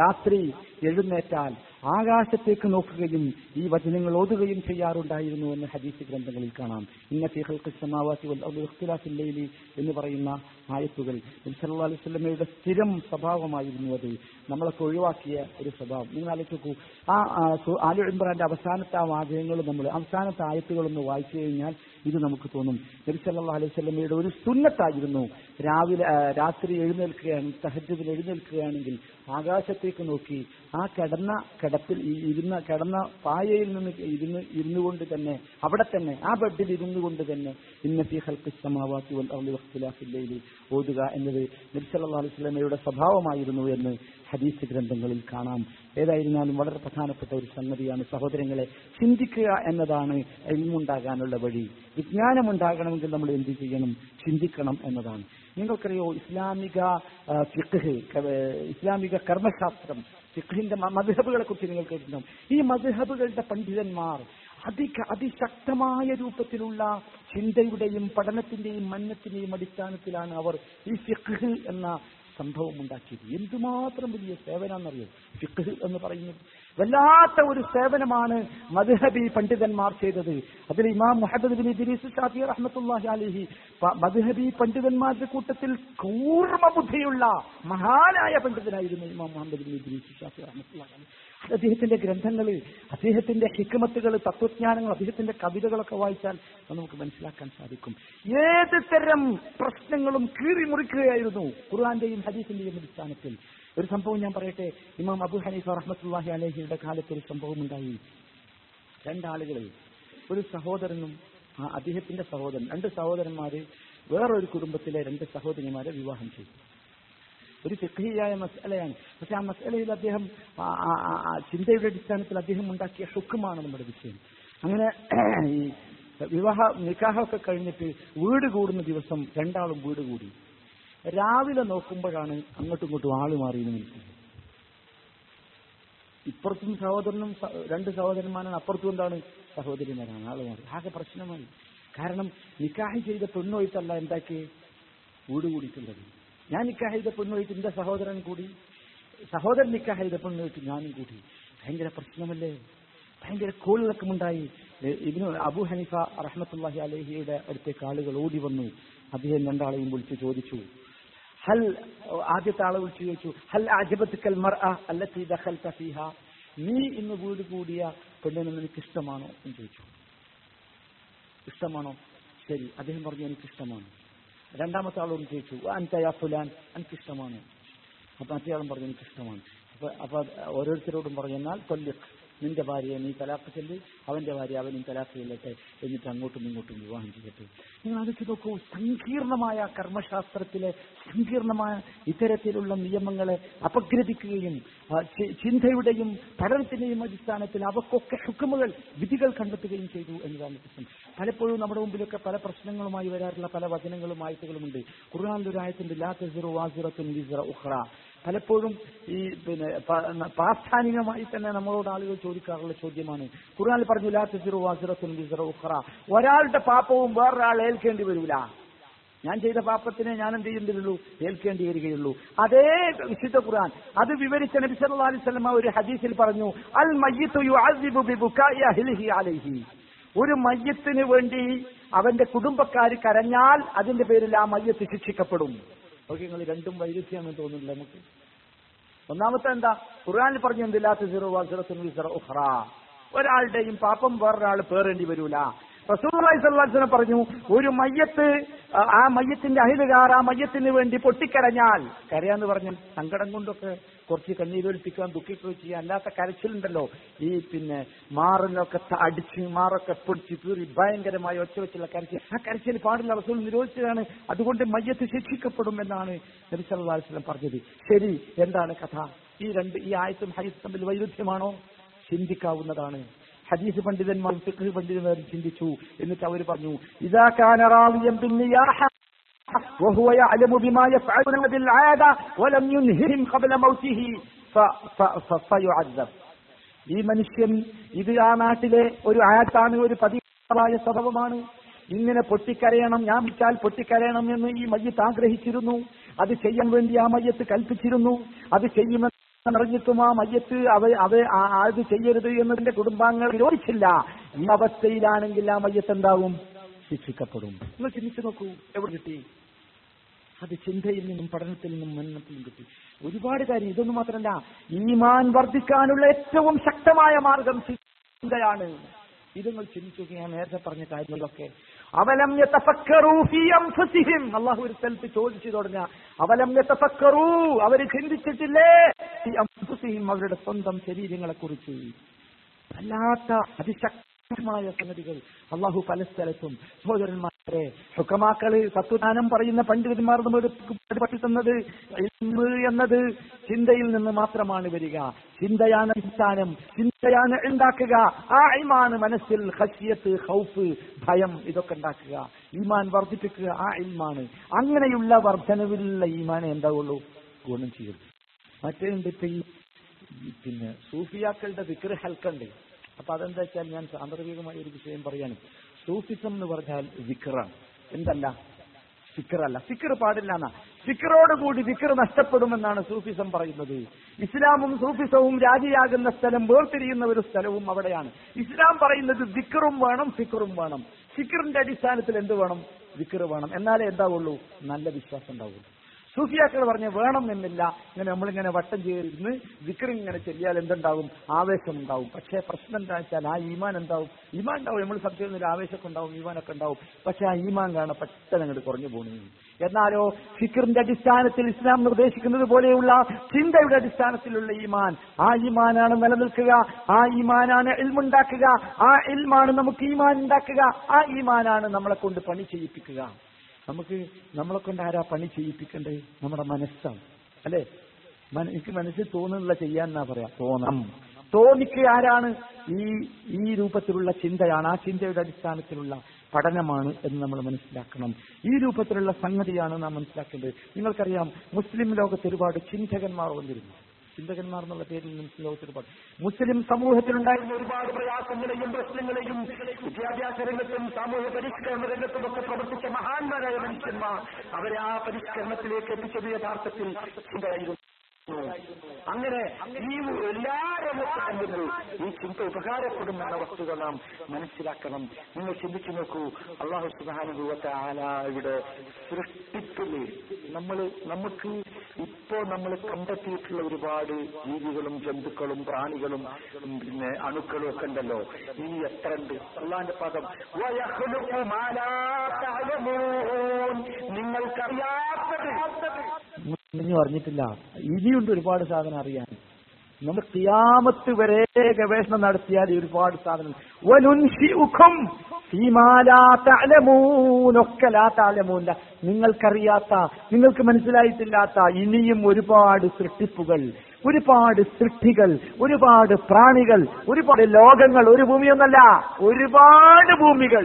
രാത്രി എഴുന്നേറ്റാൽ ആകാശത്തേക്ക് നോക്കുകയും ഈ വചനങ്ങൾ ഓതുകയും ചെയ്യാറുണ്ടായിരുന്നു എന്ന് ഹദീസ് ഗ്രന്ഥങ്ങളിൽ കാണാം. ഇന്നത്തെ ഖൽഖിസ് സമാവാതി വൽ അർളി ഇഖ്തിലാഫിൽ ലൈലി എന്ന് പറയുന്ന ആയത്തുകൾ നബി സല്ലല്ലാഹു അലൈഹി വസല്ലമയുടെ സ്ഥിരം സ്വഭാവമായിരുന്നു. അത് നമ്മളൊക്കെ ഒഴിവാക്കിയ ഒരു സ്വഭാവം. നിങ്ങൾ ആലോചിക്കൂ, ആ ആലു ഇംറാന്റെ അവസാനത്തെ ആ വാചകങ്ങൾ, നമ്മൾ അവസാനത്തെ ആയത്തുകളൊന്ന് വായിച്ചു കഴിഞ്ഞാൽ ഇത് നമുക്ക് തോന്നും. നബി സല്ലല്ലാഹു അലൈഹി വസല്ലമയുടെ ഒരു സുന്നത്തായിരുന്നു രാത്രി എഴുന്നേൽക്കുകയാണ്, തഹജ്ജുദിൽ എഴുന്നേൽക്കുകയാണെങ്കിൽ ആകാശത്തേക്ക് നോക്കി ആ കിടന്ന പായയിൽ നിന്ന് ഇരുന്നു കൊണ്ട് തന്നെ, അവിടെ തന്നെ ആ ബെഡിൽ ഇരുന്നു കൊണ്ട് തന്നെ ഇന്ന ഫീ ഖൽഖിസ് സമാവാതി വൽ അർളി വഖ്തിലാഫിൽ ലൈലി ഓതുക എന്നത് നബി സല്ലല്ലാഹു അലൈഹി വസല്ലമയുടെ സ്വഭാവമായിരുന്നു എന്ന് ഹദീസ് ഗ്രന്ഥങ്ങളിൽ കാണാം. ഏതായിരുന്നാലും വളരെ പ്രധാനപ്പെട്ട ഒരു സംഗതിയാണ് സഹോദരങ്ങളെ. ചിന്തിക്കുക എന്നതാണ് ഇൽമുണ്ടാകാനുള്ള വഴി. വിജ്ഞാനമുണ്ടാകണമെങ്കിൽ നമ്മൾ എന്ത് ചെയ്യണം? ചിന്തിക്കണം എന്നതാണ്. നിങ്ങൾക്കറിയോ, ഇസ്ലാമിക കർമ്മശാസ്ത്രം, ഫിഖ്ഹിന്റെ മദ്ഹബുകളെ കുറിച്ച് നിങ്ങൾ കേട്ടിട്ടുണ്ടാകും. ഈ മദ്ഹബുകളുടെ പണ്ഡിതന്മാർ അതിശക്തമായ രൂപത്തിലുള്ള ചിന്തയുടെയും പഠനത്തിന്റെയും മന്നത്തിന്റെയും അടിസ്ഥാനത്തിലാണ് അവർ ഈ ഫിഖ്ഹ് എന്ന സംഭവം ഉണ്ടാക്കിയത്. എന്തുമാത്രം വലിയ സേവനമെന്നറിയാം ഫിഖ്ഹ് എന്ന് പറയുന്നത്. വല്ലാത്ത ഒരു സേവനമാണ് മദ്ഹബി പണ്ഡിതന്മാർ ചെയ്തത്. അതിൽ ഇമാം മുഹമ്മദ് ബിൻ ഇദ്രീസ് ഷാഫി റഹ്മത്തുള്ളാഹി അലൈഹി മദ്ഹബി പണ്ഡിതന്മാരുടെ കൂട്ടത്തിൽ കൂർമ്മ ബുദ്ധിയുള്ള മഹാനായ പണ്ഡിതനായിരുന്നു ഇമാം മുഹമ്മദ് ബിൻ ഇദ്രീസ് ഷാഫി റഹ്മത്തുള്ളാഹി അലൈഹി. അദ്ദേഹത്തിന്റെ ഗ്രന്ഥങ്ങൾ, അദ്ദേഹത്തിന്റെ ഹിക്മത്തുകൾ, തത്വജ്ഞാനങ്ങൾ, അദ്ദേഹത്തിന്റെ കവിതകളൊക്കെ വായിച്ചാൽ നമുക്ക് മനസ്സിലാക്കാൻ സാധിക്കും. ഏത് തരം പ്രശ്നങ്ങളും കീറി മുറിക്കുകയായിരുന്നു ഖുർആന്റെയും ഹദീസിന്റെയും അടിസ്ഥാനത്തിൽ. ഒരു സംഭവം ഞാൻ പറയട്ടെ. ഇമാം അബു ഹനീഫ റഹ്മത്തുള്ളാഹി അലൈഹിയുടെ കാലത്ത് ഒരു സംഭവം ഉണ്ടായി. രണ്ടാളുകൾ, ഒരു സഹോദരനും അദ്ദേഹത്തിന്റെ സഹോദരൻ, രണ്ട് സഹോദരന്മാര് വേറൊരു കുടുംബത്തിലെ രണ്ട് സഹോദരിമാരെ വിവാഹം ചെയ്തു. ഒരു ഫിഖ്ഹിയായ മസ്അലയാണ്. പക്ഷെ ആ മസ്അലയിൽ അദ്ദേഹം ചിന്തയുടെ അടിസ്ഥാനത്തിൽ അദ്ദേഹം ഉണ്ടാക്കിയ ഹുക്മാണ് നമ്മുടെ വിഷയം. അങ്ങനെ ഈ നിക്കാഹൊക്കെ കഴിഞ്ഞിട്ട് വീട് കൂടുന്ന ദിവസം രണ്ടാളും വീട് കൂടി. രാവിലെ നോക്കുമ്പോഴാണ് അങ്ങോട്ടും ഇങ്ങോട്ടും ആള് മാറിയെന്ന് മനസ്സിലായി. ഇപ്പുറത്തും സഹോദരനും രണ്ട് സഹോദരന്മാരാണ്, അപ്പുറത്തും എന്താണ് സഹോദരിമാരാണ്. ആള് മാറി ആകെ പ്രശ്നമായി. കാരണം നിക്കാഹ് ചെയ്ത പെണ്ണോയിട്ടല്ല എന്താക്കി വീട് കൂടിയിട്ടുള്ളത്. ഞാൻ നിക്കാഹ് ചെയ്ത പെണ്ണുമായിട്ട് എന്റെ സഹോദരൻ കൂടി, സഹോദരൻ നിക്കാഹ് ചെയ്ത പെണ്ണുമായിട്ട് ഞാനും കൂടി. ഭയങ്കര പ്രശ്നമല്ലേ? ഭയങ്കര കോളിളക്കമുണ്ടായി. ഇബ്നു അബൂ ഹനീഫ റഹ്മത്തുള്ളാഹി അലൈഹിയുടെ അടുത്തേക്ക് ആളുകൾ ഓടി വന്നു. അദ്ദേഹം രണ്ടാളെയും വിളിച്ചു ചോദിച്ചു, ഹൽ, ആദ്യത്തെ ആളെ വിളിച്ചു ചോദിച്ചു, ഹൽ അഅജബതുക്കൽ മർഅ അല്ലതി ദഖൽത ഫീഹാ, നീ ഇന്ന് വീട് കൂടിയ പെണ്ണിനെ നിനക്ക് ഇഷ്ടമാണോ എന്ന് ചോദിച്ചു. ഇഷ്ടമാണോ? ശരി, അദ്ദേഹം പറഞ്ഞു എനിക്കിഷ്ടമാണ്. രണ്ടാമത്തെ ആളോട് ചോദിച്ചു, അൻത യാ ഫുലാൻ, എനിക്കിഷ്ടമാണ്. അപ്പം മറ്റേയാളും പറഞ്ഞു എനിക്കിഷ്ടമാണ്. അപ്പോൾ ഓരോരുത്തരോടും പറഞ്ഞെന്നാൽ തൊല്ലിഖ്, നിന്റെ ഭാര്യയെ നീ തലാഖ് ചെല്ലി, അവൻ്റെ ഭാര്യ അവനും തലാഖ് ചെല്ലട്ടെ, എന്നിട്ട് അങ്ങോട്ടും ഇങ്ങോട്ടും വിവാഹം ചെയ്യട്ടെ. നിങ്ങൾ അതൊക്കെ നോക്കൂ, സങ്കീർണമായ കർമ്മശാസ്ത്രത്തിലെ സങ്കീർണമായ ഇത്തരത്തിലുള്ള നിയമങ്ങളെ അപഗ്രഥിക്കുകയും ചിന്തയുടെയും പഠനത്തിൻ്റെയും അടിസ്ഥാനത്തിൽ അവക്കൊക്കെ ഹുക്കുമുകൾ, വിധികൾ കണ്ടെത്തുകയും ചെയ്തു എന്നതാണ് പ്രശ്നം. പലപ്പോഴും നമ്മുടെ മുമ്പിലൊക്കെ പല പ്രശ്നങ്ങളുമായി വരാറുള്ള പല വചനങ്ങളും ആയത്തുകളുമുണ്ട്. ഖുർആാനിലൊരായത്തുണ്ട്, ലാ തസിറു വാസിറത്തുൻ വിസ്റ ഉഖ്റ. പലപ്പോഴും ഈ പ്രാസ്ഥാനികമായി തന്നെ നമ്മളോട് ആളുകൾ ചോദിക്കാറുള്ള ചോദ്യമാണ്. ഖുർആനിൽ പറഞ്ഞു ലാ തസിറു വാസിറത്തുൻ വിസ്റ ഉഖ്റ, ഒരാളുടെ പാപവും വേറൊരാൾ ഏൽക്കേണ്ടി വരൂല. ഞാൻ ചെയ്ത പാപത്തിനെ ഞാൻ എന്ത് ചെയ്യേണ്ടിയുള്ളൂ? ഏൽക്കേണ്ടി വരികയുള്ളൂ. അതേ വിശുദ്ധ ഖുർആൻ അത് വിവരിച്ച നബി സല്ലല്ലാഹു അലൈഹി വസല്ലം ഒരു ഹദീസിൽ പറഞ്ഞു, അൽ മയ്യിതു യുഅസിബു ബി ബുകാഇ അഹ്ലിഹി അലൈഹി, ഒരു മയ്യത്തിന് വേണ്ടി അവന്റെ കുടുംബക്കാർ കരഞ്ഞാൽ അതിന്റെ പേരിൽ ആ മയ്യത്ത് ശിക്ഷിക്കപ്പെടും. ഓക്കെ, നിങ്ങൾ രണ്ടും വൈരുദ്ധ്യമാണെന്ന് തോന്നുന്നില്ല നമുക്ക്? ഒന്നാമത്തെ എന്താ, ഖുർആനിൽ പറഞ്ഞു എന്തില്ലാത്ത സിറു വസിറത്തുൻ വിസ്റ ഉഖ്റ, ഒരാളുടെയും പാപം വേറൊരാൾ പേറേണ്ടി വരൂല. റസൂലുള്ളാഹി സ്വല്ലല്ലാഹു അലൈഹി വസല്ലം പറഞ്ഞു, ഒരു മയ്യത്ത്, ആ മയ്യത്തിന്റെ അഹിലുകാർ ആ മയ്യത്തിന് വേണ്ടി പൊട്ടിക്കരഞ്ഞാൽ, കരയാന്ന് പറഞ്ഞാൽ സങ്കടം കൊണ്ടൊക്കെ കുറച്ച് കണ്ണീരൊലിപ്പിക്കാൻ ദുഃഖിക്കുകയോ ചെയ്യാൻ, അല്ലാത്ത കരച്ചിലുണ്ടല്ലോ ഈ മാറിനൊക്കെ അടിച്ച് മാറൊക്കെ പൊടിച്ച് കീറി ഭയങ്കരമായ ഒച്ച വെച്ചുള്ള കരച്ചിൽ, ആ കരച്ചിൽ പാടില്ല, റസൂൽ നിരോധിച്ചതാണ്. അതുകൊണ്ട് മയ്യത്ത് ശിക്ഷിക്കപ്പെടും എന്നാണ് നബി സല്ലല്ലാഹു അലൈഹി വസല്ലം പറഞ്ഞത്. ശരി, എന്താണ് കഥ? ഈ ആയത്തും ഹദീസും തമ്മിൽ വൈരുദ്ധ്യമാണോ? ചിന്തിക്കാവുന്നതാണ്. ഹദീസ് പണ്ഡിതന്മാർ, ഫിഖ് പണ്ഡിതന്മാർ ചിന്തിച്ചു. എന്നിട്ട് അവർ പറഞ്ഞു, ഇദാ കാന റാവിയൻ ബിൻ നിയാഹ വഹുവ യഅലമു ബിമാ യഫഅലു ബിൽ ആദ വലം യുൻഹിം ഖബ്ല മൗതിഹി ഫയുഅദ്ദബ്. ഈ മനുഷ്യൻ, ഇത് ആ നാട്ടിലെ ഒരു ആയത്താണ്, ഒരു പതിവായ സ്വഭാവമാണ്, ഇങ്ങനെ പൊട്ടിക്കരയണം, ഞാൻ വിറ്റാൽ പൊട്ടിക്കരയണം എന്ന് ഈ മയ്യത്ത് ആഗ്രഹിച്ചിരുന്നു. അത് ചെയ്യാൻ വേണ്ടി ആ മയ്യത്ത് കൽപ്പിച്ചിരുന്നു. അത് ചെയ്യുമെന്ന് ിട്ടും ആ മയ്യത്ത് അത് ചെയ്യരുത് എന്നതിന്റെ കുടുംബാംഗങ്ങൾ വിരോധിച്ചില്ല. ഈ അവസ്ഥയിലാണെങ്കിൽ ആ മയ്യത്ത് എന്താവും? ശിക്ഷിക്കപ്പെടും. നിങ്ങൾ ചിന്തിച്ചു നോക്കൂ, എവിടെ കിട്ടി? അത് ചിന്തയിൽ നിന്നും പഠനത്തിൽ നിന്നും മനനത്തിലും കിട്ടി. ഒരുപാട് കാര്യം. ഇതൊന്നും മാത്രമല്ല, ഈമാൻ വർദ്ധിക്കാനുള്ള ഏറ്റവും ശക്തമായ മാർഗം ചിന്തയാണ്. ഇത് നിങ്ങൾ ചിന്തിച്ചു, ഞാൻ നേരത്തെ പറഞ്ഞ കാര്യങ്ങളൊക്കെ. അവലം യതഫക്കറൂ ഫീ അൻഫുസിഹിം, അല്ലാഹു ഒരു സ്ഥലത്ത് ചോദിച്ചു തുടങ്ങുക, അവലം യതഫക്കറൂ, അവർ ചിന്തിച്ചിട്ടില്ലേ ഫീ അൻഫുസിഹിം, അവരുടെ സ്വന്തം ശരീരങ്ങളെ കുറിച്ച്. വല്ലാത്ത അതിശക്തമായ സംഗതികൾ അല്ലാഹു പല സ്ഥലത്തും. സഹോദരന്മാരെ, ഹുക്കമാക്കള്, തത്വദാനം പറയുന്ന പണ്ഡിതന്മാർ നമ്മൾ പഠിച്ചു തന്നത് എന്നത് ചിന്തയിൽ നിന്ന് മാത്രമാണ് വരിക. ചിന്തയാണ് അടിസ്ഥാനം, ചിന്തയാണ് ഉണ്ടാക്കുക. ആ ഇമാന് മനസ്സിൽ ഖശ്യത്ത്, ഖൗഫ്, ഭയം ഇതൊക്കെ ഉണ്ടാക്കുക, ഈമാൻ വർദ്ധിപ്പിക്കുക. ആ ഇൽമാണ് അങ്ങനെയുള്ള വർദ്ധനവിലുള്ള ഈമാനെ എന്താവുള്ളൂ? ഗുണം ചെയ്യും. മറ്റേണ്ട് സൂഫിയാക്കളുടെ വിക്ര ഹൽക്കുണ്ട്. അപ്പൊ അതെന്താ വെച്ചാൽ, ഞാൻ സാന്ദർഭികമായ ഒരു വിഷയം പറയാണ്. സൂഫിസം എന്ന് പറഞ്ഞാൽ വിക്റാണ്, എന്തല്ല ഫിക്കറല്ല. ഫിക്കർ പാടില്ല എന്നാ, ഫിക്കറോടുകൂടി ഫിക്കർ നഷ്ടപ്പെടുമെന്നാണ് സൂഫിസം പറയുന്നത്. ഇസ്ലാമും സൂഫിസവും രാജിയാകുന്ന സ്ഥലം, വേർതിരിയുന്ന ഒരു സ്ഥലവും അവിടെയാണ്. ഇസ്ലാം പറയുന്നത് ഫിക്കറും വേണം, ഫിക്കറും വേണം. ഫിക്കറിന്റെ അടിസ്ഥാനത്തിൽ എന്ത് വേണം? ഫിക്കർ വേണം. എന്നാലേ എന്താവുള്ളൂ? നല്ല വിശ്വാസം ഉണ്ടാവുള്ളൂ. സൂഫിയാക്കൾ പറഞ്ഞ് വേണം എന്നില്ല, ഇങ്ങനെ നമ്മളിങ്ങനെ വട്ടം ചേരുന്ന് വിക്രം ഇങ്ങനെ ചെല്ലിയാൽ എന്തുണ്ടാവും? ആവേശം ഉണ്ടാവും. പക്ഷേ പ്രശ്നം എന്താ വെച്ചാൽ, ആ ഈമാൻ എന്താവും? ഈമാൻ ഉണ്ടാവും, നമ്മൾ സംശയമൊന്നുമില്ല, ആവേശമൊക്കെ ഉണ്ടാവും, ഈമാനൊക്കെ ഉണ്ടാവും. പക്ഷെ ആ ഈമാൻ കാണാൻ പെട്ടെന്ന് അങ്ങോട്ട് കുറഞ്ഞു പോകുന്നു. എന്നാലോ ഫിക്റിന്റെ അടിസ്ഥാനത്തിൽ ഇസ്ലാം നിർദ്ദേശിക്കുന്നത് പോലെയുള്ള ചിന്തയുടെ അടിസ്ഥാനത്തിലുള്ള ഈമാൻ, ആ ഈമാനാണ് നിലനിൽക്കുക, ആ ഈമാനാണ് ഇൽമുണ്ടാക്കുക, ആ ഇൽമാണ് നമുക്ക് ഈമാൻ ഉണ്ടാക്കുക, ആ ഈമാനാണ് നമ്മളെ കൊണ്ട് പണി ചെയ്യിപ്പിക്കുക. നമുക്ക് നമ്മളെ കൊണ്ട് ആരാ പണി ചെയ്യിപ്പിക്കണ്ടേ? നമ്മുടെ മനസ്സാണ്, അല്ലെ? എനിക്ക് മനസ്സിൽ തോന്നുന്നില്ല ചെയ്യാന്നാ പറയാ, തോന്നാം. തോന്നിക്ക് ആരാണ്? ഈ രൂപത്തിലുള്ള ചിന്തയാണ്, ആ ചിന്തയുടെ അടിസ്ഥാനത്തിലുള്ള പഠനമാണ് എന്ന് നമ്മൾ മനസ്സിലാക്കണം. ഈ രൂപത്തിലുള്ള സംഗതിയാണ് നാം മനസ്സിലാക്കേണ്ടത്. നിങ്ങൾക്കറിയാം, മുസ്ലിം ലോകത്ത് ഒരുപാട് ചിന്തകന്മാർ വന്നിരുന്നു. ചിന്തകന്മാർ എന്നുള്ള പേരിൽ മുസ്ലിം ലോകത്ത് ഒരുപാട് മുസ്ലിം സമൂഹത്തിലുണ്ടായിരുന്ന ഒരുപാട് പ്രയാസങ്ങളെയും പ്രശ്നങ്ങളെയും വിദ്യാഭ്യാസ രംഗത്തും സാമൂഹ്യ പരിഷ്കരണ രംഗത്തും ഒക്കെ പ്രവർത്തിച്ച മഹാന്മാരായ മനുഷ്യന്മാർ, അവരെ ആ പരിഷ്കരണത്തിലേക്ക് എത്തിച്ചത് യഥാർത്ഥത്തിൽ ചിന്തയായിരുന്നു. അങ്ങനെ ഈ എല്ലാ രംഗത്തും ഈ ചിന്ത ഉപകാരപ്പെടുമെന്ന വസ്തുത നാം മനസ്സിലാക്കണം. നിങ്ങൾ ചിന്തിച്ചു നോക്കൂ, അല്ലാഹു സുബ്ഹാനഹു വ തആലയുടെ സൃഷ്ടിപ്പില് നമുക്ക് ഇപ്പോൾ നമ്മൾ കണ്ടെത്തിയിട്ടുള്ള ഒരുപാട് ജീവികളും ജന്തുക്കളും പ്രാണികളും പിന്നെ അണുക്കളും ഒക്കെ ഉണ്ടല്ലോ. ഈ എത്ര ഉണ്ട് അല്ലാഹുവിന്റെ പദം നിങ്ങൾക്കറിയാത്തത് പറഞ്ഞിട്ടില്ല. ഇനിയുണ്ട് ഒരുപാട് സാധനം അറിയാൻ. നമ്മൾ ഖിയാമത്ത് വരെ ഗവേഷണം നടത്തിയാൽ ഒരുപാട് സാധനം നിങ്ങൾക്കറിയാത്ത, നിങ്ങൾക്ക് മനസ്സിലായിട്ടില്ലാത്ത ഇനിയും ഒരുപാട് സൃഷ്ടിപ്പുകൾ, ഒരുപാട് സൃഷ്ടികൾ, ഒരുപാട് പ്രാണികൾ, ഒരുപാട് ലോകങ്ങൾ. ഒരു ഭൂമിയൊന്നല്ല, ഒരുപാട് ഭൂമികൾ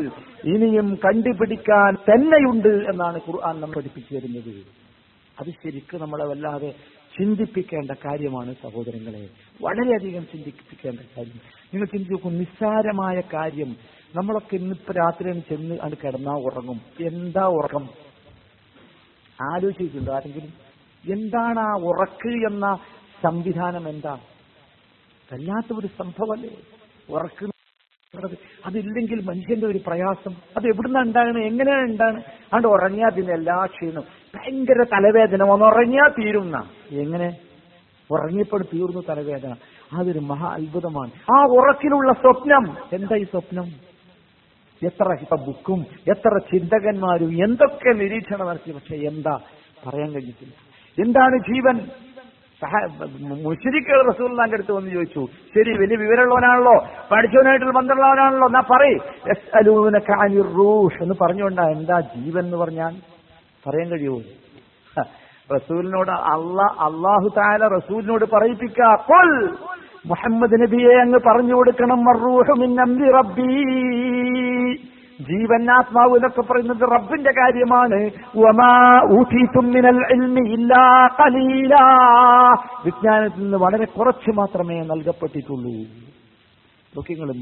ഇനിയും കണ്ടുപിടിക്കാൻ തന്നെയുണ്ട് എന്നാണ് ഖുർആൻ നമ്മൾ പഠിപ്പിച്ചു തരുന്നത്. അത് ശരിക്കും നമ്മളെ വല്ലാതെ ചിന്തിപ്പിക്കേണ്ട കാര്യമാണ് സഹോദരങ്ങളെ, വളരെയധികം ചിന്തിപ്പിക്കേണ്ട കാര്യം. നിങ്ങൾ ചിന്തിച്ച് നോക്കും, നിസ്സാരമായ കാര്യം. നമ്മളൊക്കെ ഇന്നിപ്പോൾ രാത്രി ചെന്ന് അത് കിടന്നാ ഉറങ്ങും. എന്താ ഉറക്കം? ആലോചിച്ചിട്ടുണ്ടോ ആരെങ്കിലും? എന്താണ് ആ ഉറക്ക് എന്ന സംവിധാനം? എന്താ വല്ലാത്ത ഒരു സംഭവമല്ലേ ഉറക്ക്? അതില്ലെങ്കിൽ മനുഷ്യന്റെ ഒരു പ്രയാസം. അത് എവിടുന്ന ഉണ്ടാകണേ, എങ്ങനെയാണ് ഉണ്ടാകണം? അതുകൊണ്ട് ഉറങ്ങിയാൽ പിന്നെ എല്ലാ ക്ഷീണവും, ഭയങ്കര തലവേദന. ഒന്ന് ഉറങ്ങിയാൽ തീരുന്ന, എങ്ങനെ ഉറങ്ങിയപ്പോൾ തീർന്നു തലവേദന. അതൊരു മഹാ അത്ഭുതമാണ് ആ ഉറക്കിലുള്ള സ്വപ്നം. എന്താ ഈ സ്വപ്നം? എത്ര ബുക്കും എത്ര ചിന്തകന്മാരും എന്തൊക്കെ നിരീക്ഷണം നടത്തി, പക്ഷെ എന്താ പറയാൻ കഴിഞ്ഞിട്ടില്ല. എന്താണ് ജീവൻ? മുശ്രിക്കുകൾ റസൂലുള്ളാഹിന്റെ അടുത്ത് വന്ന് ചോദിച്ചു, ശരി വലിയ വിവരമുള്ളവനാണല്ലോ, പഠിച്ചവനായിട്ടുള്ള ബന്ധമുള്ളവനാണല്ലോ, എന്നാ പറയൂനൂഷ് എന്ന് പറഞ്ഞുകൊണ്ടാ. എന്താ ജീവൻ എന്ന് പറഞ്ഞാൽ പറയാൻ കഴിയുമോ? റസൂലിനോട് അല്ലാഹു തആല റസൂലിനോട് പറയിപ്പിക്കുക, ഖുൽ മുഹമ്മദ് നബിയെ അങ്ങ് പറഞ്ഞു കൊടുക്കണം, മർറൂഹു മിൻ അംരി റബ്ബി, ജീവൻ ആത്മാവ് എന്നൊക്കെ പറയുന്നത് റബ്ബിന്റെ കാര്യമാണ്. വിജ്ഞാനത്തിൽ നിന്ന് വളരെ കുറച്ച് മാത്രമേ നൽകപ്പെട്ടിട്ടുള്ളൂ.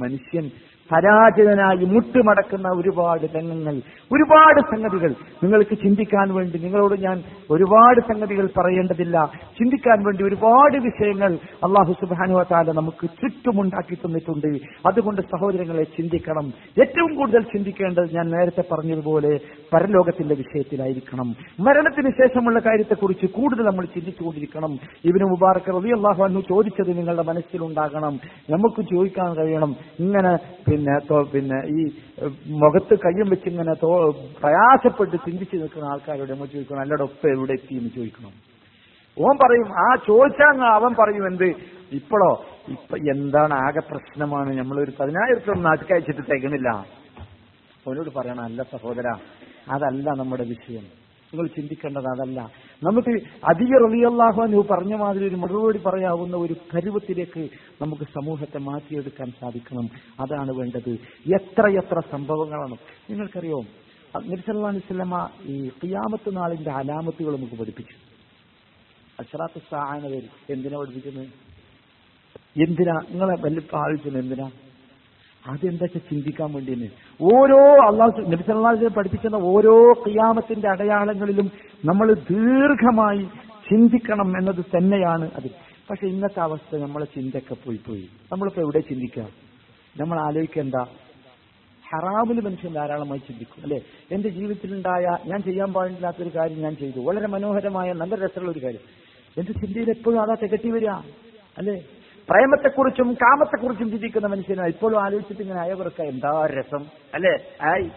മനുഷ്യൻ പരാജിതനായി മുട്ടുമടക്കുന്ന ഒരുപാട് രംഗങ്ങൾ, ഒരുപാട് സംഗതികൾ നിങ്ങൾക്ക് ചിന്തിക്കാൻ വേണ്ടി. നിങ്ങളോട് ഞാൻ ഒരുപാട് സംഗതികൾ പറയേണ്ടതില്ല. ചിന്തിക്കാൻ വേണ്ടി ഒരുപാട് വിഷയങ്ങൾ അല്ലാഹു സുബ്ഹാനഹു വ തആല നമുക്ക് ചുറ്റുമുണ്ടാക്കി തന്നിട്ടുണ്ട്. അതുകൊണ്ട് സഹോദരങ്ങളെ ചിന്തിക്കണം. ഏറ്റവും കൂടുതൽ ചിന്തിക്കേണ്ടത് ഞാൻ നേരത്തെ പറഞ്ഞതുപോലെ പരലോകത്തിന്റെ വിഷയത്തിലായിരിക്കണം. മരണത്തിന് ശേഷമുള്ള കാര്യത്തെക്കുറിച്ച് കൂടുതൽ നമ്മൾ ചിന്തിച്ചുകൊണ്ടിരിക്കണം. ഇബ്നു മുബാറക് റളിയല്ലാഹു അൻഹു ചോദിച്ചത് നിങ്ങളുടെ മനസ്സിലുണ്ടാകണം. നമുക്ക് ചോദിക്കാൻ കഴിയണം, ഇങ്ങനെ പിന്നെ ഈ മുഖത്ത് കയ്യും വെച്ച് ഇങ്ങനെ പ്രയാസപ്പെട്ട് ചിന്തിച്ചു നിൽക്കുന്ന ആൾക്കാരോട് നമ്മൾ ചോദിക്കണം, അല്ലട ഒപ്പം എവിടെ എത്തി എന്ന് ചോദിക്കണം. ഓൻ പറയും, ആ ചോദിച്ചാൽ അവൻ പറയും എന്ത്, ഇപ്പോഴോ ഇപ്പൊ എന്താണ് ആകെ പ്രശ്നമാണ്, നമ്മളൊരു 10,000 രൂപ നാട്ടിൽ അയച്ചിട്ട് തികണില്ല. അവനോട് പറയണം, അല്ല സഹോദര, അതല്ല നമ്മുടെ വിഷയം, നിങ്ങൾ ചിന്തിക്കേണ്ടത് അതല്ല. നമുക്ക് അദിയ റളിയല്ലാഹു അൻഹു പറഞ്ഞ മാതിരി ഒരു മറുപടി പറയാവുന്ന ഒരു പരുവത്തിലേക്ക് നമുക്ക് സമൂഹത്തെ മാറ്റിയെടുക്കാൻ സാധിക്കണം. അതാണ് വേണ്ടത്. എത്രയെത്ര സംഭവങ്ങളാണ് നിങ്ങൾക്കറിയോ. നബി സല്ലല്ലാഹു അലൈഹി വസല്ലമ ഈ ഖിയാമത്ത് നാളിന്റെ അലാമത്തുകൾ നമുക്ക് പഠിപ്പിച്ചു. അശ്റാത്തു സാഅന പേര് എന്തിനാ പഠിപ്പിക്കുന്നത്? എന്തിനാ നിങ്ങളെ വല്ലപ്പോൾ ആലോചിച്ചത്? എന്തിനാ? അതെന്താ ചിന്തിക്കാൻ വേണ്ടി തന്നെ. ഓരോ അല്ലാഹു നബി സല്ലല്ലാഹു അലൈഹി വസല്ലം പഠിപ്പിക്കുന്ന ഓരോ ഖിയാമത്തിന്റെ അടയാളങ്ങളിലും നമ്മൾ ദീർഘമായി ചിന്തിക്കണം എന്നത് തന്നെയാണ് അത്. പക്ഷെ ഇന്നത്തെ അവസ്ഥ നമ്മളെ ചിന്തയൊക്കെ പോയി. നമ്മളിപ്പോൾ എവിടെ ചിന്തിക്കുക? നമ്മൾ ആലോചിക്കേണ്ട ഹറാമിൽ മനുഷ്യൻ ധാരാളമായി ചിന്തിക്കും അല്ലെ. എന്റെ ജീവിതത്തിലുണ്ടായ ഞാൻ ചെയ്യാൻ പാടില്ലാത്തൊരു കാര്യം ഞാൻ ചെയ്തു, വളരെ മനോഹരമായ നല്ല രസമുള്ള ഒരു കാര്യം. എന്റെ ചിന്തയിൽ എപ്പോഴും അതാ തികട്ടി വരിക അല്ലെ. പ്രേമത്തെക്കുറിച്ചും കാമത്തെക്കുറിച്ചും ചിന്തിക്കുന്ന മനുഷ്യനാണ്. ഇപ്പോഴും ആലോചിച്ചിട്ട് ഇങ്ങനെ അയവർക്ക് എന്താ രസം അല്ലേ ആയി,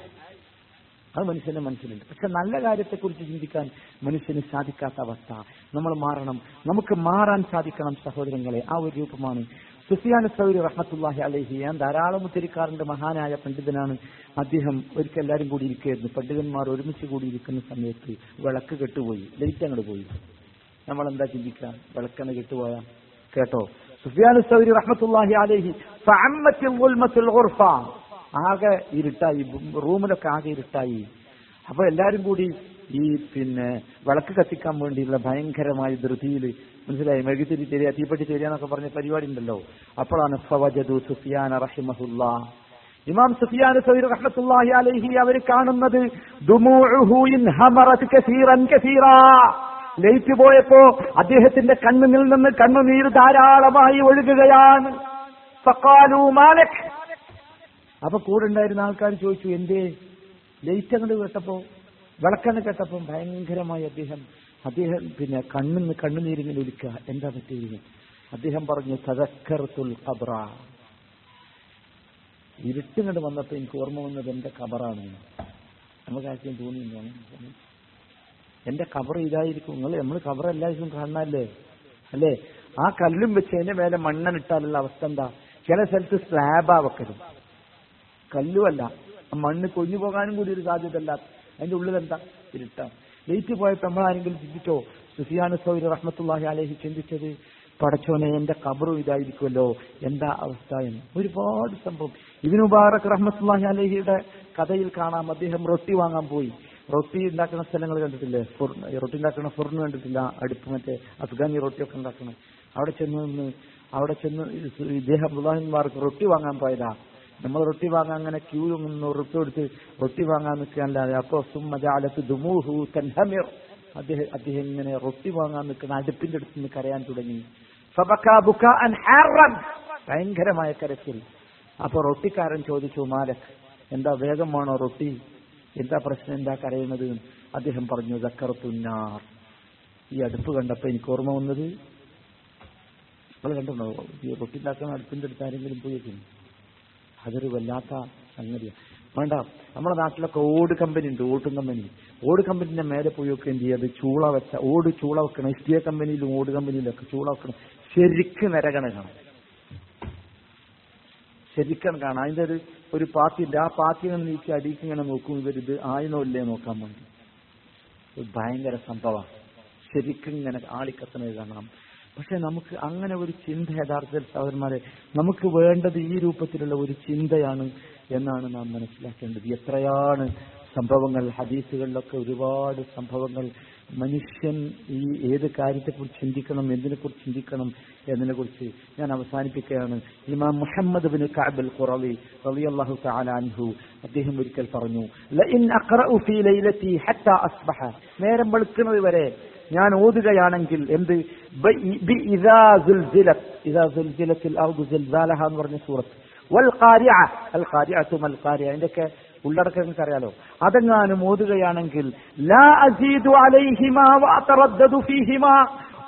അത് മനുഷ്യന്റെ മനസ്സിലുണ്ട്. പക്ഷെ നല്ല കാര്യത്തെക്കുറിച്ച് ചിന്തിക്കാൻ മനുഷ്യന് സാധിക്കാത്ത അവസ്ഥ. നമ്മൾ മാറണം, നമുക്ക് മാറാൻ സാധിക്കണം സഹോദരങ്ങളെ. ആ ഒരു രൂപമാണ് സുഫ്യാൻ അൽ-തൗരി റഹ്മത്തുള്ളാഹി അലൈഹി. ഞാൻ ധാരാളം ഉദ്ധരിക്കാറുണ്ട്, മഹാനായ പണ്ഡിതനാണ് അദ്ദേഹം. ഒരിക്കൽ എല്ലാവരും കൂടി ഇരിക്കുകയായിരുന്നു, പണ്ഡിതന്മാർ ഒരുമിച്ച് കൂടിയിരിക്കുന്ന സമയത്ത് വിളക്ക് കെട്ടുപോയി, ലൈറ്റ് അങ്ങോട്ട് പോയി. നമ്മളെന്താ ചിന്തിക്കാം? വിളക്കങ്ങ് കെട്ടുപോയാ കേട്ടോ. സുഫ്യാൻ അൽ-തൗരി റഹ്മത്തുള്ളാഹി അലൈഹി, ഫഅമ്മത്തി ഗുൽമത്തുൽ ഗുർഫ, ആകെ ഇരുട്ടായി, റൂമിലൊക്കെ ആകെ ഇരുട്ടായി. അപ്പൊ എല്ലാരും കൂടി ഈ പിന്നെ വിളക്ക് കത്തിക്കാൻ വേണ്ടിയുള്ള ഭയങ്കരമായ ധൃതിയിൽ, മനസ്സിലായി, മെഴുകുതിരി തരിക, തീപ്പെട്ടി തരിക എന്നൊക്കെ പറഞ്ഞ പരിപാടി ഉണ്ടല്ലോ. അപ്പോഴാണ് ഫവജദു സുഫിയാന റഹിമഹുല്ലാ, ഇമാം സുഫിയാൻ സൗരി റഹ്മത്തുള്ളാഹി അലൈഹി അവർ കാണുന്നത് ദുമൂഉഹു ഇൻഹമറത് കസീറൻ കസീറാ, ലൈറ്റ് പോയപ്പോ അദ്ദേഹത്തിന്റെ കണ്ണുനിൽ നിന്ന് കണ്ണുനീർ ധാരാളമായി ഒഴുകുകയാണ്. ഫഖാലു മാലക്, അപ്പൊ കൂടെ ഉണ്ടായിരുന്ന ആൾക്കാർ ചോദിച്ചു എന്തേ? ലൈറ്റ് അങ്ങോട്ട് കേട്ടപ്പോ, വിളക്കന്ന് കേട്ടപ്പോ ഭയങ്കരമായി അദ്ദേഹം പിന്നെ കണ്ണുനീരിങ്ങനെ ഒലിക്കുക. എന്താ പറ്റിയത്? അദ്ദേഹം പറഞ്ഞു തദക്കർതുൽ ഖബ്റ, ഇരുട്ടിങ്ങോട്ട് വന്നപ്പോൾ എനിക്ക് ഓർമ്മ വന്നത് എന്റെ ഖബറാണ്. നമുക്ക് ആശയം തോന്നിയിട്ടാണ് എന്റെ ഖബർ ഇതായിരിക്കും. നമ്മൾ ഖബർ എല്ലാവർക്കും കാണാനല്ലേ അല്ലേ? ആ കല്ലും വെച്ച് അതിന്റെ മേലെ മണ്ണെനിട്ടാലുള്ള അവസ്ഥ എന്താ? ചില സ്ഥലത്ത് സ്ലാബാ വെക്കരുത്, കല്ലുമല്ല, മണ്ണ് കൊഞ്ഞു പോകാനും കൂടി ഒരു സാധ്യത അല്ല. അതിന്റെ ഉള്ളിൽ എന്താ? ഇരുട്ടാ. ലൈറ്റ് പോയപ്പോൾ നമ്മളാരെങ്കിലും ചിന്തിച്ചോ? സുഫിയാൻ അൽ-സൗരി റഹ്മത്തുള്ളാഹി അലൈഹി ചിന്തിച്ചത് പടച്ചോനെ എന്റെ ഖബറും ഇതായിരിക്കുമല്ലോ, എന്താ അവസ്ഥ എന്ന്. ഒരുപാട് സംഭവം ഇബ്നു മുബാറക് റഹ്മത്തുള്ളാഹി അലൈഹിയുടെ കഥയിൽ കാണാം. അദ്ദേഹം റൊട്ടി വാങ്ങാൻ പോയി. റൊട്ടി ഉണ്ടാക്കുന്ന സ്ഥലങ്ങൾ കണ്ടിട്ടില്ലേ? റൊട്ടി ഉണ്ടാക്കുന്ന ഫുർണ് കണ്ടിട്ടില്ല? അടുപ്പ്, മറ്റേ അഫ്ഗാനി റൊട്ടിയൊക്കെ ഉണ്ടാക്കണം. അവിടെ ചെന്ന് ഇദ്ദേഹം അബ്ദുല്ലാഹ് ബിൻ മുബാറക് റൊട്ടി വാങ്ങാൻ പോയതാ. നമ്മൾ റൊട്ടി വാങ്ങാൻ അങ്ങനെ ക്യൂ റൊട്ടി എടുത്ത് റൊട്ടി വാങ്ങാൻ നിൽക്കാനല്ലാതെ. അപ്പൊ അദ്ദേഹം ഇങ്ങനെ റൊട്ടി വാങ്ങാൻ നിൽക്കുന്ന അടുപ്പിന്റെ അടുത്ത് നിന്ന് കരയാൻ തുടങ്ങി. ഭയങ്കരമായ കരച്ചിൽ. അപ്പൊ റൊട്ടിക്കാരൻ ചോദിച്ചു, മാലക് എന്താ, വേഗം വേണോ റൊട്ടി, എന്താ പ്രശ്നം, എന്താ കരയുന്നത്? അദ്ദേഹം പറഞ്ഞു ദക്കർത്തുന്നാർ, ഈ അടുപ്പ് കണ്ടപ്പോ എനിക്ക് ഓർമ്മ വന്നത്. നമ്മൾ കണ്ടുണ്ടോ ഈ റൊട്ടി ഉണ്ടാക്കാൻ അടുപ്പിന്റെ അടുത്ത് ആരെങ്കിലും പോയിരിക്കും? അതൊരു വല്ലാത്ത സംഗതിയാണ്. വേണ്ട, നമ്മുടെ നാട്ടിലൊക്കെ ഓട് കമ്പനി ഉണ്ട്, ഓട്ടും കമ്പനി. ഓട് കമ്പനിന്റെ മേലെ പോയി ഒക്കെ എന്ത് ചെയ്യുക? അത് ചൂള വെച്ച ഓട് ചൂള വെക്കണം. ഇഷ്ടിയ കമ്പനിയിലും ഓട് കമ്പനിയിലും ഒക്കെ ചൂള വെക്കണം. ശരിക്ക് നിരകണ കാണാം, ശരിക്കണം കാണാം. അതിൻ്റെ ഒരു പാത്തി ഉണ്ട്. ആ പാത്തി ഇങ്ങനെ നീക്കി അടിക്ക് ഇങ്ങനെ നോക്കും ഇവരിത് ആയിനോ ഇല്ലേ നോക്കാൻ വേണ്ടി. ഒരു ഭയങ്കര സംഭവമാണ്, ശരിക്കും ഇങ്ങനെ ആളിക്കത്തണത് കാണാം. പക്ഷെ നമുക്ക് അങ്ങനെ ഒരു ചിന്ത യഥാർത്ഥത്തിൽ സഹോദരന്മാരെ നമുക്ക് വേണ്ടത് ഈ രൂപത്തിലുള്ള ഒരു ചിന്തയാണ് എന്നാണ് നാം മനസ്സിലാക്കേണ്ടത്. എത്രയാണ് സംഭവങ്ങൾ, ഹദീസുകളിലൊക്കെ ഒരുപാട് സംഭവങ്ങൾ. മനുഷ്യൻ ഈ ഏത് കാര്യത്തെക്കുറിച്ച് ചിന്തിക്കണം, എന്തിനെക്കുറിച്ച് ചിന്തിക്കണം എന്നതിനെക്കുറിച്ച് ഞാൻ അവസാനിപ്പിക്കുകയാണ്. ഇമാം മുഹമ്മദ് ബിൻ കഅബ് അൽ-ഖുറവി റളിയല്ലാഹു തആല അൻഹു അദ്ദേഹം ഒരിക്കൽ പറഞ്ഞു, ലഇൻ അഖറഉ ഫീ ലൈലതി ഹത്താ അസ്ബഹ, നേരം വെളുക്കുന്നത് വരെ ഞാൻ ഓതുകയാണെങ്കിൽ എന്ത്, ബിഇദാ സുൽസിലത്, ഇദാ സുൽസിലത്തിൽ അർദ് സിൽസാലഹ എന്ന് പറഞ്ഞ സൂറത്ത്, വൽ ഖാരിഅ, അൽ ഖാരിഅതു മൽ ഖാരിഅ, അതിന്റെയൊക്കെ ഉള്ളടക്കങ്ങൾക്ക് അറിയാലോ, അതെങ്ങാനും ഓതുകയാണെങ്കിൽ ലാ അസീദു അലൈഹിമാ വഅതറദ്ദദു ഫീഹിമാ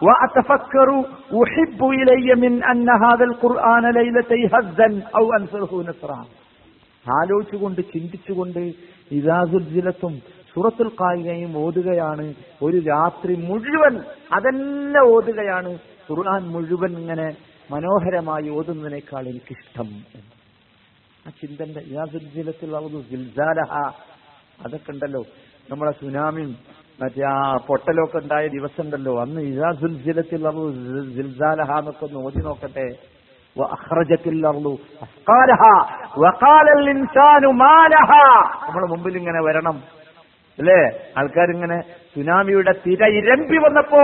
വഅതഫക്കറു ഉഹിബ്ബു ഇലയ്യ മിൻ അന്ന ഹാദൽ ഖുർആന ലൈലതൈ ഹസ്സൻ ഔ അൻസറഹു നസ്റ, ആലോചിച്ചുകൊണ്ട് ചിന്തിച്ചുകൊണ്ട് ഇദാ സുൽസിലത്തും സൂറത്തുൽ ഖാരിഅയും ഓതുകയാണ് ഒരു രാത്രി മുഴുവൻ. അതെന്നെ ഓതുകയാണ് ഖുർആൻ മുഴുവൻ ഇങ്ങനെ മനോഹരമായി ഓതുന്നതിനേക്കാൾ എനിക്കിഷ്ടം. ആ ചിന്തന്റെ അതൊക്കെ ഉണ്ടല്ലോ, നമ്മളെ സുനാമിയും മറ്റേ ആ പൊട്ടലൊക്കെ ഉണ്ടായ ദിവസം ഉണ്ടല്ലോ, അന്ന് എന്നൊക്കെ ഒന്ന് ഓതി നോക്കട്ടെ. നമ്മുടെ മുമ്പിൽ ഇങ്ങനെ വരണം അല്ലേ? ആൾക്കാരിങ്ങനെ സുനാമിയുടെ തിര ഇരമ്പി വന്നപ്പോ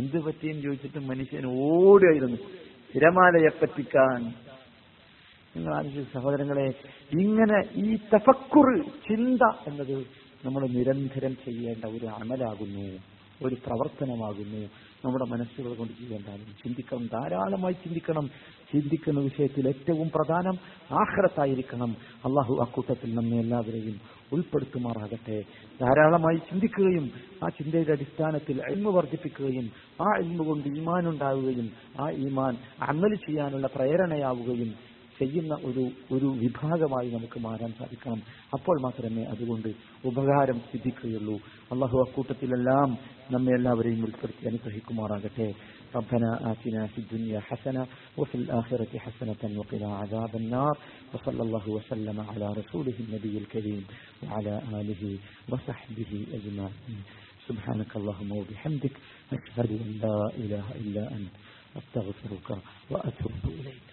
എന്ത് പറ്റിയെന്ന് ചോദിച്ചിട്ട് മനുഷ്യൻ ഓടുകയായിരുന്നു തിരമാലയെ പറ്റിക്കാൻ. നിങ്ങൾ ആലോചിച്ച സഹോദരങ്ങളെ, ഇങ്ങനെ ഈ തഫക്കുറ് ചിന്ത എന്നത് നമ്മൾ നിരന്തരം ചെയ്യേണ്ട ഒരു അമലാകുന്നു, ഒരു പ്രവർത്തനമാകുന്നു. നമ്മുടെ മനസ്സുകൾ കൊണ്ട് ചെയ്യേണ്ടത് ചിന്തിക്കണം, ധാരാളമായി ചിന്തിക്കണം. ചിന്തിക്കുന്ന വിഷയത്തിൽ ഏറ്റവും പ്രധാനം ആഖിറത്തായിരിക്കണം. അള്ളാഹു ആ കൂട്ടത്തിൽ നമ്മെ എല്ലാവരെയും ഉൾപ്പെടുത്തുമാറാകട്ടെ. ധാരാളമായി ചിന്തിക്കുകയും ആ ചിന്തയുടെ അടിസ്ഥാനത്തിൽ ഇൽമു വർദ്ധിപ്പിക്കുകയും ആ ഇൽമു കൊണ്ട് ഈമാൻ ഉണ്ടാവുകയും ആ ഈമാൻ അമൽ ചെയ്യാനുള്ള പ്രേരണയാവുകയും ചെയ്യുന്ന ഒരു വിഭാഗമായി നമുക്ക് മാറാൻ സാധിക്കണം. അപ്പോൾ മാത്രമേ അതുകൊണ്ട് ഉപകാരം സിദ്ധിക്കുകയുള്ളൂ. അള്ളാഹു അക്കൂട്ടത്തിലെല്ലാം നമ്മെ എല്ലാവരെയും ഉൾപ്പെടുത്തി അനുഗ്രഹിക്കുമാറാകട്ടെ. ربنا آتنا في الدنيا حسنة وفي الآخرة حسنة وقنا عذاب النار وصلى الله وسلم على رسوله النبي الكريم وعلى آله وصحبه أجمعين سبحانك اللهم وبحمدك أشهد أن لا إله إلا أنت أستغفرك وأتوب إليك.